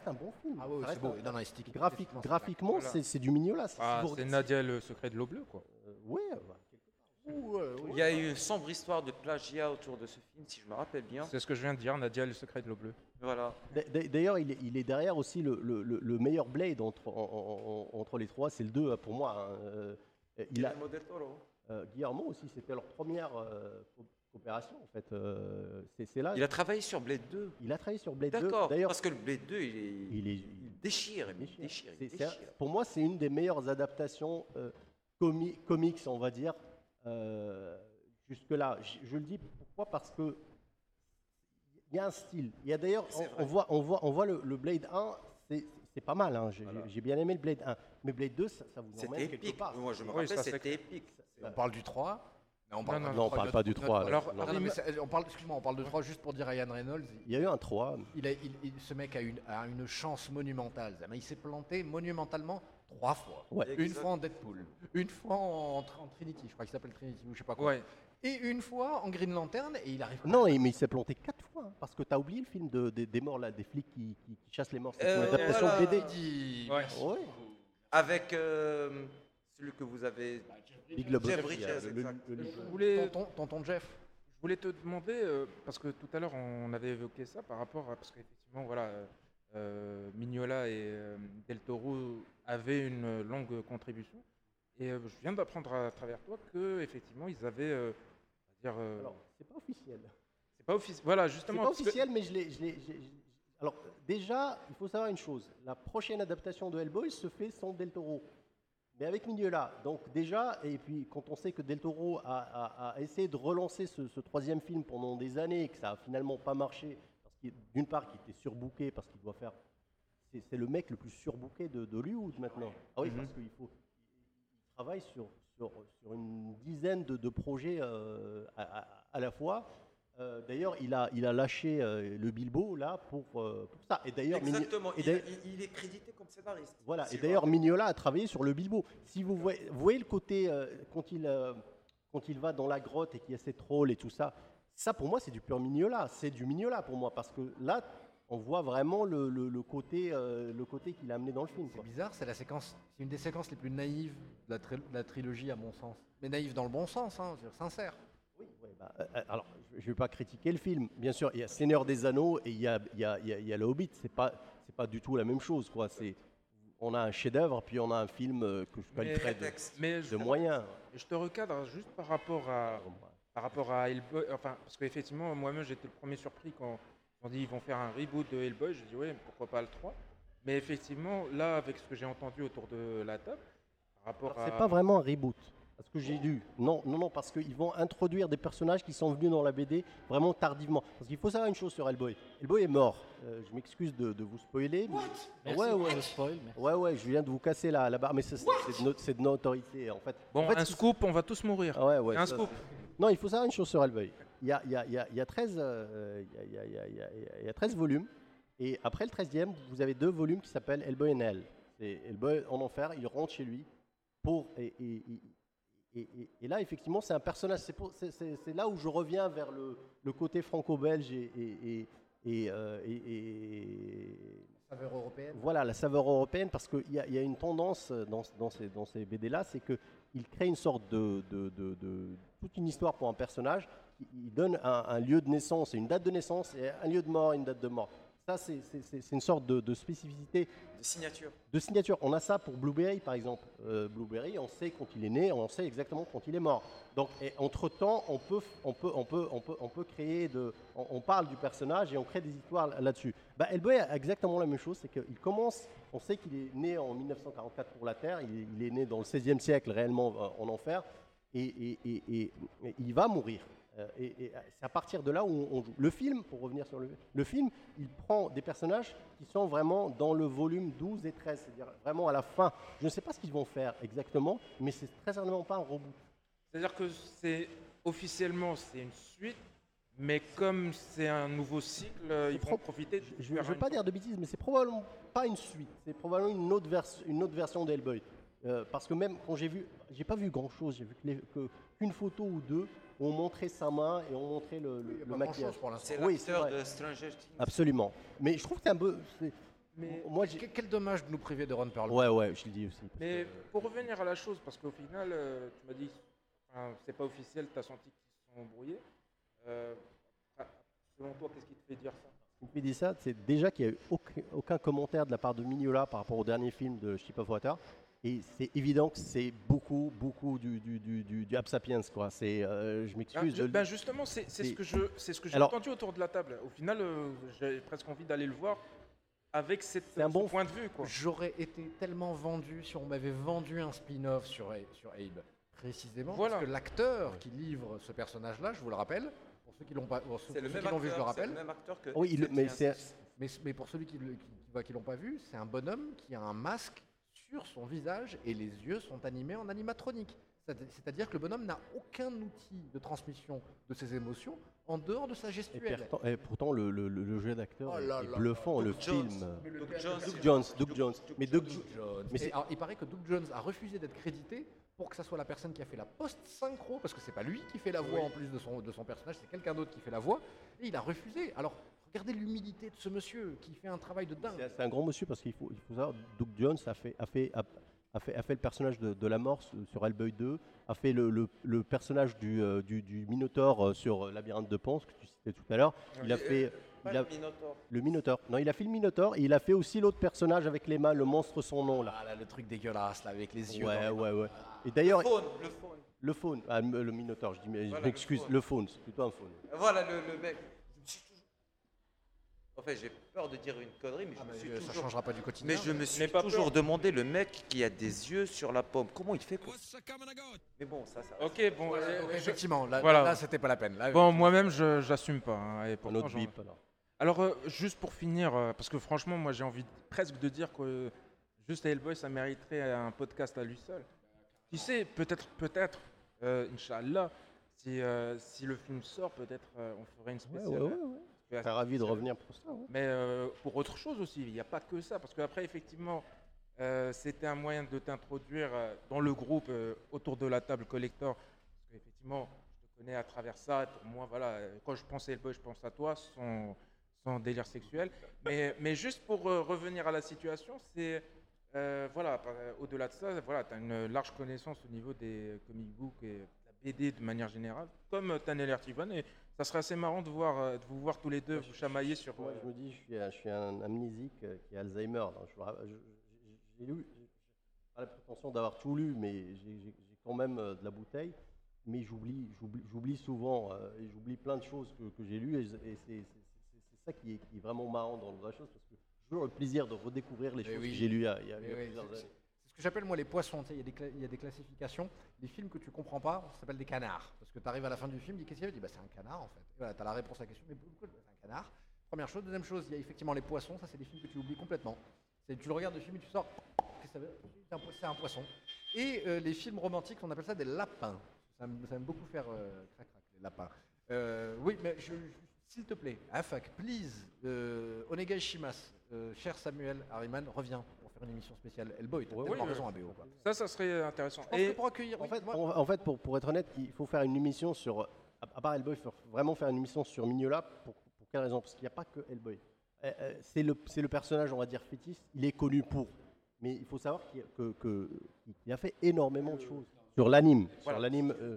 un bon film. Ah oui, c'est beau. Dans l'esthétique. Graphiquement, c'est du Mignola. C'est Nadia, le secret de l'eau bleue, quoi. Oui. Il y a eu une sombre histoire de plagiat autour de ce film, si je me rappelle bien. C'est ce que je viens de dire, Nadia, le secret de l'eau bleue. Voilà. D'ailleurs, il est derrière aussi le meilleur Blade entre les trois. C'est le 2, pour moi, hein. Guillermo del Toro. Guillermo aussi, c'était leur première coopération, en fait. C'est là. Il a travaillé sur Blade 2. D'accord, d'ailleurs, parce que le Blade 2, il déchire. Pour moi, c'est une des meilleures adaptations comics, on va dire, jusque-là. Je le dis, pourquoi ? Parce que il y a un style. Il y a d'ailleurs, on voit le Blade 1, c'est pas mal, hein. J'ai bien aimé le Blade 1. Mais Blade 2, ça vous emmène quelque part. Moi, je me rappelle, c'était épique. On parle du 3. Non, on parle pas du 3. Excuse-moi, on parle de 3 juste pour dire à Ryan Reynolds. Il y a eu un 3. Ce mec a une chance monumentale. Il s'est planté monumentalement 3 fois. Ouais. Une fois en Deadpool, une fois en Trinity, je crois qu'il s'appelle Trinity ou je sais pas quoi. Ouais. Et une fois en Green Lantern, et il arrive. Non, mais il s'est planté 4 fois, hein, parce que t'as oublié le film des morts là, des flics qui chassent les morts. C'est une adaptation de BD. Ouais. Avec celui que vous avez. Big Jeff Bridges. Tonton Jeff. Je voulais te demander, parce que tout à l'heure on avait évoqué ça par rapport à. Parce qu'effectivement, voilà, Mignola et Del Toro avaient une longue contribution. Et je viens d'apprendre à travers toi qu'effectivement ils avaient. Alors, c'est pas officiel. C'est pas officiel, voilà, justement. C'est pas officiel, mais Alors, déjà, il faut savoir une chose, la prochaine adaptation de Hellboy se fait sans Del Toro. Mais avec Mignola, donc déjà, et puis quand on sait que Del Toro a essayé de relancer ce troisième film pendant des années et que ça a finalement pas marché, parce qu'il, d'une part, qu'il était surbooké parce qu'il doit faire... C'est le mec le plus surbooké d'Hollywood maintenant. Ah oui, parce qu'il faut... Il travaille sur une dizaine de projets à la fois. D'ailleurs, il a lâché le Bilbo là pour ça. Et d'ailleurs, exactement. Il est crédité comme scénariste. Voilà. Et d'ailleurs, Mignola a travaillé sur le Bilbo. Si vous voyez le côté quand il va dans la grotte et qu'il y a ces trolls et tout ça, ça pour moi c'est du pur Mignola. C'est du Mignola pour moi parce que là, on voit vraiment le côté qu'il a amené dans le film. C'est quoi. Bizarre. C'est une des séquences les plus naïves de la trilogie à mon sens. Mais naïve dans le bon sens, hein, c'est-à-dire sincère. Oui, ouais, alors je ne vais pas critiquer le film. Bien sûr, il y a Seigneur des Anneaux et il y a Le Hobbit. C'est pas du tout la même chose, quoi. On a un chef-d'œuvre, puis on a un film que je qualifierais de moyen. Je te recadre juste par rapport à Hellboy. Enfin, parce qu'effectivement, moi-même, j'étais le premier surpris quand on dit qu'ils vont faire un reboot de Hellboy. J'ai dit, oui, pourquoi pas le 3 ? Mais effectivement, là, avec ce que j'ai entendu autour de la table, par rapport alors, à... C'est pas vraiment un reboot. Parce que j'ai lu. Non, parce qu'ils vont introduire des personnages qui sont venus dans la BD vraiment tardivement. Parce qu'il faut savoir une chose sur Hellboy. Hellboy est mort. Je m'excuse de vous spoiler. What mais... Merci, ouais, spoil, merci. Ouais, je viens de vous casser la barre, mais c'est de notre autorité, en fait. Bon, en fait, scoop, on va tous mourir. Ouais, un scoop. Non, il faut savoir une chose sur Hellboy. Il y a 13 volumes, et après le 13e, vous avez 2 volumes qui s'appellent Hellboy and Hell. C'est Hellboy en enfer, il rentre chez lui pour... Et là, effectivement, c'est un personnage. C'est là où je reviens vers le côté franco-belge et la saveur européenne. Voilà, la saveur européenne, parce qu'il y a une tendance dans ces BD-là, c'est qu'ils créent une sorte de toute une histoire pour un personnage. Ils donnent un lieu de naissance et une date de naissance, et un lieu de mort et une date de mort. Ça, c'est une sorte de spécificité. De signature. On a ça pour Blueberry, par exemple. Blueberry, on sait quand il est né, on sait exactement quand il est mort. Donc, entre-temps, on peut créer on parle du personnage et on crée des histoires là-dessus. Bah, Hellboy a exactement la même chose, c'est qu'il commence... On sait qu'il est né en 1944 pour la Terre, il est né dans le 16e siècle, réellement, en enfer, et il va mourir. Et c'est à partir de là où on joue. Le film, pour revenir sur le film, il prend des personnages qui sont vraiment dans le volume 12 et 13, c'est-à-dire vraiment à la fin. Je ne sais pas ce qu'ils vont faire exactement, mais c'est très certainement pas un reboot. C'est-à-dire que officiellement c'est une suite, mais comme c'est un nouveau cycle, ils vont profiter. Je ne veux pas dire de bêtises, mais c'est probablement pas une suite, c'est probablement une autre version d'Hellboy. Parce que même quand j'ai pas vu grand-chose, j'ai vu qu'une photo ou deux. On montrait sa main et on montrait le maquillage. C'est l'acteur de Stranger Things. Absolument. Mais je trouve que c'est un peu... Quel dommage de nous priver de Ron Perlman. Ouais, je le dis aussi. Mais pour revenir à la chose, parce qu'au final, tu m'as dit, c'est pas officiel, tu as senti qu'ils se sont embrouillés. Selon toi, qu'est-ce qui te fait dire ça ? Ce qui me dit ça, c'est déjà qu'il n'y a eu aucun commentaire de la part de Mignola par rapport au dernier film de Shape of Water. Et c'est évident que c'est beaucoup du Ab Sapiens, quoi. Je m'excuse. Justement, c'est ce que j'ai entendu autour de la table. Au final, j'ai presque envie d'aller le voir avec ce point de vue, quoi. J'aurais été tellement vendu si on m'avait vendu un spin-off sur Abe, précisément, voilà. Parce que l'acteur qui livre ce personnage-là, je vous le rappelle, pour ceux qui l'ont pas, vu, je le rappelle. C'est le même acteur que. Oui, mais pour celui qui l'ont pas vu, c'est un bonhomme qui a un masque. Sur son visage et les yeux sont animés en animatronique. C'est-à-dire que le bonhomme n'a aucun outil de transmission de ses émotions en dehors de sa gestuelle. Et pourtant, le jeu d'acteur est bluffant, le film. Doug Jones. Il paraît que Doug Jones a refusé d'être crédité pour que ça soit la personne qui a fait la post-synchro, parce que c'est pas lui qui fait la voix en plus de son personnage, c'est quelqu'un d'autre qui fait la voix, et il a refusé. Alors, regardez l'humilité de ce monsieur qui fait un travail de dingue. C'est un grand monsieur parce qu'il faut savoir, Doug Jones a fait, a fait, a, a fait le personnage de la mort sur Hellboy 2, a fait le personnage du Minotaure sur Labyrinthe de Pan, que tu citais tout à l'heure. Il a fait le Minotaure. Non, il a fait le Minotaure et il a fait aussi l'autre personnage avec les mains, le monstre sans nom là. Ah là, le truc dégueulasse là avec les yeux. Ouais. Et d'ailleurs le faune. Ah, le Minotaure, je m'excuse, le faune, c'est plutôt un faune. Voilà le mec. En fait, j'ai peur de dire une connerie, mais ça changera pas du quotidien. Mais je me suis toujours demandé, le mec qui a des yeux sur la pomme, comment il fait quoi ? Mais bon, ça. Ok, bon. Effectivement, là, c'était pas la peine. Là, bon, moi-même, j'assume pas. Hein, et pourtant, autre bip, alors, juste pour finir, parce que franchement, moi, j'ai envie presque de dire que juste Hellboy, ça mériterait un podcast à lui seul. Qui sait, peut-être, Inch'Allah, si le film sort, peut-être, on ferait une spéciale. Ouais. Je suis ravi de revenir pour ça. Ouais. Mais pour autre chose aussi, il n'y a pas que ça. Parce qu'après, effectivement, c'était un moyen de t'introduire dans le groupe autour de la table collector. Parce qu'effectivement, je te connais à travers ça. Pour moi, voilà, quand je pense à Hellboy, je pense à toi, sans délire sexuel. Mais juste pour revenir à la situation, c'est. Voilà, au-delà de ça, voilà, tu as une large connaissance au niveau des comic books et la BD de manière générale, comme Tanel Ertivan. Et ça serait assez marrant de vous voir tous les deux vous chamailler sur... Moi, je me dis, je suis un amnésique qui a Alzheimer. J'ai lu, j'ai pas la prétention d'avoir tout lu, mais j'ai quand même de la bouteille. Mais j'oublie souvent, et j'oublie plein de choses que j'ai lues. Et c'est ça qui est vraiment marrant dans la chose, parce que j'ai toujours le plaisir de redécouvrir les choses que j'ai lues il y a plusieurs années. Ce que j'appelle moi les poissons, il y a des classifications, des films que tu comprends pas, ça s'appelle des canards. Parce que tu arrives à la fin du film, tu dis qu'est-ce qu'il y a ? Tu dis c'est un canard en fait. Voilà, tu as la réponse à la question, mais pourquoi c'est un canard ? Première chose, deuxième chose, il y a effectivement les poissons, ça c'est des films que tu oublies complètement. Tu le regardes le film et tu sors, c'est un poisson. Et les films romantiques, on appelle ça des lapins. Ça aime beaucoup faire crac-crac, les lapins. Oui, mais s'il te plaît, Afak, please, Onegai Shimas, cher Samuel Harriman, reviens. Une émission spéciale Hellboy, t'as tellement raison à BO. Ça serait intéressant. Je pense que pour accueillir... En fait, pour être honnête, il faut faire une émission sur... À part Hellboy, il faut vraiment faire une émission sur Mignola. Pour quelle raison ? Parce qu'il n'y a pas que Hellboy. C'est le personnage, on va dire, fétiche. Il est connu pour. Mais il faut savoir qu'il a fait énormément de choses. Sur l'anime. Voilà.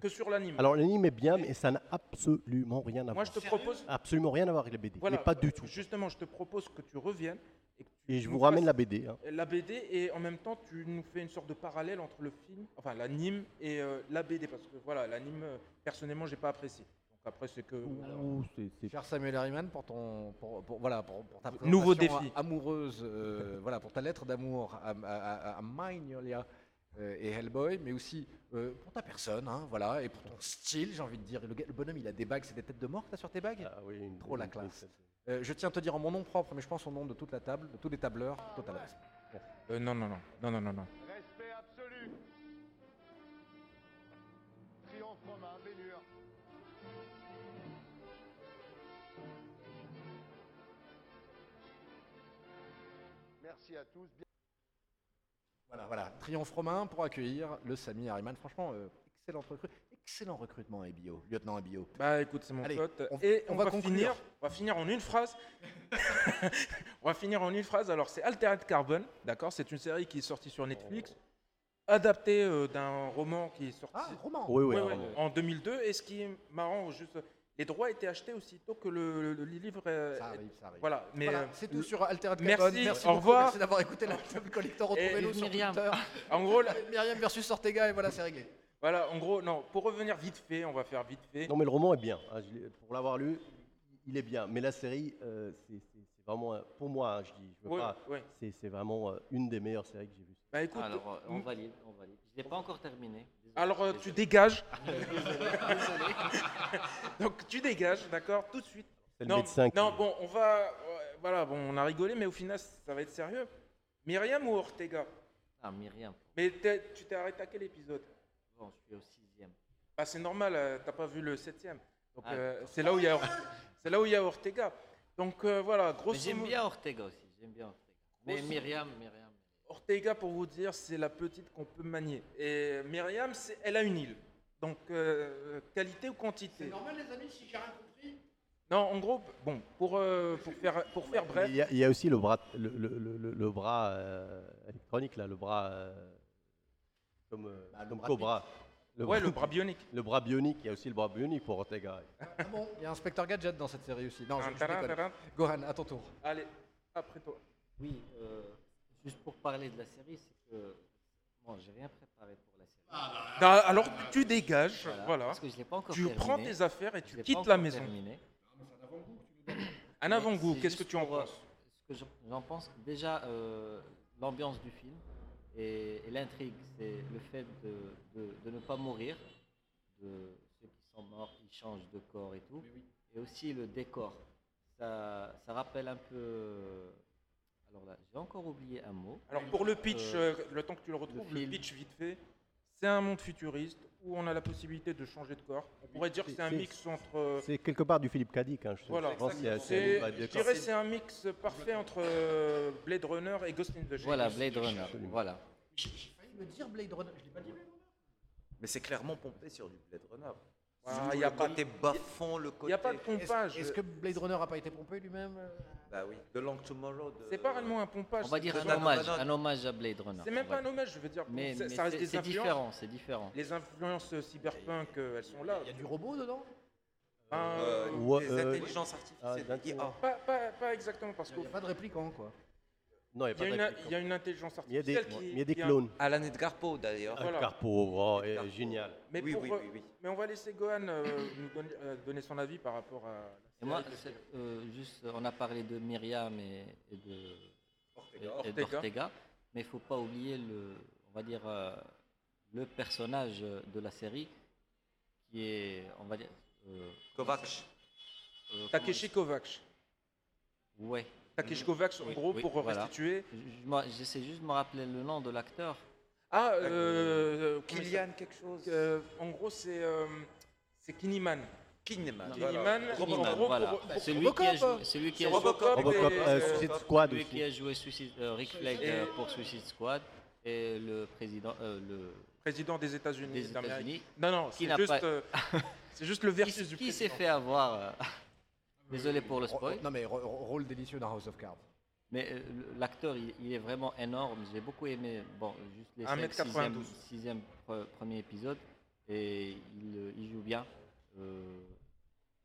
Sur l'anime. Alors l'anime est bien, mais ça n'a absolument rien à voir. Moi, je te propose... Absolument rien à voir avec les BD. Voilà. Mais pas du tout. Justement, je te propose que tu reviennes. Et je vous ramène la BD. Hein. La BD, et en même temps, tu nous fais une sorte de parallèle entre le film, enfin l'anime et la BD, parce que voilà, l'anime, personnellement, j'ai pas apprécié. Donc après, c'est que. Cher Samuel Harriman, pour ta présentation nouveau défi. Amoureuse, voilà, pour ta lettre d'amour à Mignola et Hellboy, mais aussi pour ta personne, hein, voilà, et pour ton style, j'ai envie de dire. Le bonhomme, il a des bagues, c'est des têtes de mort que t'as sur tes bagues ? Ah oui, trop la classe. Je tiens à te dire en mon nom propre, mais je pense au nom de toute la table, de tous les tableurs, Total Respect. Non. Respect absolu. Triomphe romain, bénure. Merci à tous. Voilà. Triomphe romain pour accueillir le Sami Harriman. Franchement, excellent recrutement à Ebio, lieutenant à Ebio. Bah écoute, c'est mon pote. Et on va finir en une phrase. Alors c'est Altered Carbon, d'accord ? C'est une série qui est sortie sur Netflix, adaptée d'un roman qui est sorti en 2002. Et ce qui est marrant, juste, les droits étaient achetés aussitôt que le livre. Ça arrive. Voilà, c'est tout sur Altered Carbon. Merci, au revoir. Merci d'avoir écouté la table collector. Retrouvez-nous sur Twitter. En gros, Myriam versus Ortega, et voilà, c'est réglé. Voilà, en gros, non, pour revenir vite fait, on va faire vite fait. Non, mais le roman est bien. Hein, pour l'avoir lu, il est bien. Mais la série, c'est vraiment, pour moi, hein, c'est vraiment une des meilleures séries que j'ai vues. Bah, écoute, alors, on valide. Je ne l'ai pas encore terminé. Désolé. Alors, tu dégages. Désolé. Donc, tu dégages, d'accord, tout de suite. C'est le médecin. Non, bon, on va... Voilà, bon, on a rigolé, mais au final, ça va être sérieux. Myriam ou Ortega ? Ah, Myriam. Mais tu t'es arrêté à quel épisode ? Bon, je suis au 6e. Bah, c'est normal, t'as pas vu le 7e. Donc, c'est là où il y a Ortega. Donc voilà, grosso modo. J'aime bien Ortega aussi. Mais Myriam. Ortega, pour vous dire, c'est la petite qu'on peut manier. Et Myriam, elle a une île. Donc qualité ou quantité. C'est normal, les amis, si j'ai rien compris. Non, en gros, bon, pour faire bref. Il y a aussi le bras électronique là, le bras. comme Cobra. Le bras bionique. Le bras bionique, il y a aussi le bras bionique pour Ortega. Ah bon, il y a Inspecteur Gadget dans cette série aussi. Non, je Gohan, à ton tour. Allez, après toi. Oui, juste pour parler de la série, c'est que moi, bon, j'ai rien préparé pour la série. Alors tu dégages, voilà. Parce que je l'ai pas encore terminé. Prends tes affaires et tu quittes la maison. Un avant-goût, qu'est-ce que tu en penses? Ce que j'en pense, déjà, l'ambiance du film et l'intrigue, c'est le fait de ne pas mourir, de ceux qui sont morts, ils changent de corps et tout, et aussi le décor. Ça rappelle un peu... Alors là, j'ai encore oublié un mot. Alors pour le pitch, le temps que tu le retrouves, le pitch vite fait, c'est un monde futuriste où on a la possibilité de changer de corps. On pourrait dire que c'est un mix entre... C'est quelque part du Philip K. Dick. Hein, voilà, je dirais que c'est un mix parfait entre Blade Runner et Ghost in the Shell. Voilà, Blade Runner. Voilà. J'ai failli me dire Blade Runner, je ne l'ai pas dit Blade Runner. Mais c'est clairement pompé sur du Blade Runner. Il n'y a pas des bas-fonds, le côté... Il n'y a pas de pompage. Est-ce que Blade Runner n'a pas été pompé lui-même? Bah oui, The Long Tomorrow. C'est pas réellement un pompage. On va dire un hommage à Blade Runner. C'est même pas un hommage, je veux dire. Mais ça reste des influences. C'est différent. Les influences cyberpunk, elles sont là. Il y a du robot dedans? Des intelligences artificielles. Pas exactement, parce qu'il n'y a pas de répliquant, quoi. Non, il y a une intelligence artificielle. Il y a des clones. Alan Edgar Poe, d'ailleurs. Voilà. Edgar Poe, génial. Mais oui. Mais on va laisser Gohan nous donner son avis par rapport à... Et moi, juste, on a parlé de Myriam et d'Ortega, mais il ne faut pas oublier le personnage de la série qui est, on va dire... Kovacs. Takeshi Kovacs. Ouais. Takeshi Kovacs, en gros, pour restituer. Moi, j'essaie juste de me rappeler le nom de l'acteur. Kylian quelque chose. En gros, c'est Kinnaman. Kinnaman, c'est lui qui a joué Suicide Squad. Lui qui a joué Rick Flag pour Suicide Squad et le président des États-Unis. Non, c'est juste le versus du président. Qui s'est fait avoir. Désolé pour le spoil. Non mais rôle délicieux dans House of Cards. Mais l'acteur, il est vraiment énorme. J'ai beaucoup aimé. Bon, juste les 6e premier épisode et il joue bien.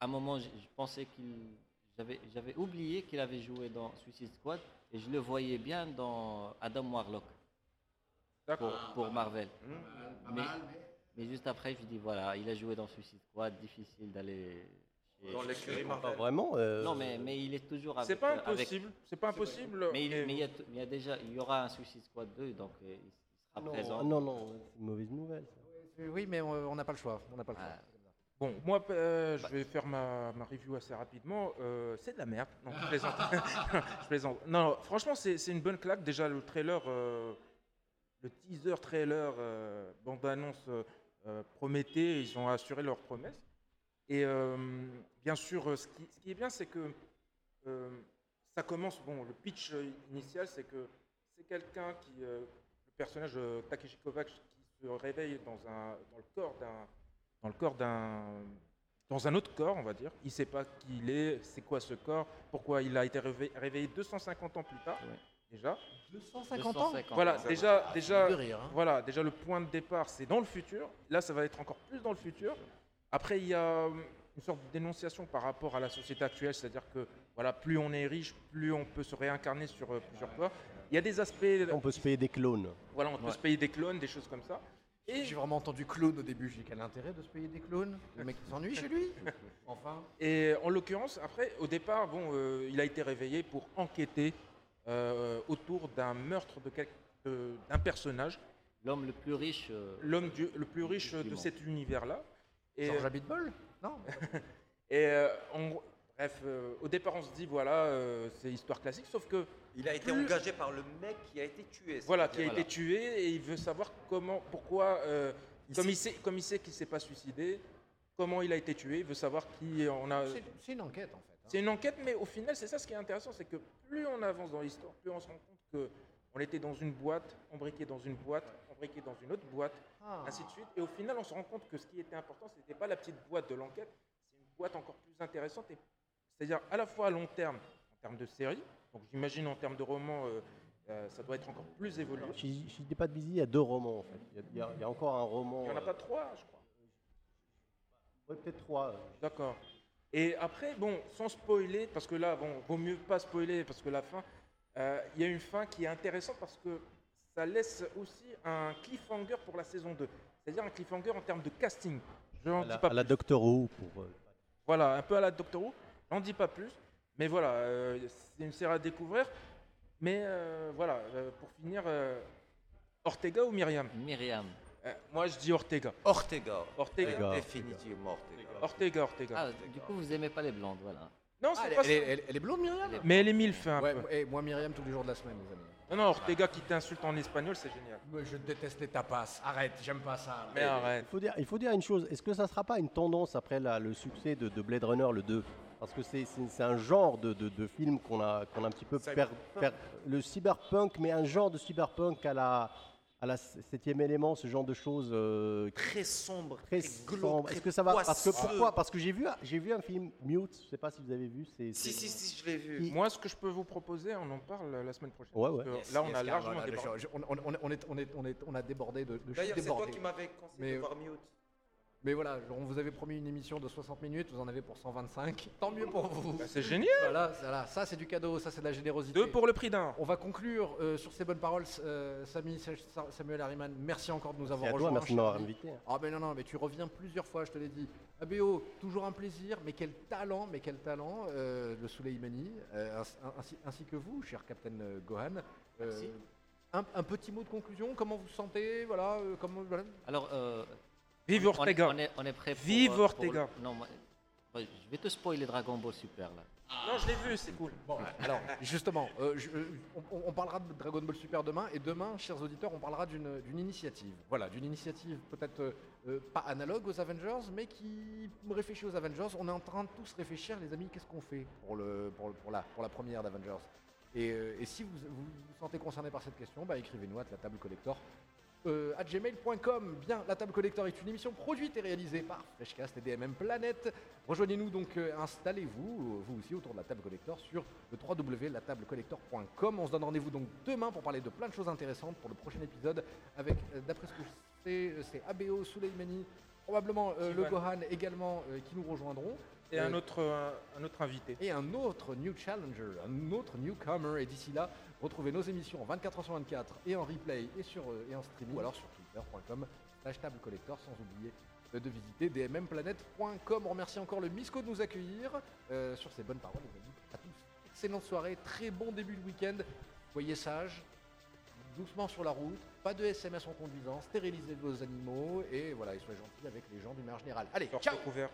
À un moment, je pensais j'avais oublié qu'il avait joué dans Suicide Squad et je le voyais bien dans Adam Warlock pour Marvel. Mais juste après, je dis voilà, il a joué dans Suicide Squad, difficile d'aller dans l'écurie Marvel. Vraiment non, mais il est toujours avec. C'est pas impossible. Mais il y a déjà, il y aura un Suicide Squad 2, donc il sera présent. Non, c'est une mauvaise nouvelle. Ça. Oui, mais on n'a pas le choix. Bon, moi, je vais faire ma review assez rapidement. C'est de la merde. Non, je plaisante. Non, franchement, c'est une bonne claque. Déjà, le trailer, le teaser trailer, bande-annonce promettait, ils ont assuré leur promesse. Et bien sûr, ce qui est bien, c'est que ça commence. Bon, le pitch initial, c'est que c'est quelqu'un qui, le personnage Takeshi Kovacs, qui se réveille dans un autre corps, on va dire. Il ne sait pas qui il est, c'est quoi ce corps, pourquoi il a été réveillé 250 ans plus tard, déjà. 250 ans. Voilà, déjà le point de départ, c'est dans le futur. Là, ça va être encore plus dans le futur. Après, il y a une sorte de dénonciation par rapport à la société actuelle, c'est-à-dire que voilà, plus on est riche, plus on peut se réincarner sur plusieurs corps. Il y a des aspects... On peut se payer des clones. Voilà, on peut se payer des clones, des choses comme ça. Et j'ai vraiment entendu clone au début, j'ai dit quel intérêt de se payer des clones, le mec s'ennuie chez lui. Enfin. Et en l'occurrence, après, au départ, il a été réveillé pour enquêter autour d'un meurtre d'un personnage. L'homme le plus riche. Le plus riche de cet univers-là. George Abitbol ? Non. Et au départ, on se dit, voilà, c'est histoire classique, sauf que... Il a été engagé par le mec qui a été tué. Voilà, été tué, et il veut savoir pourquoi, comme il sait qu'il ne s'est pas suicidé, comment il a été tué, il veut savoir qui on a... C'est une enquête, en fait. Hein. C'est une enquête, mais au final, c'est ça ce qui est intéressant, c'est que plus on avance dans l'histoire, plus on se rend compte qu'on était dans une boîte, embriqué dans une boîte, embriqué dans une autre boîte, ainsi de suite. Et au final, on se rend compte que ce qui était important, ce n'était pas la petite boîte de l'enquête, c'est une boîte encore plus intéressante, c'est-à-dire à la fois à long terme, en termes de série, donc j'imagine en termes de roman, Ça doit être encore plus évolué. Alors, je ne dis pas de bêtises, il y a 2 romans en fait. Il y a encore un roman. Il n'y en a pas 3, je crois. Oui, peut-être 3. D'accord. Et après, bon, sans spoiler, parce que là, bon, vaut mieux pas spoiler, parce que la fin, il y a une fin qui est intéressante parce que ça laisse aussi un cliffhanger pour la saison 2. C'est-à-dire un cliffhanger en termes de casting. Je n'en dis pas plus. À la Doctor Who. Voilà, un peu à la Doctor Who. J'en dis pas plus. Mais voilà, c'est une série à découvrir. Mais voilà, pour finir, Ortega ou Myriam ? Myriam. Moi, je dis Ortega. Ortega. Définitivement Ortega. Ah, du coup, vous aimez pas les blondes, voilà. Non, c'est pas ça. Elle est blonde, Myriam ? Mais elle est milf, un peu. Et moi, Myriam, tous les jours de la semaine, les amis. Non, Ortega qui t'insulte en espagnol, c'est génial. Mais je déteste les tapas. Arrête, j'aime pas ça. Mais arrête. Il faut dire une chose. Est-ce que ça sera pas une tendance après le succès de Blade Runner, le 2 ? Parce que c'est un genre de film qu'on a un petit peu le cyberpunk, mais un genre de cyberpunk à la 7e élément, ce genre de choses très sombre, très glauque. Est-ce que ça va? Parce que pourquoi? Parce que j'ai vu un film Mute. Je sais pas si vous avez vu. Si je l'ai vu. Moi, ce que je peux vous proposer, on en parle la semaine prochaine. Ouais, ouais. Yes, là, on a largement débordé. On a débordé de. D'ailleurs, c'est toi qui m'avais conseillé de voir Mute. Mais voilà, on vous avait promis une émission de 60 minutes, vous en avez pour 125. Tant mieux pour vous. Bah c'est génial. Voilà, ça c'est du cadeau, ça c'est de la générosité. 2 pour le prix d'un. On va conclure sur ces bonnes paroles. Samy, Samuel Harriman, merci encore de nous avoir rejoints. Merci de m'avoir invité. Ah ben non, mais tu reviens plusieurs fois, je te l'ai dit. ABO, toujours un plaisir, mais quel talent, le Souleymane, ainsi que vous, cher Captain Gohan. Merci. Un petit mot de conclusion, comment vous vous sentez, voilà, Alors... Vive Ortega. On est prêt pour... Vive Ortega. Non, je vais te spoiler Dragon Ball Super, là. Ah. Non, je l'ai vu, c'est cool. Bon, alors, justement, on parlera de Dragon Ball Super demain, et demain, chers auditeurs, on parlera d'une initiative. Voilà, d'une initiative peut-être pas analogue aux Avengers, mais qui réfléchit aux Avengers. On est en train de tous réfléchir, les amis, qu'est-ce qu'on fait pour la première d'Avengers. Et si vous sentez concerné par cette question, écrivez-nous à latablecollector. À gmail.com. Bien, La Table Collector est une émission produite et réalisée par Freshcast et DMM Planète. Rejoignez-nous donc, installez-vous, vous aussi, autour de La Table Collector sur le www.latablecollector.com. On se donne rendez-vous donc demain pour parler de plein de choses intéressantes pour le prochain épisode avec, d'après ce que je sais, c'est ABO, Souleymane, probablement le Gohan également qui nous rejoindront. Et un autre invité. Et un autre new challenger, un autre newcomer. Et d'ici là, retrouvez nos émissions en 24h/24 et en replay et en streaming. Ou alors sur twitter.com/tablecollector, sans oublier de visiter dmmplanète.com. On remercie encore le Misco de nous accueillir. Sur ces bonnes paroles, les amis, à tous. Excellente soirée, très bon début de week-end. Soyez sages, doucement sur la route, pas de SMS en conduisant, stérilisez vos animaux et voilà, et soyez gentils avec les gens d'une manière générale. Allez, ciao! Merci.